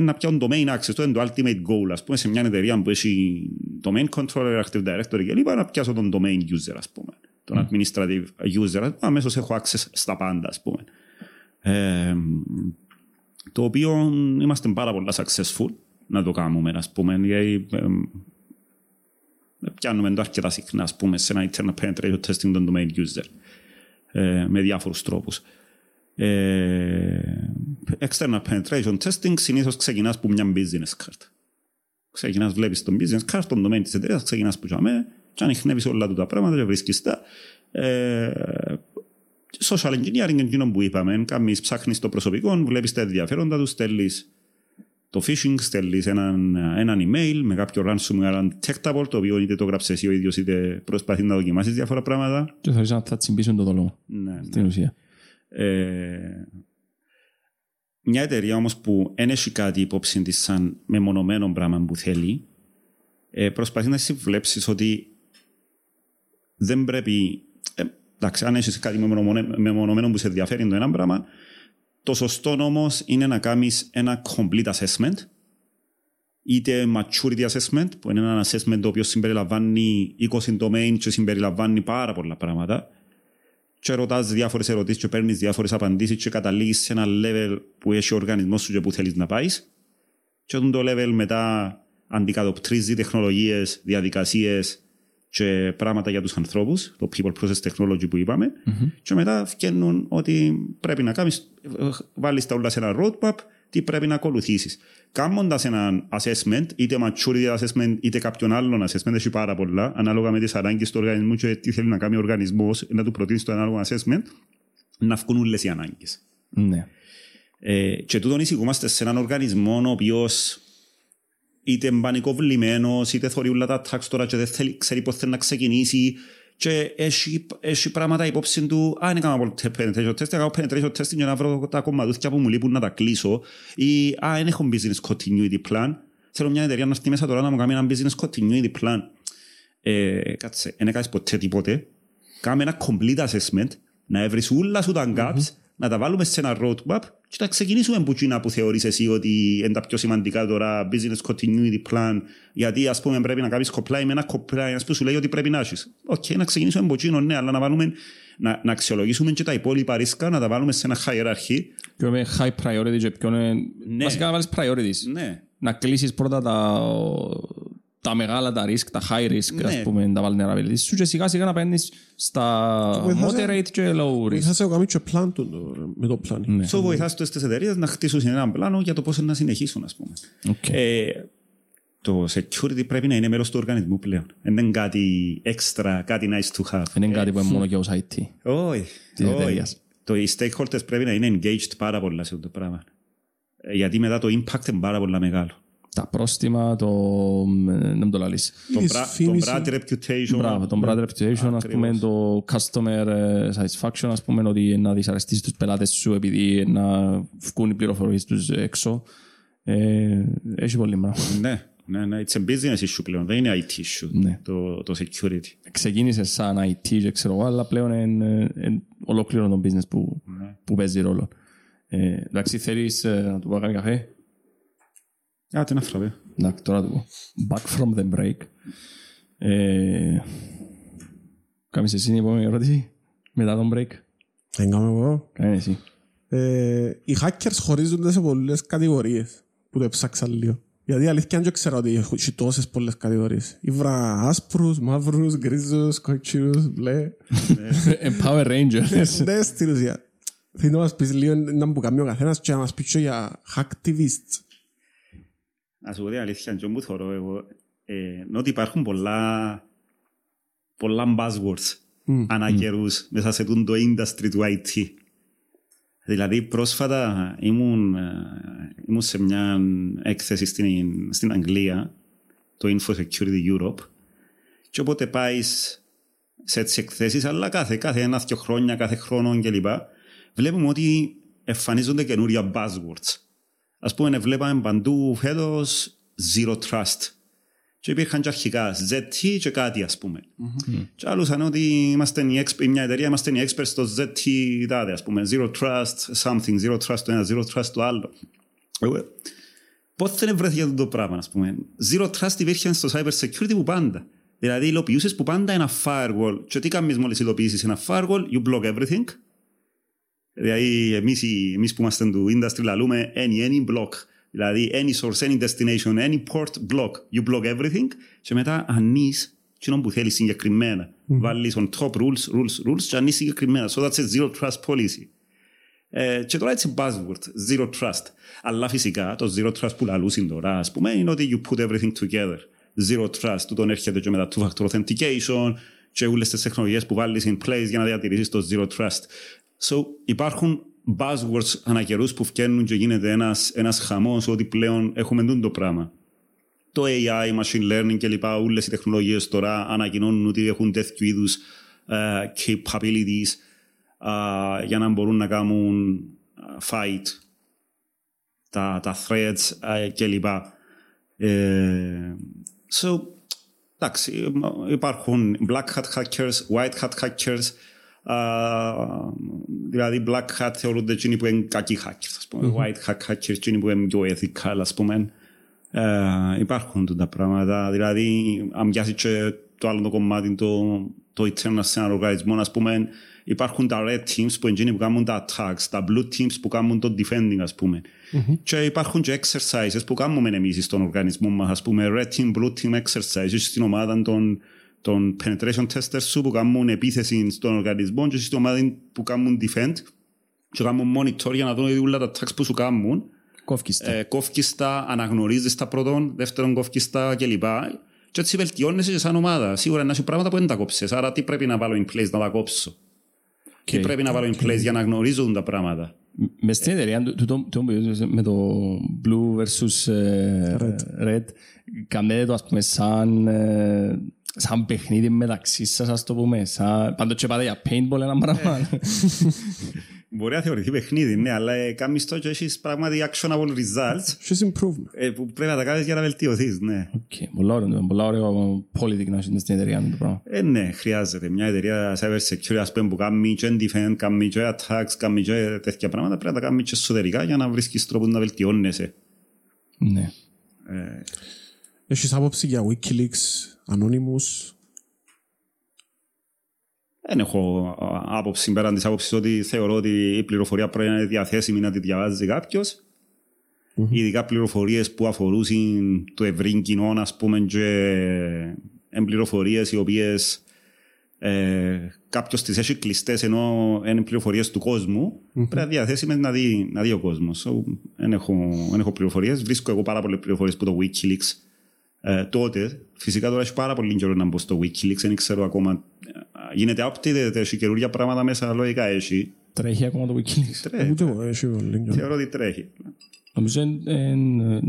να πιάσουν domain access, το είναι το ultimate goal. Ας πούμε σε μια εταιρεία που έχει domain controller, Active Directory κλπ, να πιάσω τον domain user, ας πούμε, τον administrative user, αμέσως έχω access στα πάντα, ας πούμε. Ε, το οποίο είμαστε πάρα πολλά successful να το κάνουμε, ας πούμε, γιατί ε, ε, πιάνουμε το αρκετά συχνά, ας πούμε, σε ένα internal penetration testing των domain user ε, με διάφορους τρόπους. ε, external penetration testing συνήθως ξεκινάς από μια business card, ξεκινάς, βλέπεις τον business card, τον domain της εταιρείας, ξεκινάς που τσάμε και ανοιχνεύεις όλα του τα πράγματα και βρίσκεις τα ε, social engineering είναι που είπαμε. Κάμεις, ψάχνεις το προσωπικό, βλέπεις τα ενδιαφέροντα του, στέλνεις το phishing, στέλνεις έναν, έναν email με κάποιο ransomware undetectable, το οποίο είτε το γράψεις εσύ ο ίδιος είτε προσπαθείς να δοκιμάσεις διάφορα πράγματα. Και θα ρίξεις να θα τσιμπήσουν το δολό. Ναι, ναι. Στην ουσία. Ε, μια εταιρεία όμως που δεν έχει κάτι υπόψη της σαν μεμονωμένο πράγμα που θέλει, ε, προσπαθεί να συμβλέψεις ότι δεν πρέπει. Ε, Εντάξει, αν έχεις κάτι μεμονωμένο που σε ενδιαφέρει το ένα πράγμα, το σωστό όμως είναι να κάνεις ένα complete assessment, είτε maturity assessment, που είναι ένα assessment το οποίο συμπεριλαμβάνει είκοσι domain και συμπεριλαμβάνει πάρα πολλά πράγματα, και ρωτάς διάφορες ερωτήσεις και παίρνεις διάφορες απαντήσεις και καταλήγεις σε ένα level που έχει ο οργανισμός σου και που θέλεις να πάεις, και όταν το level μετά αντικατοπτρίζει τεχνολογίες, διαδικασίες και πράγματα για τους ανθρώπους, το people process technology που είπαμε, mm-hmm. και μετά φτιάχνουν ότι πρέπει να κάνεις, βάλεις τα όλα σε ένα roadmap, τι πρέπει να ακολουθήσεις. Κάνοντας ένα assessment, είτε maturity assessment, είτε κάποιον άλλον assessment, έχει πάρα πολλά, ανάλογα με τις ανάγκες του οργανισμού και τι θέλει να κάνει ο οργανισμός, να του προτείνεις το ανάλογο assessment, να βγουν όλες οι ανάγκες. Mm-hmm. Ε, και τούτον εισηγούμαστε σε έναν οργανισμό ο οποίος είτε μπανικοβλημένος, είτε θωρεί όλα τα τάξ τώρα και δεν θέλει, ξέρει πώς θέλει να ξεκινήσει και έχει, έχει πράγματα υπόψη του. Αν έκανα πολύ penetration testing, έκανα penetration testing για να βρω τα κομματούθια που μου λείπουν να τα κλείσω, ή αν έχω business continuity plan, θέλω μια εταιρεία να έρθει μέσα τώρα να μου κάνει ένα business continuity plan. Ε, κάτσε, δεν έκανες ποτέ τίποτε. Κάμε ένα complete assessment, να έβρεις όλα σου τα gaps, mm-hmm. να τα βάλουμε σε ένα roadmap και να ξεκινήσουμε που κοινά που θεωρείς εσύ ότι είναι τα πιο σημαντικά τώρα, business continuity plan, γιατί ας πούμε πρέπει να κάνεις compliance με ένα compliance που σου λέει ότι πρέπει να έχεις. Οκ, okay, να ξεκινήσουμε που κοινό, ναι, αλλά να, βάλουμε, να, να αξιολογήσουμε και τα υπόλοιπα ρίσκα, να τα βάλουμε σε ένα hierarchy. Ποιο είναι high priority και ποιο είναι... Ναι. Βασικά να βάλεις priorities. Ναι. Να κλείσεις πρώτα τα... τα τα μεγάλα τα risk, τα high risk, ναι, ας πούμε, τα vulnerabilities σου και σιγά σιγά να παίρνεις στα moderate και low risk. Βοηθάς εγώ και πλάν με το πλάνι. Ναι. So, βοηθάς τις εταιρείες να χτίσουν έναν πλάνο για το πώς να συνεχίσουν, ας πούμε. Okay. Ε, το security πρέπει να είναι μέρος του οργανισμού πλέον. Δεν είναι κάτι extra, κάτι nice to have. Δεν είναι κάτι που είναι μόνο για ως άι τι. Όχι. Οι stakeholders πρέπει να είναι engaged πάρα πολλά σε αυτό το πράγμα. Γιατί μετά το impact είναι πάρα πολύ μεγάλο. Τα πρόστιμα, το. Δεν το λαλείς. Το brand reputation. Μπράβο, το brand reputation, ας πούμε, το customer satisfaction, ας πούμε, ότι να δυσαρεστήσεις τους πελάτες σου επειδή να βγουν οι πληροφορίες τους έξω. Έχει πολύ μπράβο. Ναι, ναι, it's a business issue πλέον, δεν είναι άι τι issue το security. Ξεκίνησε σαν άι τι, δεν ξέρω, αλλά πλέον είναι ολόκληρο το business που παίζει ρόλο. Εντάξει, θέλεις να του πω κάνει καφέ. Α, την αφραβή. Να, τώρα του πω. Back from the break. Κάμεις εσύ την επόμενη ερώτηση, μετά τον break. Δεν κάνω εγώ. Κάνε εσύ. Οι hackers χωρίζονται σε πολλές κατηγορίες που το έψαξα λίγο. Γιατί αλήθεια δεν ξέρω ότι έχει τόσες πολλές κατηγορίες. Ήβρα άσπρους, μαύρους, γκρίζους, κόκκινους, μπλε. Power Rangers. Ναι, στην ουσία. Θέλω να μας πεις λίγο να που κάνει ο καθένας και να μας πεις για hacktivists. Ας πω την αλήθεια, και μου θωρώ εγώ, είναι ότι υπάρχουν πολλά πολλά buzzwords ανακαιρούς μέσα σε το industry του άι τι. Δηλαδή πρόσφατα ήμουν, ήμουν σε μια έκθεση στην, στην Αγγλία, το Info Security Europe, και όποτε πάει σε τις εκθέσεις, αλλά κάθε, κάθε ένα, δύο χρόνια, κάθε χρόνο κλπ. Βλέπουμε ότι εμφανίζονται καινούρια buzzwords. Ας πούμε, βλέπαμε παντού φέτος zero trust. Και υπήρχαν και αρχικά ζέτα τι και κάτι, ας πούμε. Mm-hmm. Και άλλουσαν ότι είμαστε exp- μια εταιρεία, είμαστε οι experts στο ζέτα τι τάδε, ας πούμε. Zero trust, something, zero trust το ένα, zero trust το άλλο. Mm-hmm. Πότε δεν βρέθηκε αυτό το πράγμα, ας πούμε. Zero trust υπήρχε στο cyber security που πάντα. Δηλαδή, υλοποιούσες που πάντα ένα firewall. Και τι κάνεις μόλις υλοποιήσεις ένα firewall, you block everything. Δηλαδή, εμείς, εμείς που είμαστε του industry λαλούμε any, any block. Δηλαδή, any source, any destination, any port block. You block everything. Και μετά ανείς κοινό που θέλεις συγκεκριμένα. Mm. Βάλεις on top rules, rules, rules και ανείς συγκεκριμένα. So that's a zero trust policy. Ε, και τώρα έτσι buzzword, zero trust. Αλλά φυσικά το zero trust που λαλούσιν τώρα, ας πούμε, είναι ότι you put everything together. Zero trust, τούτον έρχεται και μετά two factor authentication και όλες τις τεχνολογίες που βάλεις in place για να διατηρήσεις το zero trust. So, υπάρχουν buzzwords ανακαιρούς που βγαίνουν και γίνεται ένας, ένας χαμός ότι πλέον έχουμε το πράγμα. Το έι άι, machine learning κλπ. Όλες οι τεχνολογίες τώρα ανακοινώνουν ότι έχουν τέτοιου είδους uh, capabilities uh, για να μπορούν να κάνουν uh, fight τα, τα threads uh, κλπ. Uh, so, εντάξει, υπάρχουν black hat hackers, white hat hackers. Uh, δηλαδή black hat θεωρούνται εκείνοι που είναι κακοί hackers, ας πούμε. Mm-hmm. White hat hackers εκείνοι που είναι πιο ethical, ας πούμε. Uh, υπάρχουν τα πράγματα, δηλαδή αν μοιάζει και το άλλο το κομμάτι το, το internal σε έναν οργανισμό, ας πούμε, υπάρχουν τα red teams που εκείνοι που κάνουν τα attacks, τα blue teams που κάνουν το defending, ας πούμε. Mm-hmm. Και υπάρχουν και exercises που κάνουμε εμείς στον οργανισμό μας, ας πούμε, red team, blue team exercises στην ομάδα των των penetration testers σου που κάνουν επίθεση στον οργανισμό και στην ομάδα που κάνουν defend και κάνουν monitor για να δουν όλα τα attacks που σου κάνουν. Κόφκεις τα, αναγνωρίζεις τα πρώτον, δεύτερον κόφκεις τα κλπ. Και έτσι βελτιώνεσαι σαν ομάδα. Σίγουρα είναι πράγματα που δεν τα κόψεις. Άρα τι πρέπει να βάλω in place να τα κόψω. Τι πρέπει να βάλω in place για να γνωρίζουν τα πράγματα. Μες στην εταιρεία, με το blue versus red, κάνετε το ας πούμε σαν... σαν παιχνίδι μεταξύ σας, ας το πούμε. Σαν... Πάντως και πάτε για paintball ένα πράγμα. Μπορεί να θεωρηθεί παιχνίδι, ναι, αλλά κάνεις το και έχεις πράγματι actionable results που πρέπει να τα κάνεις για να βελτιωθείς, ναι. Πολλά ωραίο πολιτικ να έχεις στην εταιρεία με το πράγμα. Ναι, χρειάζεται. Μια εταιρεία cyber security, ας πούμε, που κάνει και defend, κάνει και attacks, κάνει και τέτοια πράγματα, πρέπει να τα κάνεις και εσωτερικά για να βρίσκεις τρόπο να βελτιώνεσαι. Ναι. Έχεις άποψη για Wikileaks, Anonymous? Δεν έχω άποψη πέραν της άποψης ότι θεωρώ ότι η πληροφορία πρέπει να είναι διαθέσιμη να τη διαβάζει κάποιος. mm-hmm. ειδικά πληροφορίες που αφορούσαν το ευρύ κοινό, ας πούμε, και πληροφορίες οι οποίες ε, κάποιος τις έχει κλειστές ενώ είναι πληροφορίες του κόσμου, mm-hmm. πρέπει να διαθέσιμες να δει, να δει ο κόσμος. Δεν so, έχω, έχω πληροφορίες, βρίσκω εγώ πάρα πολλές πληροφορίες που το Wikileaks ε, τότε. Φυσικά τώρα έχει πάρα πολύ καιρό να μπω στο Wikileaks, δεν ξέρω ακόμα. Γίνεται updated, έχει καινούργια πράγματα μέσα, λογικά έχει. Τρέχει ακόμα το Wikileaks. Τρέχει. Θεωρώ ότι τρέχει. Νομίζω είναι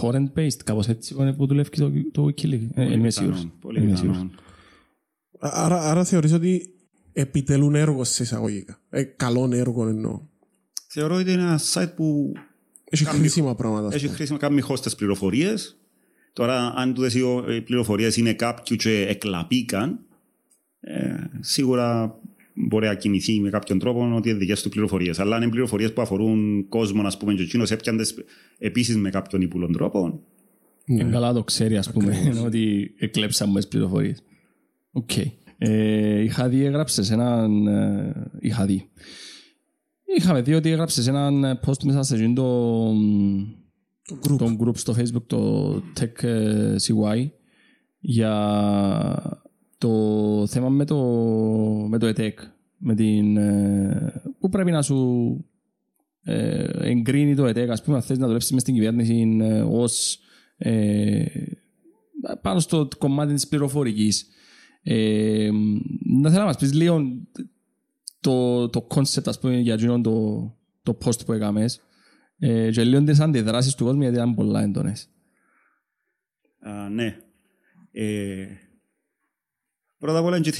torrent-based, κάπως έτσι που δουλεύει το Wikileaks. Είμαι σίγουρος. Άρα θεωρείς ότι επιτελούν έργο σε εισαγωγικά. Καλό έργο εννοώ. Θεωρώ ότι είναι ένα site που έχει χρήσιμα πράγματα. Έχει χρήσιμα, κάποιοι χώστες πληροφορίες. Τώρα, αν τούτες οι πληροφορίες είναι κάποιου και εκλαπήκαν, ε, σίγουρα μπορεί να κινηθεί με κάποιον τρόπο ότι είναι δικές του πληροφορίες. Αλλά αν είναι πληροφορίες που αφορούν κόσμο, ας πούμε, και εκείνος έπιανται επίσης με κάποιον ύπουλον τρόπο. Ναι. Ε, καλά το ξέρει, ας πούμε, ότι εκλέψαμε τις πληροφορίες. Οκ. Okay. Ε, είχα δει, έγραψες έναν... Ε, είχα δει. Είχαμε δει ότι έγραψες έναν post μέσα σε εκείνο το... Group. Τον group στο Facebook, το Tech σι γουάι, για το θέμα με το, με το ΕΤΕΚ, με την, που πρέπει να σου ε, εγκρίνει το ΕΤΕΚ, ας πούμε, αν θες να δουλέψεις μες στην κυβέρνηση ως, ε, πάνω στο κομμάτι της πληροφορικής. Ε, να θέλω να μας πεις λίγο το, το concept, ας πούμε, για γίνον το, το post που έκαμες. Ε, και λίγο τις αντιδράσεις του κόσμου, γιατί ήταν πολλά έντονες. Uh, ναι. Ε, πρώτα απ' όλα, δεν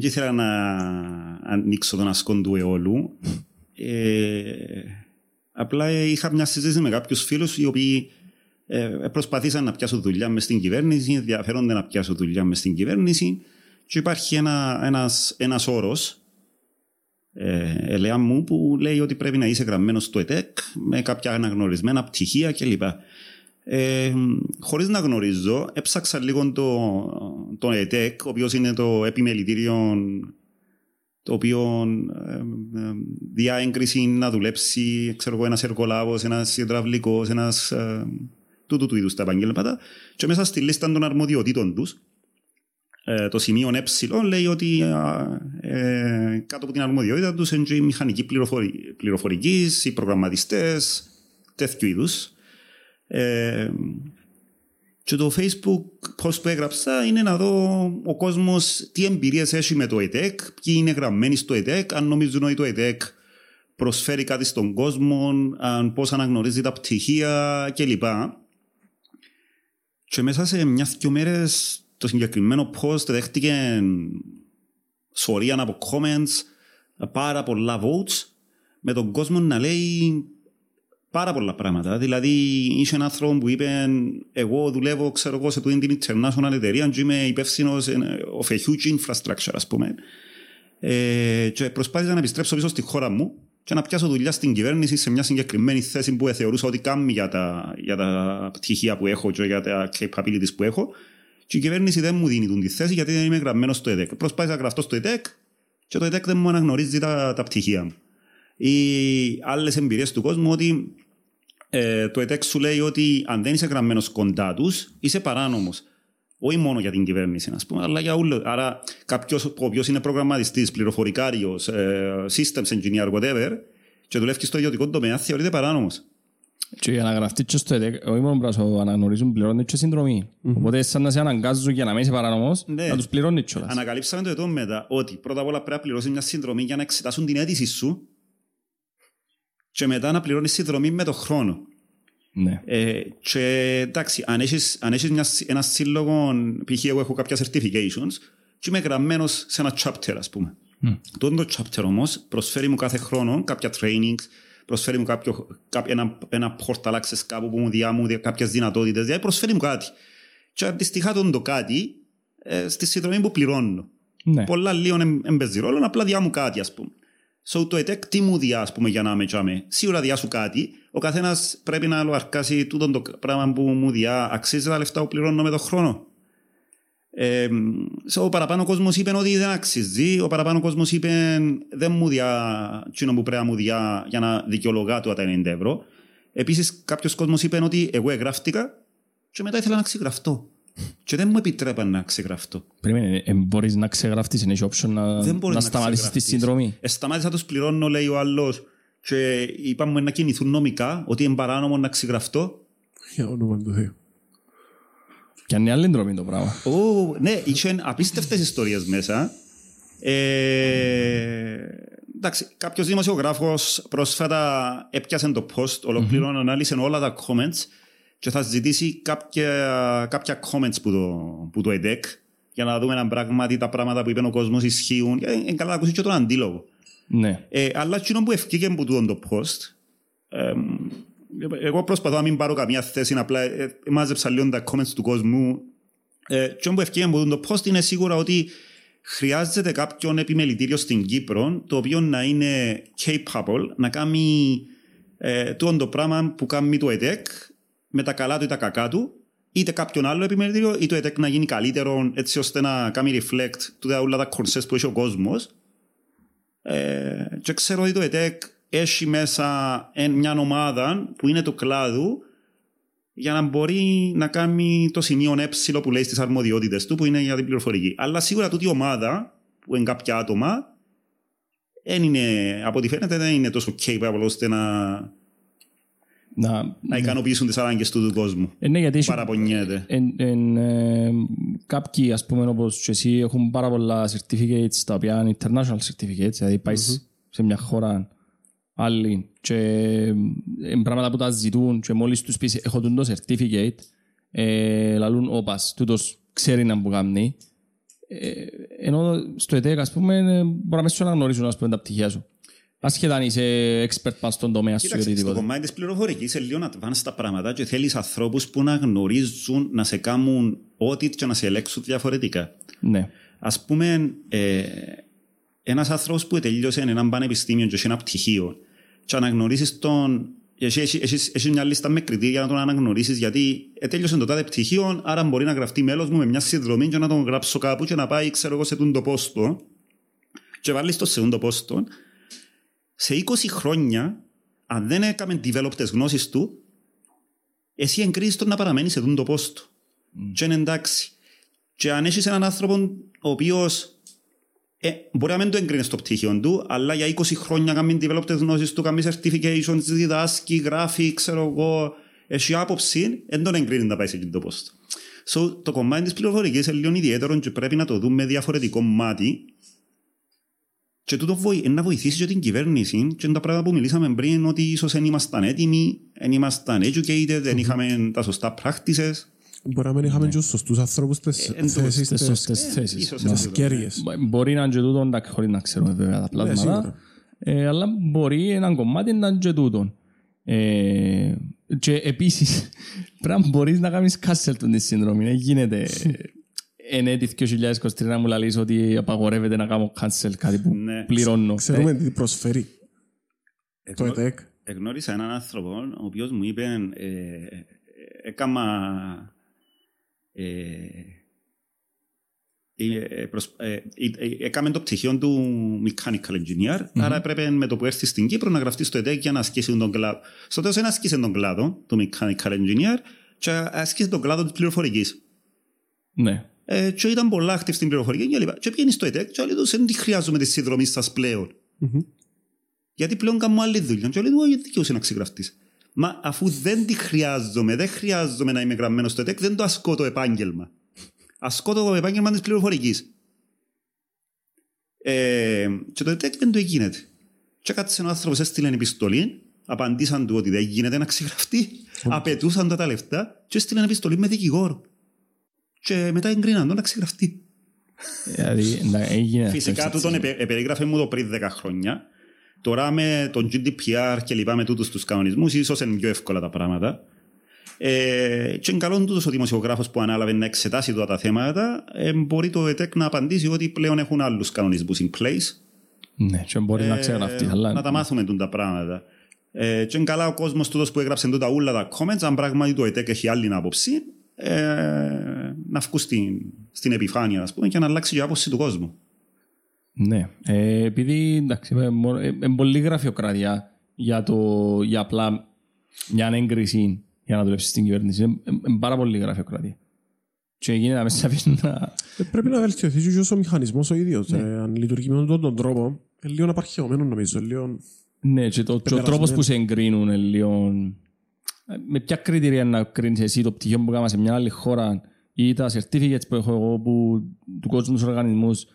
ήθελα να, να ανοίξω τον ασκόν του αιώλου. Ε, απλά είχα μια συζήτηση με κάποιους φίλους οι οποίοι ε, προσπαθήσαν να πιάσουν δουλειά μες στην κυβέρνηση, ενδιαφέρονται να πιάσουν δουλειά μες στην κυβέρνηση, και υπάρχει ένα, ένας, ένας όρος, Ε, ελεά μου, που λέει ότι πρέπει να είσαι γραμμένος στο ΕΤΕΚ με κάποια αναγνωρισμένα πτυχία κλπ. Ε, χωρίς να γνωρίζω, έψαξα λίγο τον το ΕΤΕΚ, ο οποίος είναι το επιμελητήριο το οποίο ε, ε, διά έγκριση να δουλέψει, ξέρω εγώ, ένας εργολάβος, ένας υδραυλικός, ένας ε, τούτου του είδους τα επαγγέλματα, και μέσα στη λίστα των αρμοδιοτήτων τους το σημείο ε λέει ότι ε, κάτω από την αρμοδιότητα τους είναι οι μηχανικοί πληροφορικής, οι προγραμματιστές, τέτοιου είδους. Ε, και το Facebook post που έγραψα είναι να δω ο κόσμος τι εμπειρίες έχει με το ΕΤΕΚ, ποιοι είναι γραμμένοι στο ΕΤΕΚ, αν νομίζουν ότι το ΕΤΕΚ προσφέρει κάτι στον κόσμο, αν πώς αναγνωρίζει τα πτυχία κλπ. Και μέσα σε μια-δυο μέρες το συγκεκριμένο post δέχτηκε σωρία από comments, πάρα πολλά votes, με τον κόσμο να λέει πάρα πολλά πράγματα. Δηλαδή, είχε ένα άνθρωπο που είπε: εγώ δουλεύω, ξέρω εγώ, σε την international εταιρεία, και είμαι υπεύθυνος of a huge infrastructure, ας πούμε. Ε, και προσπάθησα να επιστρέψω πίσω στη χώρα μου και να πιάσω δουλειά στην κυβέρνηση σε μια συγκεκριμένη θέση που θεωρούσα ότι κάνει για τα, για τα πτυχία που έχω και για τα capabilities που έχω. Και η κυβέρνηση δεν μου δίνει τη θέση γιατί δεν είμαι γραμμένος στο ΕΤΕΚ. Προσπάθησα να γραφτώ στο ΕΤΕΚ και το ΕΤΕΚ δεν μου αναγνωρίζει τα, τα πτυχία μου. Οι άλλες εμπειρίες του κόσμου ότι ε, το ΕΤΕΚ σου λέει ότι αν δεν είσαι γραμμένος κοντά τους, είσαι παράνομος. Όχι μόνο για την κυβέρνηση, ας πούμε, αλλά για όλους. Άρα, κάποιος ο οποίος είναι προγραμματιστής, πληροφορικάριος, ε, systems engineer, whatever, και δουλεύει στο ιδιωτικό τομέα, θεωρείται παράνομος. Και για να γραφτείς και στο ΕΤΕΚ, όχι μόνο πρέπει να αναγνωρίζουν, πληρώνεις και συνδρομή. Mm-hmm. Οπότε σαν να σε αναγκάζουν για να μην είσαι παράνομος, ναι, να τους πληρώνεις κιόλας. Ανακαλύψαμε το ετών μετά ότι πρώτα απ' όλα πρέπει να πληρώσεις μια συνδρομή για να εξετάσουν την αίτηση σου, και μετά να πληρώνεις συνδρομή με τον χρόνο. Ναι. Ε, και εντάξει, αν έχεις, αν έχεις μια, ένα σύλλογο, π.χ. εγώ έχω κάποια certifications και είμαι γραμμένος σε ένα chapter, ας πούμε. Mm. Τότε το chapter όμως προσφέρει μου κάθε χρόνο κάποια trainings, προσφέρει μου κάποιο, κάποιο, ένα, ένα portal access κάπου που μου διά μου κάποιες δυνατότητες, δηλαδή προσφέρει μου κάτι. Και αντιστοιχά τον το κάτι ε, στη συνδρομή που πληρώνω. Ναι. Πολλά λίον εμπαιζει ρόλο, απλά διά μου κάτι, ας πούμε. So, το ΕΤΕΚ τι μου διά, ας πούμε, για να με τσάμε. Σίγουρα διά σου κάτι, ο καθένας πρέπει να λοαρκάσει τούτο το πράγμα που μου διά, αξίζει τα λεφτά που πληρώνω με τον χρόνο. Ε, so, ο παραπάνω κόσμος είπε ότι δεν αξίζει, ο παραπάνω κόσμος είπε δεν μου διά τσίνο που πρέπει να μου διά για να δικαιολογά του τα ενενήντα ευρώ. Επίσης κάποιος κόσμος είπε ότι εγώ εγγράφτηκα και μετά ήθελα να ξεγραφτώ και δεν μου επιτρέπαν να ξεγραφτώ. Περίμενε, ε, μπορείς να ξεγραφτείς, είναι η option να, να, να σταματήσεις τη συνδρομή. Ε, σταμάτησα, τους πληρώνω, λέει ο άλλος, και είπαμε να κινηθούν νομικά ότι είναι παράνομο να ξεγραφτώ. Για όνομα του Θεού. Και αν είναι άλλη ντροπή το πράγμα. Oh, ναι, είχαν απίστευτες ιστορίες μέσα. Ε, εντάξει, κάποιος δημοσιογράφος πρόσφατα έπιασε το post, ολοκληρώνει, mm-hmm. ανάλυσε όλα τα comments και θα ζητήσει κάποια, κάποια comments που το, που το ΕΤΕΚ για να δούμε αν πράγματι τα πράγματα που είπε ο κόσμος ισχύουν. Ε, ε, καλά να ακούσει και τον αντίλογο. Ναι. Ε, αλλά εκείνο που ευκήκε που του το post... Ε, εγώ προσπαθώ να μην πάρω καμία θέση, απλά μάζεψα λίγο τα comments του κόσμου. Τι όμως ευκαιρία μου το post είναι σίγουρα ότι χρειάζεται κάποιον επιμελητήριο στην Κύπρο, το οποίο να είναι capable να κάνει ε, το πράγμα που κάνει το ΕΤΕΚ με τα καλά του ή τα κακά του, είτε κάποιον άλλο επιμελητήριο, είτε το ΕΤΕΚ να γίνει καλύτερο, έτσι ώστε να κάνει reflect τούτα όλα τα κορσές που έχει ο κόσμος. Ε, και ξέρω ότι το ΕΤΕΚ έχει μέσα μια ομάδα που είναι του κλάδου για να μπορεί να κάνει το σημείο ε που λέει στις αρμοδιότητες του, που είναι για την πληροφορική. Αλλά σίγουρα τούτη η ομάδα που είναι κάποια άτομα δεν είναι, από ό,τι φαίνεται δεν είναι τόσο capable ώστε να, να, να ικανοποιήσουν τις ανάγκες του, του κόσμου. Ε, ναι, γιατί παραπονιέται. Ε, ε, ε, ε, κάποιοι, ας πούμε, όπως και εσύ, έχουν πάρα πολλά certificates τα οποία είναι international certificates, δηλαδή πάει mm-hmm. σε μια χώρα... άλλοι και πράγματα που τα ζητούν και μόλις τους πεις έχω το certificate, ε, λαλούν όπας, τούτος ξέρει να μου κάνει. Ε, ενώ στο ΕΤΕΚ, ας πούμε, μπορεί να μέσα να γνωρίζουν, ας πούμε, τα πτυχία σου. Ασχετά αν είσαι expert πάνω στον τομέα σου ή οτιδήποτε. Κοίταξε, στο κομμάτι της πληροφορικής είσαι λίγο advanced τα πράγματα και θέλεις ανθρώπους που να γνωρίζουν, να σε κάνουν audit και να σε ελέγξουν διαφορετικά. Ναι. Ας πούμε, ε, ένας άνθρωπος που τελειώσε έναν πανεπιστήμιο και ένα πτυχίο και αναγνωρίσεις τον... Έχεις μια λίστα με κριτήρια να τον αναγνωρίσεις, γιατί τέλειωσε το τάδε πτυχίο, άρα μπορεί να γραφτεί μέλος μου με μια συνδρομή και να τον γράψω κάπου και να πάει, ξέρω εγώ, σε τούντο πόστο και βάλεις το σε τούντο πόστο. Σε είκοσι χρόνια, αν δεν έκαμε developed γνώσεις του, εσύ εγκρίνεις τον να παραμένει σε τούντο πόστο. Mm. Και είναι εντάξει. Και αν έχεις έναν άνθρωπο ο οποίος... Ε, μπορεί να μην το εγκρίνεις το πτυχίο του, αλλά για είκοσι χρόνια κάνει developed γνώσεις του, κάνει certifications, διδάσκει, γράφει, ξέρω εγώ, έχει άποψη, δεν τον εγκρίνει να πάει σε εκείνο το post. So, το κομμάτι της πληροφορικής είναι λίγο ιδιαίτερο και πρέπει να το δούμε με διαφορετικό μάτι. Και τούτο να βοηθήσει και την κυβέρνηση και τα πράγματα που μιλήσαμε πριν, ότι ίσως δεν ήμασταν έτοιμοι, δεν ήμασταν educated, δεν είχαμε τα σωστά practices. Μπορεί να μην είχαμε και σωστούς ανθρώπους τις θέσεις, τις κέρδες. Μπορεί να είναι και τούτον, χωρίς να ξέρουμε βέβαια τα πλάσματα, αλλά μπορεί έναν κομμάτι να είναι και τούτον. Και επίσης, πρέπει να μπορείς να κάνεις κάσσελτον τη σύνδρομη. Δεν γίνεται εν έτη δύο χιλιάδες είκοσι τρία να μου λαλείς ότι απαγορεύεται να κάνω κάσσελ, κάτι που πληρώνω. Ξέρουμε τι προσφέρει το ΕΤΕΚ. Εγνώρισα έναν άνθρωπο ο οποίος μου είπε έκανα... Έκαμε το πτυχίο του Mechanical Engineer, άρα έπρεπε με το που έρθει στην Κύπρο να γραφτεί στο ΕΤΕΚ για να ασκήσει τον κλάδο. Στο τέλος δεν ασκήσε τον κλάδο του Mechanical Engineer και ασκήσε τον κλάδο της πληροφορικής. Και ήταν πολλά active στην πληροφορική και πήγαινε στο ΕΤΕΚ και όλοι τους δεν χρειάζομαι τη συνδρομή σας πλέον, γιατί πλέον κάνω άλλη δουλειά, και όλοι τους δεν δικαιούσε να ξεγραφτείς. Μα αφού δεν τη χρειάζομαι, δεν χρειάζομαι να είμαι γραμμένος στο ΕΤΕΚ, δεν το ασκώ το επάγγελμα. Ασκώ το επάγγελμα της πληροφορικής. Ε, και το ΕΤΕΚ δεν το γίνεται. Και κάτσε ο άνθρωπος, έστειλε επιστολή, απαντήσαν του ότι δεν γίνεται να ξεγραφτεί, απαιτούσαν τα λεφτά και έστειλε επιστολή με δικηγόρο. Και μετά εγκρίναν το να ξεγραφτεί. Φυσικά του τον επερίγραφε μου το πριν δέκα χρόνια. Τώρα με τον τζι ντι πι αρ και λοιπά, με τούτους τους κανονισμούς, ίσως είναι πιο εύκολα τα πράγματα. Ε, και είναι καλό τούτος ο δημοσιογράφος που ανάλαβε να εξετάσει τώρα τα θέματα, ε, μπορεί το ΕΤΕΚ να απαντήσει ότι πλέον έχουν άλλους κανονισμούς in place. Ναι, και μπορεί ε, να ξέρουν αυτοί. Ε, αλλά... Να τα μάθουμε τα πράγματα. Ε, και είναι καλά ο κόσμος τούτος που έγραψε τούτα όλα τα comments, αν πράγματι το ΕΤΕΚ έχει άλλη άποψη, ε, να βγουν στην, στην επιφάνεια, ας πούμε, και να αλλάξει η άποψη του κόσμου. Ναι, ε, επειδή εντάξει, είναι πολύ γραφειοκρατία για, το, για απλά μια ανέγκριση για να δουλέψει στην κυβέρνηση. Είναι πάρα πολύ γραφειοκρατία. Και γίνεται αμέσως να... Πρέπει να βελτιωθεί ο μηχανισμός ο ίδιος. Ναι. Ε, αν λειτουργεί με τον τρόπο, είναι λίγο απαρχαιωμένο νομίζω. Λίγο... Ναι, και, το, και ο τρόπος που σε εγκρίνουν είναι λίγο... Με ποια κριτήρια να κρίνεις εσύ το πτυχίο που κάναμε σε μια άλλη χώρα ή τα certificates που έχω εγώ που, του κόσμου τους οργανισμούς,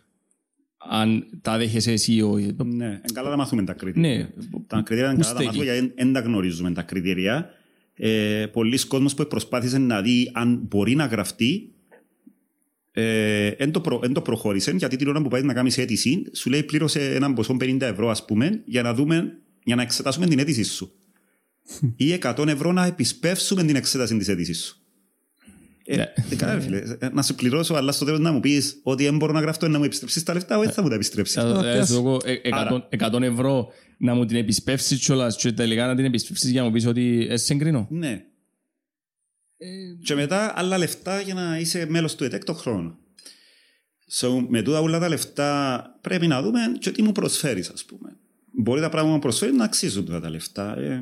αν τα δέχεσαι εσύ ή... Ναι, είναι καλά να μάθουμε τα κριτήρια. Ναι. Τα κριτήρια είναι καλά να μάθουμε γιατί δεν τα γνωρίζουμε τα κριτήρια. Ε, πολλοί κόσμος που προσπάθησε να δει αν μπορεί να γραφτεί δεν ε, το, προ, το προχώρησαν γιατί την ώρα που πάει να κάνεις αίτηση σου λέει πλήρωσε έναν ποσό πενήντα ευρώ ας πούμε, για, να δούμε, για να εξετάσουμε την αίτησή σου ή εκατό ευρώ να επισπεύσουμε την εξέταση της αίτησής σου. Ε, yeah. Καλά, φίλε. Να σου πληρώσω, αλλά στο τέλος να μου πεις ότι δεν μπορώ να γράφω να μου επιστρέψεις τα λεφτά, όχι θα μου τα επιστρέψεις. εκατό ευρώ να μου την επιστρέψεις κιόλας, και τελικά να την επιστρέψεις για να μου πεις ότι σε εγκρίνω. Ναι. Και μετά άλλα λεφτά για να είσαι μέλος του ΕΤΕΚ το χρόνο. So, με τούτα όλα τα λεφτά πρέπει να δούμε και τι μου προσφέρεις, ας πούμε. Μπορεί τα πράγματα που μου προσφέρει να αξίζουν τα λεφτά. Ε,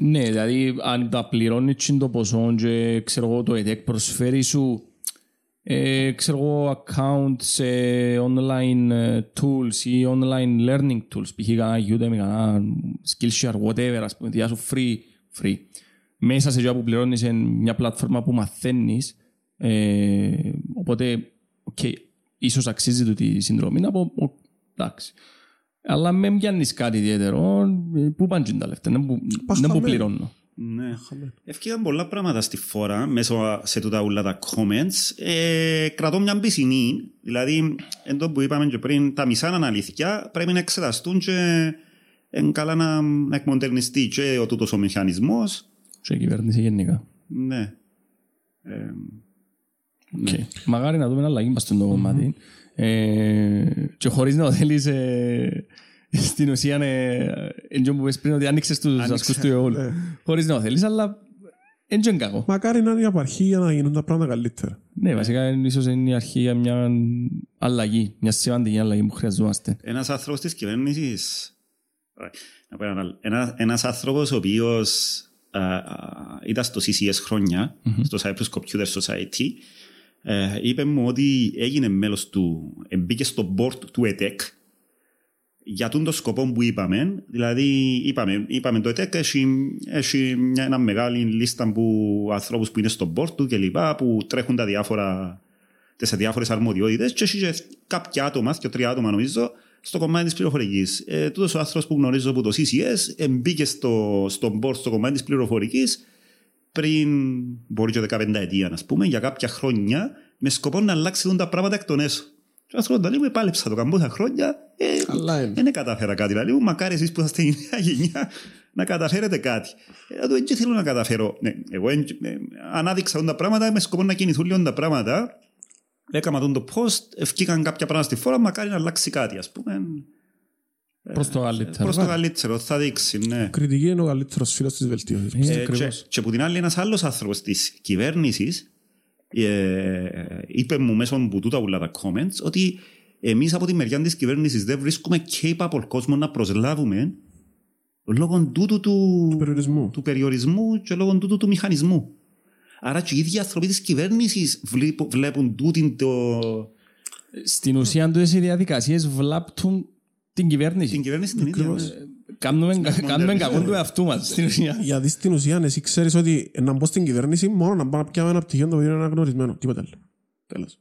Ναι, δηλαδή αν τα πληρώνεις το ποσό και ξέρω εγώ το ΕΤΕΚ προσφέρει σου ε, ξέρω εγώ accounts, ε, online tools ή online learning tools, π.χ. κανένα Udemy, κανένα Skillshare, whatever, ας πούμε, διάσου free, free. Μέσα σε αυτό που πληρώνεις είναι μια πλατφόρμα που μαθαίνεις, ε, οπότε, okay, ίσως αξίζει του τη συνδρομή, να πω, εντάξει. Αλλά με πιάνεις κάτι ιδιαίτερο, πού πάνε τα λεφτά, δεν που πληρώνω. Ναι, ευκήγαν πολλά πράγματα στη φορά, μέσα σε τούτα ούλα τα comments. Ε, κρατώ μια πισινή, δηλαδή, εντός που είπαμε και πριν, τα μισά αναλύθηκια πρέπει να εξεταστούν και εν καλά να, να εκμοντερνιστεί και ο τούτος ο μηχανισμός. Και η κυβέρνηση γενικά. Ναι. Ε, ναι. Okay. Μαγάρι να δούμε αλλαγή μας στον το κομμάτι. Mm-hmm. Ε, και χωρίς να θέλεις ε, στην ουσία εντός που πες πριν ότι άνοιξες τους ασκούς του αιώλου ε. χωρίς να θέλεις, αλλά εντός κακό. Μακάρι να είναι η απαρχή για να γίνουν τα πράγματα καλύτερα. Ναι, βασικά ίσως είναι η αρχή για μια αλλαγή, μια σημαντική αλλαγή που χρειαζόμαστε. Ένας άνθρωπος της κυβέρνησης, ένας άνθρωπος ο οποίος α, α, ήταν στο σι σι ες χρόνια, mm-hmm. στο Cyprus Computer Society, Ε, είπε μου ότι έγινε μέλος του, μπήκε στο board του ΕΤΕΚ για τον το σκοπό που είπαμε. Δηλαδή είπαμε, είπαμε το ΕΤΕΚ έχει, έχει μια, μια μεγάλη λίστα που ανθρώπους που είναι στο board του και λοιπά, που τρέχουν τα διάφορα, τις διάφορες αρμοδιότητες και έχει κάποια άτομα, και τρία άτομα νομίζω, στο κομμάτι της πληροφορικής. Ε, τούτος ο άνθρωπος που γνωρίζω από το σι σι ες μπήκε στο, στο board στο κομμάτι της πληροφορικής πριν μπορεί και δεκαπέντε ετία, ας πούμε, για κάποια χρόνια, με σκοπό να αλλάξουν τα πράγματα εκ των έσω. Και ας πούμε, λίγο επάλεψα το καμπόσα χρόνια, δεν ε, κατάφερα κάτι. Δηλαδή, μακάρι εσείς που είστε η νέα γενιά να καταφέρετε κάτι. Εγώ δεν θέλω να καταφέρω. Ναι, εγώ ε, ε, ανάδειξα τα πράγματα με σκοπό να κινηθούν λίγο τα πράγματα. Έκανα τον το post, ευκήκαν κάποια πράγματα στη φορά, μακάρι να αλλάξει κάτι, ας πούμε. Προς το καλύτερο. Προς το καλύτερο, θα δείξει, ναι. Κριτική είναι ο καλύτερος φίλος της βελτίωσης. Ε, και, και που την άλλη ένας άλλος άνθρωπος της κυβέρνησης ε, είπε μου μέσω που τούτα ούλα τα comments ότι εμείς από τη μεριά της κυβέρνησης δεν βρίσκουμε capable κόσμο να προσλάβουμε λόγω τούτου του, του, περιορισμού. του περιορισμού και λόγω τούτου του μηχανισμού. Άρα και οι ίδιοι άνθρωποι της κυβέρνησης βλέπουν τούτην το... Στην ουσία τους οι διαδικασίες βλάπτουν την κυβέρνηση. Την κυβέρνηση την ίδια. Κάνουμε κακό του εαυτού μας. Γιατί στην ουσία εσύ ξέρεις ότι να μπω στην κυβέρνηση μόνο να πάω να πιάμε ένα πτυχίο το οποίο είναι αναγνωρισμένο. Τίποτα άλλο. Τέλος.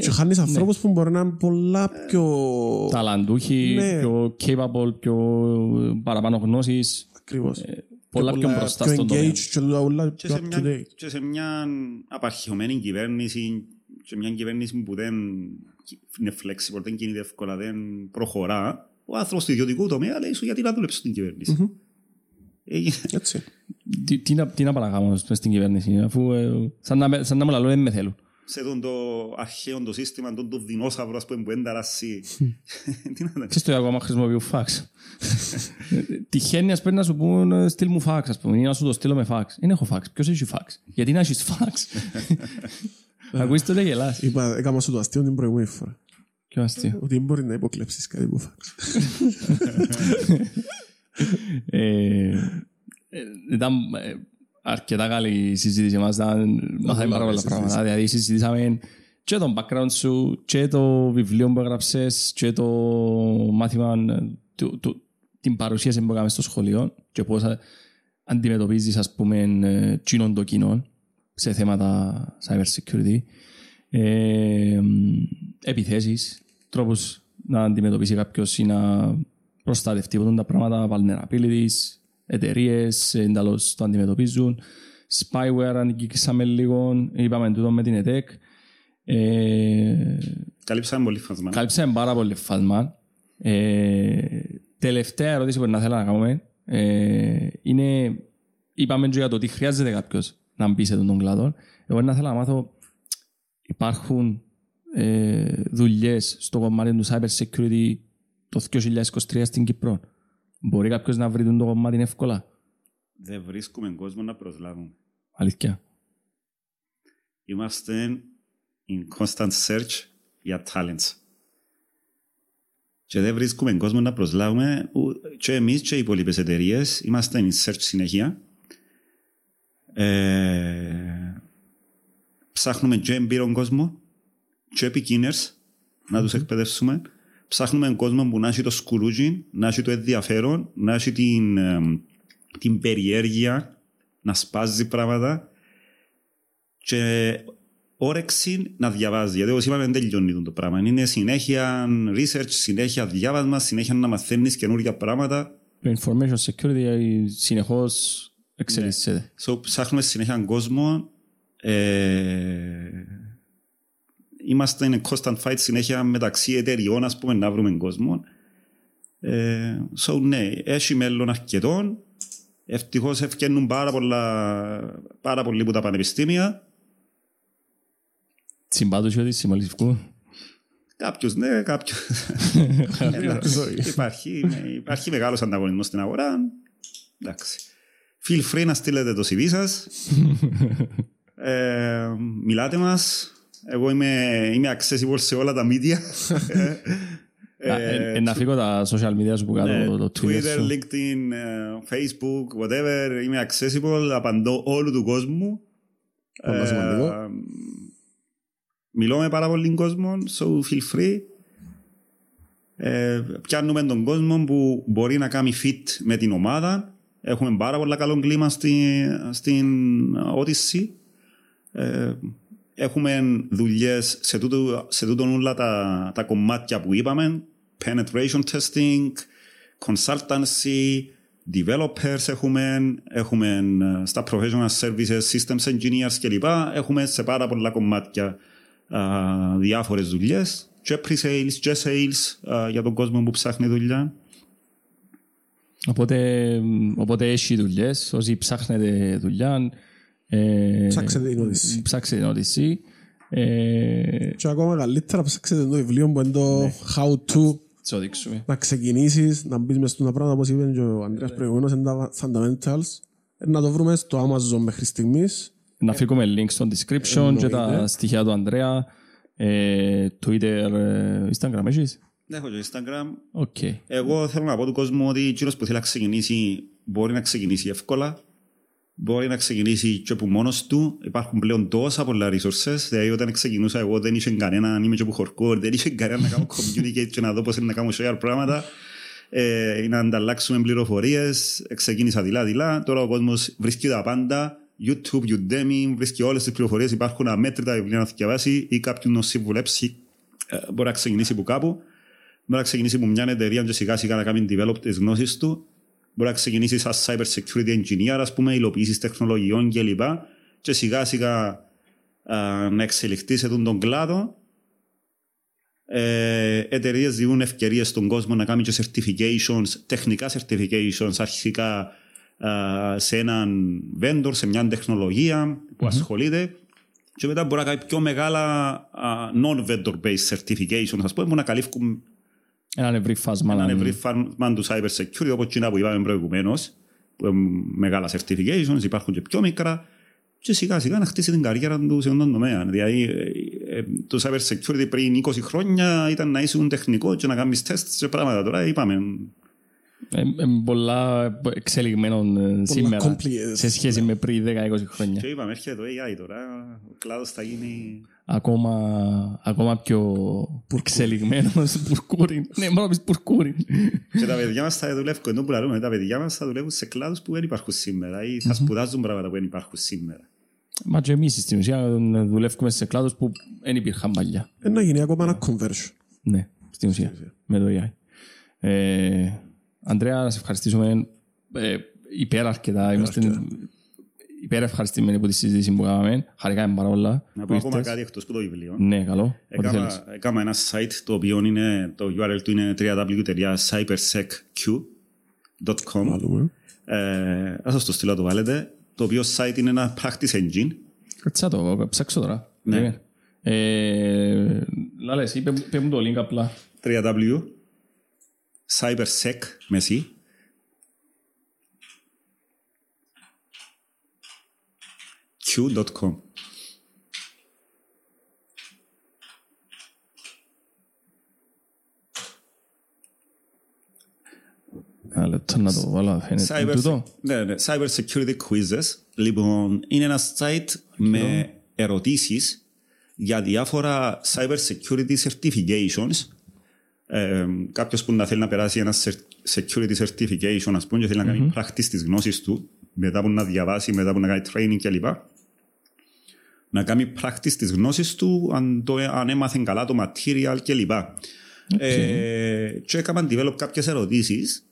Και χάνεις ανθρώπους που μπορεί να είναι πολλά πιο... ταλαντούχοι, πιο capable, πιο παραπάνω γνώσεις. Ακριβώς. Πολλά πιο μπροστά στον τομέα. Και σε μια απαρχαιωμένη κυβέρνηση, σε μια κυβέρνηση που δεν... είναι flexible, δεν κινείται εύκολα, δεν προχωρά. Ο άνθρωπος του ιδιωτικού τομέα λέει σου γιατί να δουλέψω στην κυβέρνηση. Mm-hmm. Έτσι. Τι, τι, να, τι να παρακάμω στην κυβέρνηση, αφού ε, σαν να, σαν να μου λαλώ δεν με θέλουν. Σε τον το αρχαίο το σύστημα, τον το δεινόσαυρο που ενταρασεί. Ξέρεις το ακόμα χρησιμοποιούν φάξ. Τυχαίνει ας πρέπει να σου πούν στείλ μου φάξ, ας πούμε, ή να σου το στείλω με φάξ. Δεν έχω φάξ. Ποιος έχει φάξ? Γιατί να έχεις φάξ? Ακούεις το και γελάς. Είπα, έκανα σου το αστείο την προηγούμενη φορά. Ποιο αστείο? Ότι μπορεί να υποκλέψεις κάτι που φάξεις. Ήταν αρκετά καλή η συζήτηση μας. Μάθαμε πάρα πολλά πράγματα. Δηλαδή συζητήσαμε και τον background σου, και το βιβλίο που έγραψες, και το μάθημα, την παρουσίαση που έκανες στο σχολείο και πώς αντιμετωπίζεις, ας πούμε, κοινών το κοινών σε θέματα cybersecurity, ε, επιθέσεις, τρόπους να αντιμετωπίσει κάποιος ή να προστατευτεί από τα πράγματα, vulnerabilities, εταιρείες, εντάλλως το αντιμετωπίζουν, spyware, ανοίξαμε λίγο, είπαμε τούτο με την ΕΤΕΚ. Ε, Καλύψαμε πολύ φάσμα. Καλύψαμε πάρα πολύ φάσμα. Ε, τελευταία ερώτηση που να θέλω να κάνουμε ε, είναι, είπαμε για το τι χρειάζεται κάποιος να μπει σε τον κλάδο. Εγώ να θέλω να μάθω, υπάρχουν ε, δουλειές στο κομμάτι του cyber security το δύο χιλιάδες είκοσι τρία στην Κύπρο? Μπορεί κάποιος να βρει το κομμάτι εύκολα? Δεν βρίσκουμε κόσμο να προσλάβουμε. Αλήθεια. Είμαστε in constant search για talents. Και δεν βρίσκουμε κόσμο να προσλάβουμε, και εμείς και οι υπόλοιπες εταιρείες είμαστε in search συνεχεία. Ε, ψάχνουμε και εμπειρόν κόσμο και beginners να τους εκπαιδεύσουμε. Ψάχνουμε κόσμο που να έχει το σκουλούτζι, να έχει το ενδιαφέρον, να έχει την, την περιέργεια να σπάζει πράγματα και όρεξη να διαβάζει, γιατί όπως είπαμε δεν τελειώνει το πράγμα, είναι συνέχεια research, συνέχεια διάβασμα, συνέχεια να μαθαίνεις καινούργια πράγματα. Information security συνεχώς εξελίσσεται. Yeah. So, ψάχνουμε συνέχεια κόσμο. Ε... Είμαστε in constant fight συνέχεια μεταξύ εταιριών, ας πούμε, να βρούμε κόσμο. Ε... So, ναι, έχει μέλλον αρκετών. Ευτυχώς ευκαινούν πάρα, πολλά... πάρα πολλοί από τα πανεπιστήμια. Συμπάτως και ότι συμμαλιστικούν. Κάποιος ναι, κάποιος. υπάρχει, υπάρχει μεγάλος ανταγωνισμός στην αγορά. Εντάξει. Feel free να στείλετε το σι βι σας. ε, μιλάτε μας. Εγώ είμαι, είμαι accessible σε όλα τα media. ε, ε, να φύγω τα social media σου που κάτω. Ναι, το Twitter, Twitter LinkedIn, Facebook, whatever. Είμαι accessible. Απαντώ όλου του κόσμου. Πολύ σημαντικό. Ε, μιλώ με πάρα πολλοί κόσμων. So feel free. Ε, πιάνουμε τον κόσμο που μπορεί να κάνει fit με την ομάδα. Έχουμε πάρα πολλά καλό κλίμα στη, στην Odyssey. Ε, έχουμε δουλειές σε τούτο, σε τούτο όλα τα, τα κομμάτια που είπαμε. Penetration testing, consultancy, developers έχουμε, έχουμε στα professional services, systems engineers κλπ. Έχουμε σε πάρα πολλά κομμάτια α, διάφορες δουλειές. Και pre-sales, και sales α, για τον κόσμο που ψάχνει δουλειά. Οπότε, οπότε έχει δουλειές, όσοι ψάχνετε δουλειά, ε, ψάξετε την Odyssey. Ψάξετε την Odyssey. Ε, και ακόμα καλύτερα ψάξετε το βιβλίο που είναι το ναι. How to να ξεκινήσεις, να μπεις μες στον πράγμα, όπως είπε και ο Ανδρέας προηγούμενος, είναι τα fundamentals. Να το βρούμε στο Amazon μέχρι στιγμής. Να φύγουμε link στο description και τα στοιχεία του Ανδρέα, ε, Twitter, Instagram, έχεις? Έχω και Instagram. Okay. Εγώ θέλω να πω του κόσμου ότι εκείνος που θέλει να ξεκινήσει μπορεί να ξεκινήσει εύκολα. Μπορεί να ξεκινήσει και από μόνος του. Υπάρχουν πλέον τόσα πολλά resources. Δηλαδή όταν ξεκινούσα εγώ δεν είχε κανέναν, είμαι και από χορκό, δεν είχε κανέναν να κάνω communicate και να δω πώς είναι να κάνω share πράγματα. Ε, να ανταλλάξουμε πληροφορίες. Ξεκίνησα δειλά-δειλά. Τώρα ο κόσμος βρίσκει τα πάντα. YouTube, Udemy, βρίσκει όλες τις πληροφορίες. Υπάρχουν αμέτρητα βιβλία να διαβάσει ή κάποιον να συμβουλέψει. Μπορεί να ξεκινήσει από κάπου. Μπορεί να ξεκινήσει από μια εταιρεία και σιγά σιγά να κάνει develop τις γνώσεις του. Μπορεί να ξεκινήσει σαν cyber security engineer, ας πούμε, υλοποίησης τεχνολογιών κλπ. Και σιγά σιγά α, να εξελιχθεί σε τον κλάδο. Ε, εταιρείες δίνουν ευκαιρίες στον κόσμο να κάνει και certifications, τεχνικά certifications, αρχικά α, σε έναν vendor, σε μια τεχνολογία που mm-hmm. ασχολείται. Και μετά μπορεί να κάνει πιο μεγάλα α, non-vendor-based certifications, ας πούμε, που να καλύφουν έναν ευρύ φάσμα του cyber security, όπως κοινά που είπαμε προηγουμένως, μεγάλα certifications, υπάρχουν και πιο μικρά. και σιγά σιγά να χτίσει την καριέρα του σε έναν τομέα. Δηλαδή, το cybersecurity πριν είκοσι χρόνια ήταν να ήσουν τεχνικό και να κάνεις τεστ και πράγματα. Τώρα είπαμε. Ε, ε, πολλά εξελιγμένων σήμερα compli- σε σχέση με πριν δέκα είκοσι χρόνια. Και είπαμε, έρχεται το έι άι τώρα. Ο κλάδος θα γίνει ακόμα, ακόμα πιο εξελιγμένος. Πουρκούριν. Ναι, μόνο πεις πουρκούριν. Και τα παιδιά μας θα δουλεύουν. Ενώ που λέμε, τα παιδιά μας θα δουλεύουν σε κλάδους που δεν υπάρχουν σήμερα ή θα σπουδάζουν πράγματα που δεν υπάρχουν σήμερα. Μα και εμείς στην ουσία δουλεύουμε σε κλάδους που δεν υπήρχαν παλιά. Να γίνει ακόμα ένα conversion. Ναι, στην ουσία, με το έι άι. Ε, Ανδρέα, να σε ευχαριστήσουμε ε, υπέρ αρκετά. Είμαστε υπέρ ευχαριστημένοι από τη συζήτηση που κάναμε. Χαρικά πάρα πολλά. Να πω ακόμα κάτι εκτός που το βιβλίο. Ναι, καλό. Έκανα ένα site το οποίο είναι, το γιου αρ ελ του είναι double-u double-u double-u τελεία cybersecq τελεία com. Θα σας το στείλω, το βάλετε. Το οποίο site είναι ένα practice engine. Κάτσε το, ψάξω τώρα. Ναι. Ε, λες, είπε, είπε μου το link απλά. double-u double-u double-u τελεία cybersec, με C. κιου τελεία com. Cyber Security Quizzes. Λοιπόν, είναι ένα site με ερωτήσεις για διάφορα Cyber Security Certifications. Κάποιος που να θέλει να περάσει ένα Security Certification, ας πούμε, και θέλει να κάνει πράκτης της γνώσης του, μετά που να διαβάσει, μετά που να κάνει training κλπ. Να κάνει πράκτης της γνώσης του, αν έμαθε καλά το material κλπ. Και έκαναν develop κάποιες ερωτήσεις.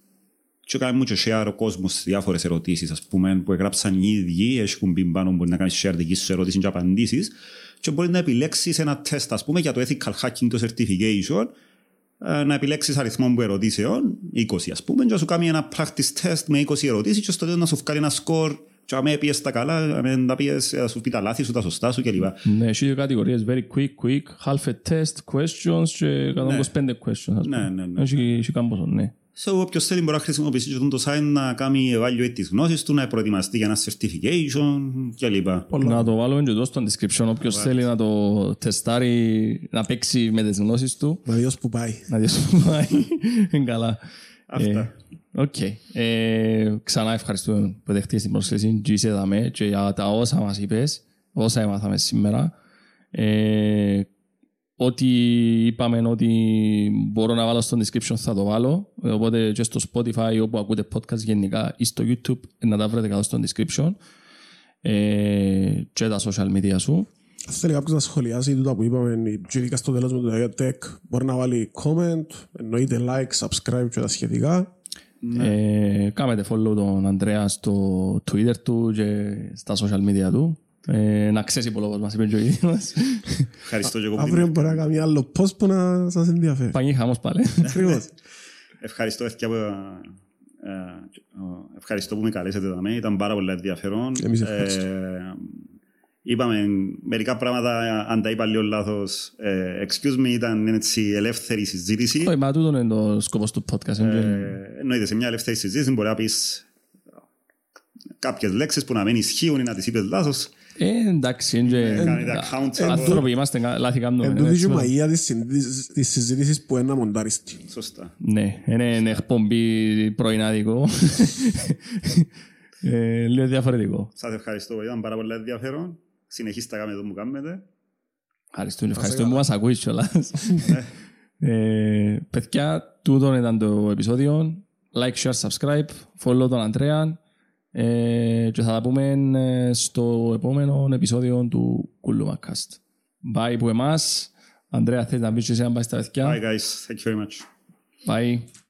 Και κάνουν και share ο κόσμος διάφορες ερωτήσεις, ας πούμε, που έγραψαν οι ίδιοι, έχουν πει πάνω, μπορεί να κάνεις share δική σου ερωτήσεις και απαντήσεις, και μπορεί να επιλέξεις ένα τεστ, ας πούμε, για το ethical hacking, το certification, να επιλέξεις αριθμό που ερωτήσεων, είκοσι ας πούμε, και να σου κάνει ένα practice test με είκοσι ερωτήσεις και στο τέλος να σου βγάλει ένα score. Και αν πήγες τα καλά, θα σου πει τα λάθη σου, τα σωστά σου κλπ. Ναι, έχει δύο κατηγορίες, very quick, quick, half a test, questions και εκατόν είκοσι πέντε questions. Ναι, ναι, ναι. Έχει κάμποσο, ναι. So, όποιος θέλει μπορεί να χρησιμοποιήσει το site να κάνει evaluate τις γνώσεις του, να προετοιμαστεί για ένα certification κλπ. Να το βάλουμε και εδώ στο description, όποιος θέλει να το τεστάρει, να παίξει με τις γνώσεις του. Να διώσει που πάει. Να διώσει που πάει, είναι καλά. Αυτά. Οκ. Ξανά ευχαριστούμε που δεχτείς την πρόσκληση και είσαι δαμέ και για τα όσα μας είπες, όσα έμαθαμε σήμερα. Ό,τι είπαμε ότι μπορώ να βάλω στο description θα το βάλω, οπότε και στο Spotify όπου ακούτε podcast γενικά ή στο YouTube να τα βρείτε κάτω στο description και τα social media σου. Αν θέλει κάποιος να σχολιάσει τούτα που είπαμε και ειδικά στο τέλος με το ΕΤΕΚ, μπορεί να βάλει comment, εννοείται like, subscribe και τα σχετικά. Ναι. Ε, κάμετε follow τον Ανδρέα στο Twitter του και στα social media του. Ε, να ξέρει πολλοί μας είπε και ο ίδιος μας. Ευχαριστώ και εγώ. Αύριο μπορεί να κάνει άλλο πώς που να σας ενδιαφέρει. Πανί χαμός πάλι. Ευχαριστώ, ευχαριστώ που με καλέσατε εδώ. Ήταν πάρα πολύ ενδιαφέρον. Εμείς ευχαριστούμε. Είπαμε μερικά πράγματα, αν τα είπα λίγο λάθος, ε, excuse me, ήταν έτσι ελεύθερη συζήτηση. Όχι, μα τούτο είναι το σκοπός του podcast. Ε, εννοείται, σε μια ελεύθερη συζήτηση μπορεί να πεις κάποιες λέξεις που να μην ισχύουν ή να τις είπες λάθος. Ε, εντάξει, είναι άνθρωποι, είμαστε λάθη κάνουμε. Εν τούτη η μαγεία της συζήτησης που είναι αμοντάριστη. Σωστά. Ναι, είναι εκπομπή πρωινάδικο. Λίγο διαφορετικό. Σας ευχαριστώ, ήταν πάρα πολύ ενδιαφέρον. Συνεχίστε να κάνετε το που κάνετε. Ευχαριστούμε, ευχαριστούμε που μας ακούεις κιόλας. Παιδιά, τούτο ήταν το επεισόδιο. Like, share, subscribe, follow τον Ανδρέα και θα τα πούμε στο επόμενο επεισόδιο του Koulloumacast. Bye που εμάς. Ανδρέα, θέλεις να πεις και εσύ να πάει στα παιδιά. Bye guys, thank you very much. Bye.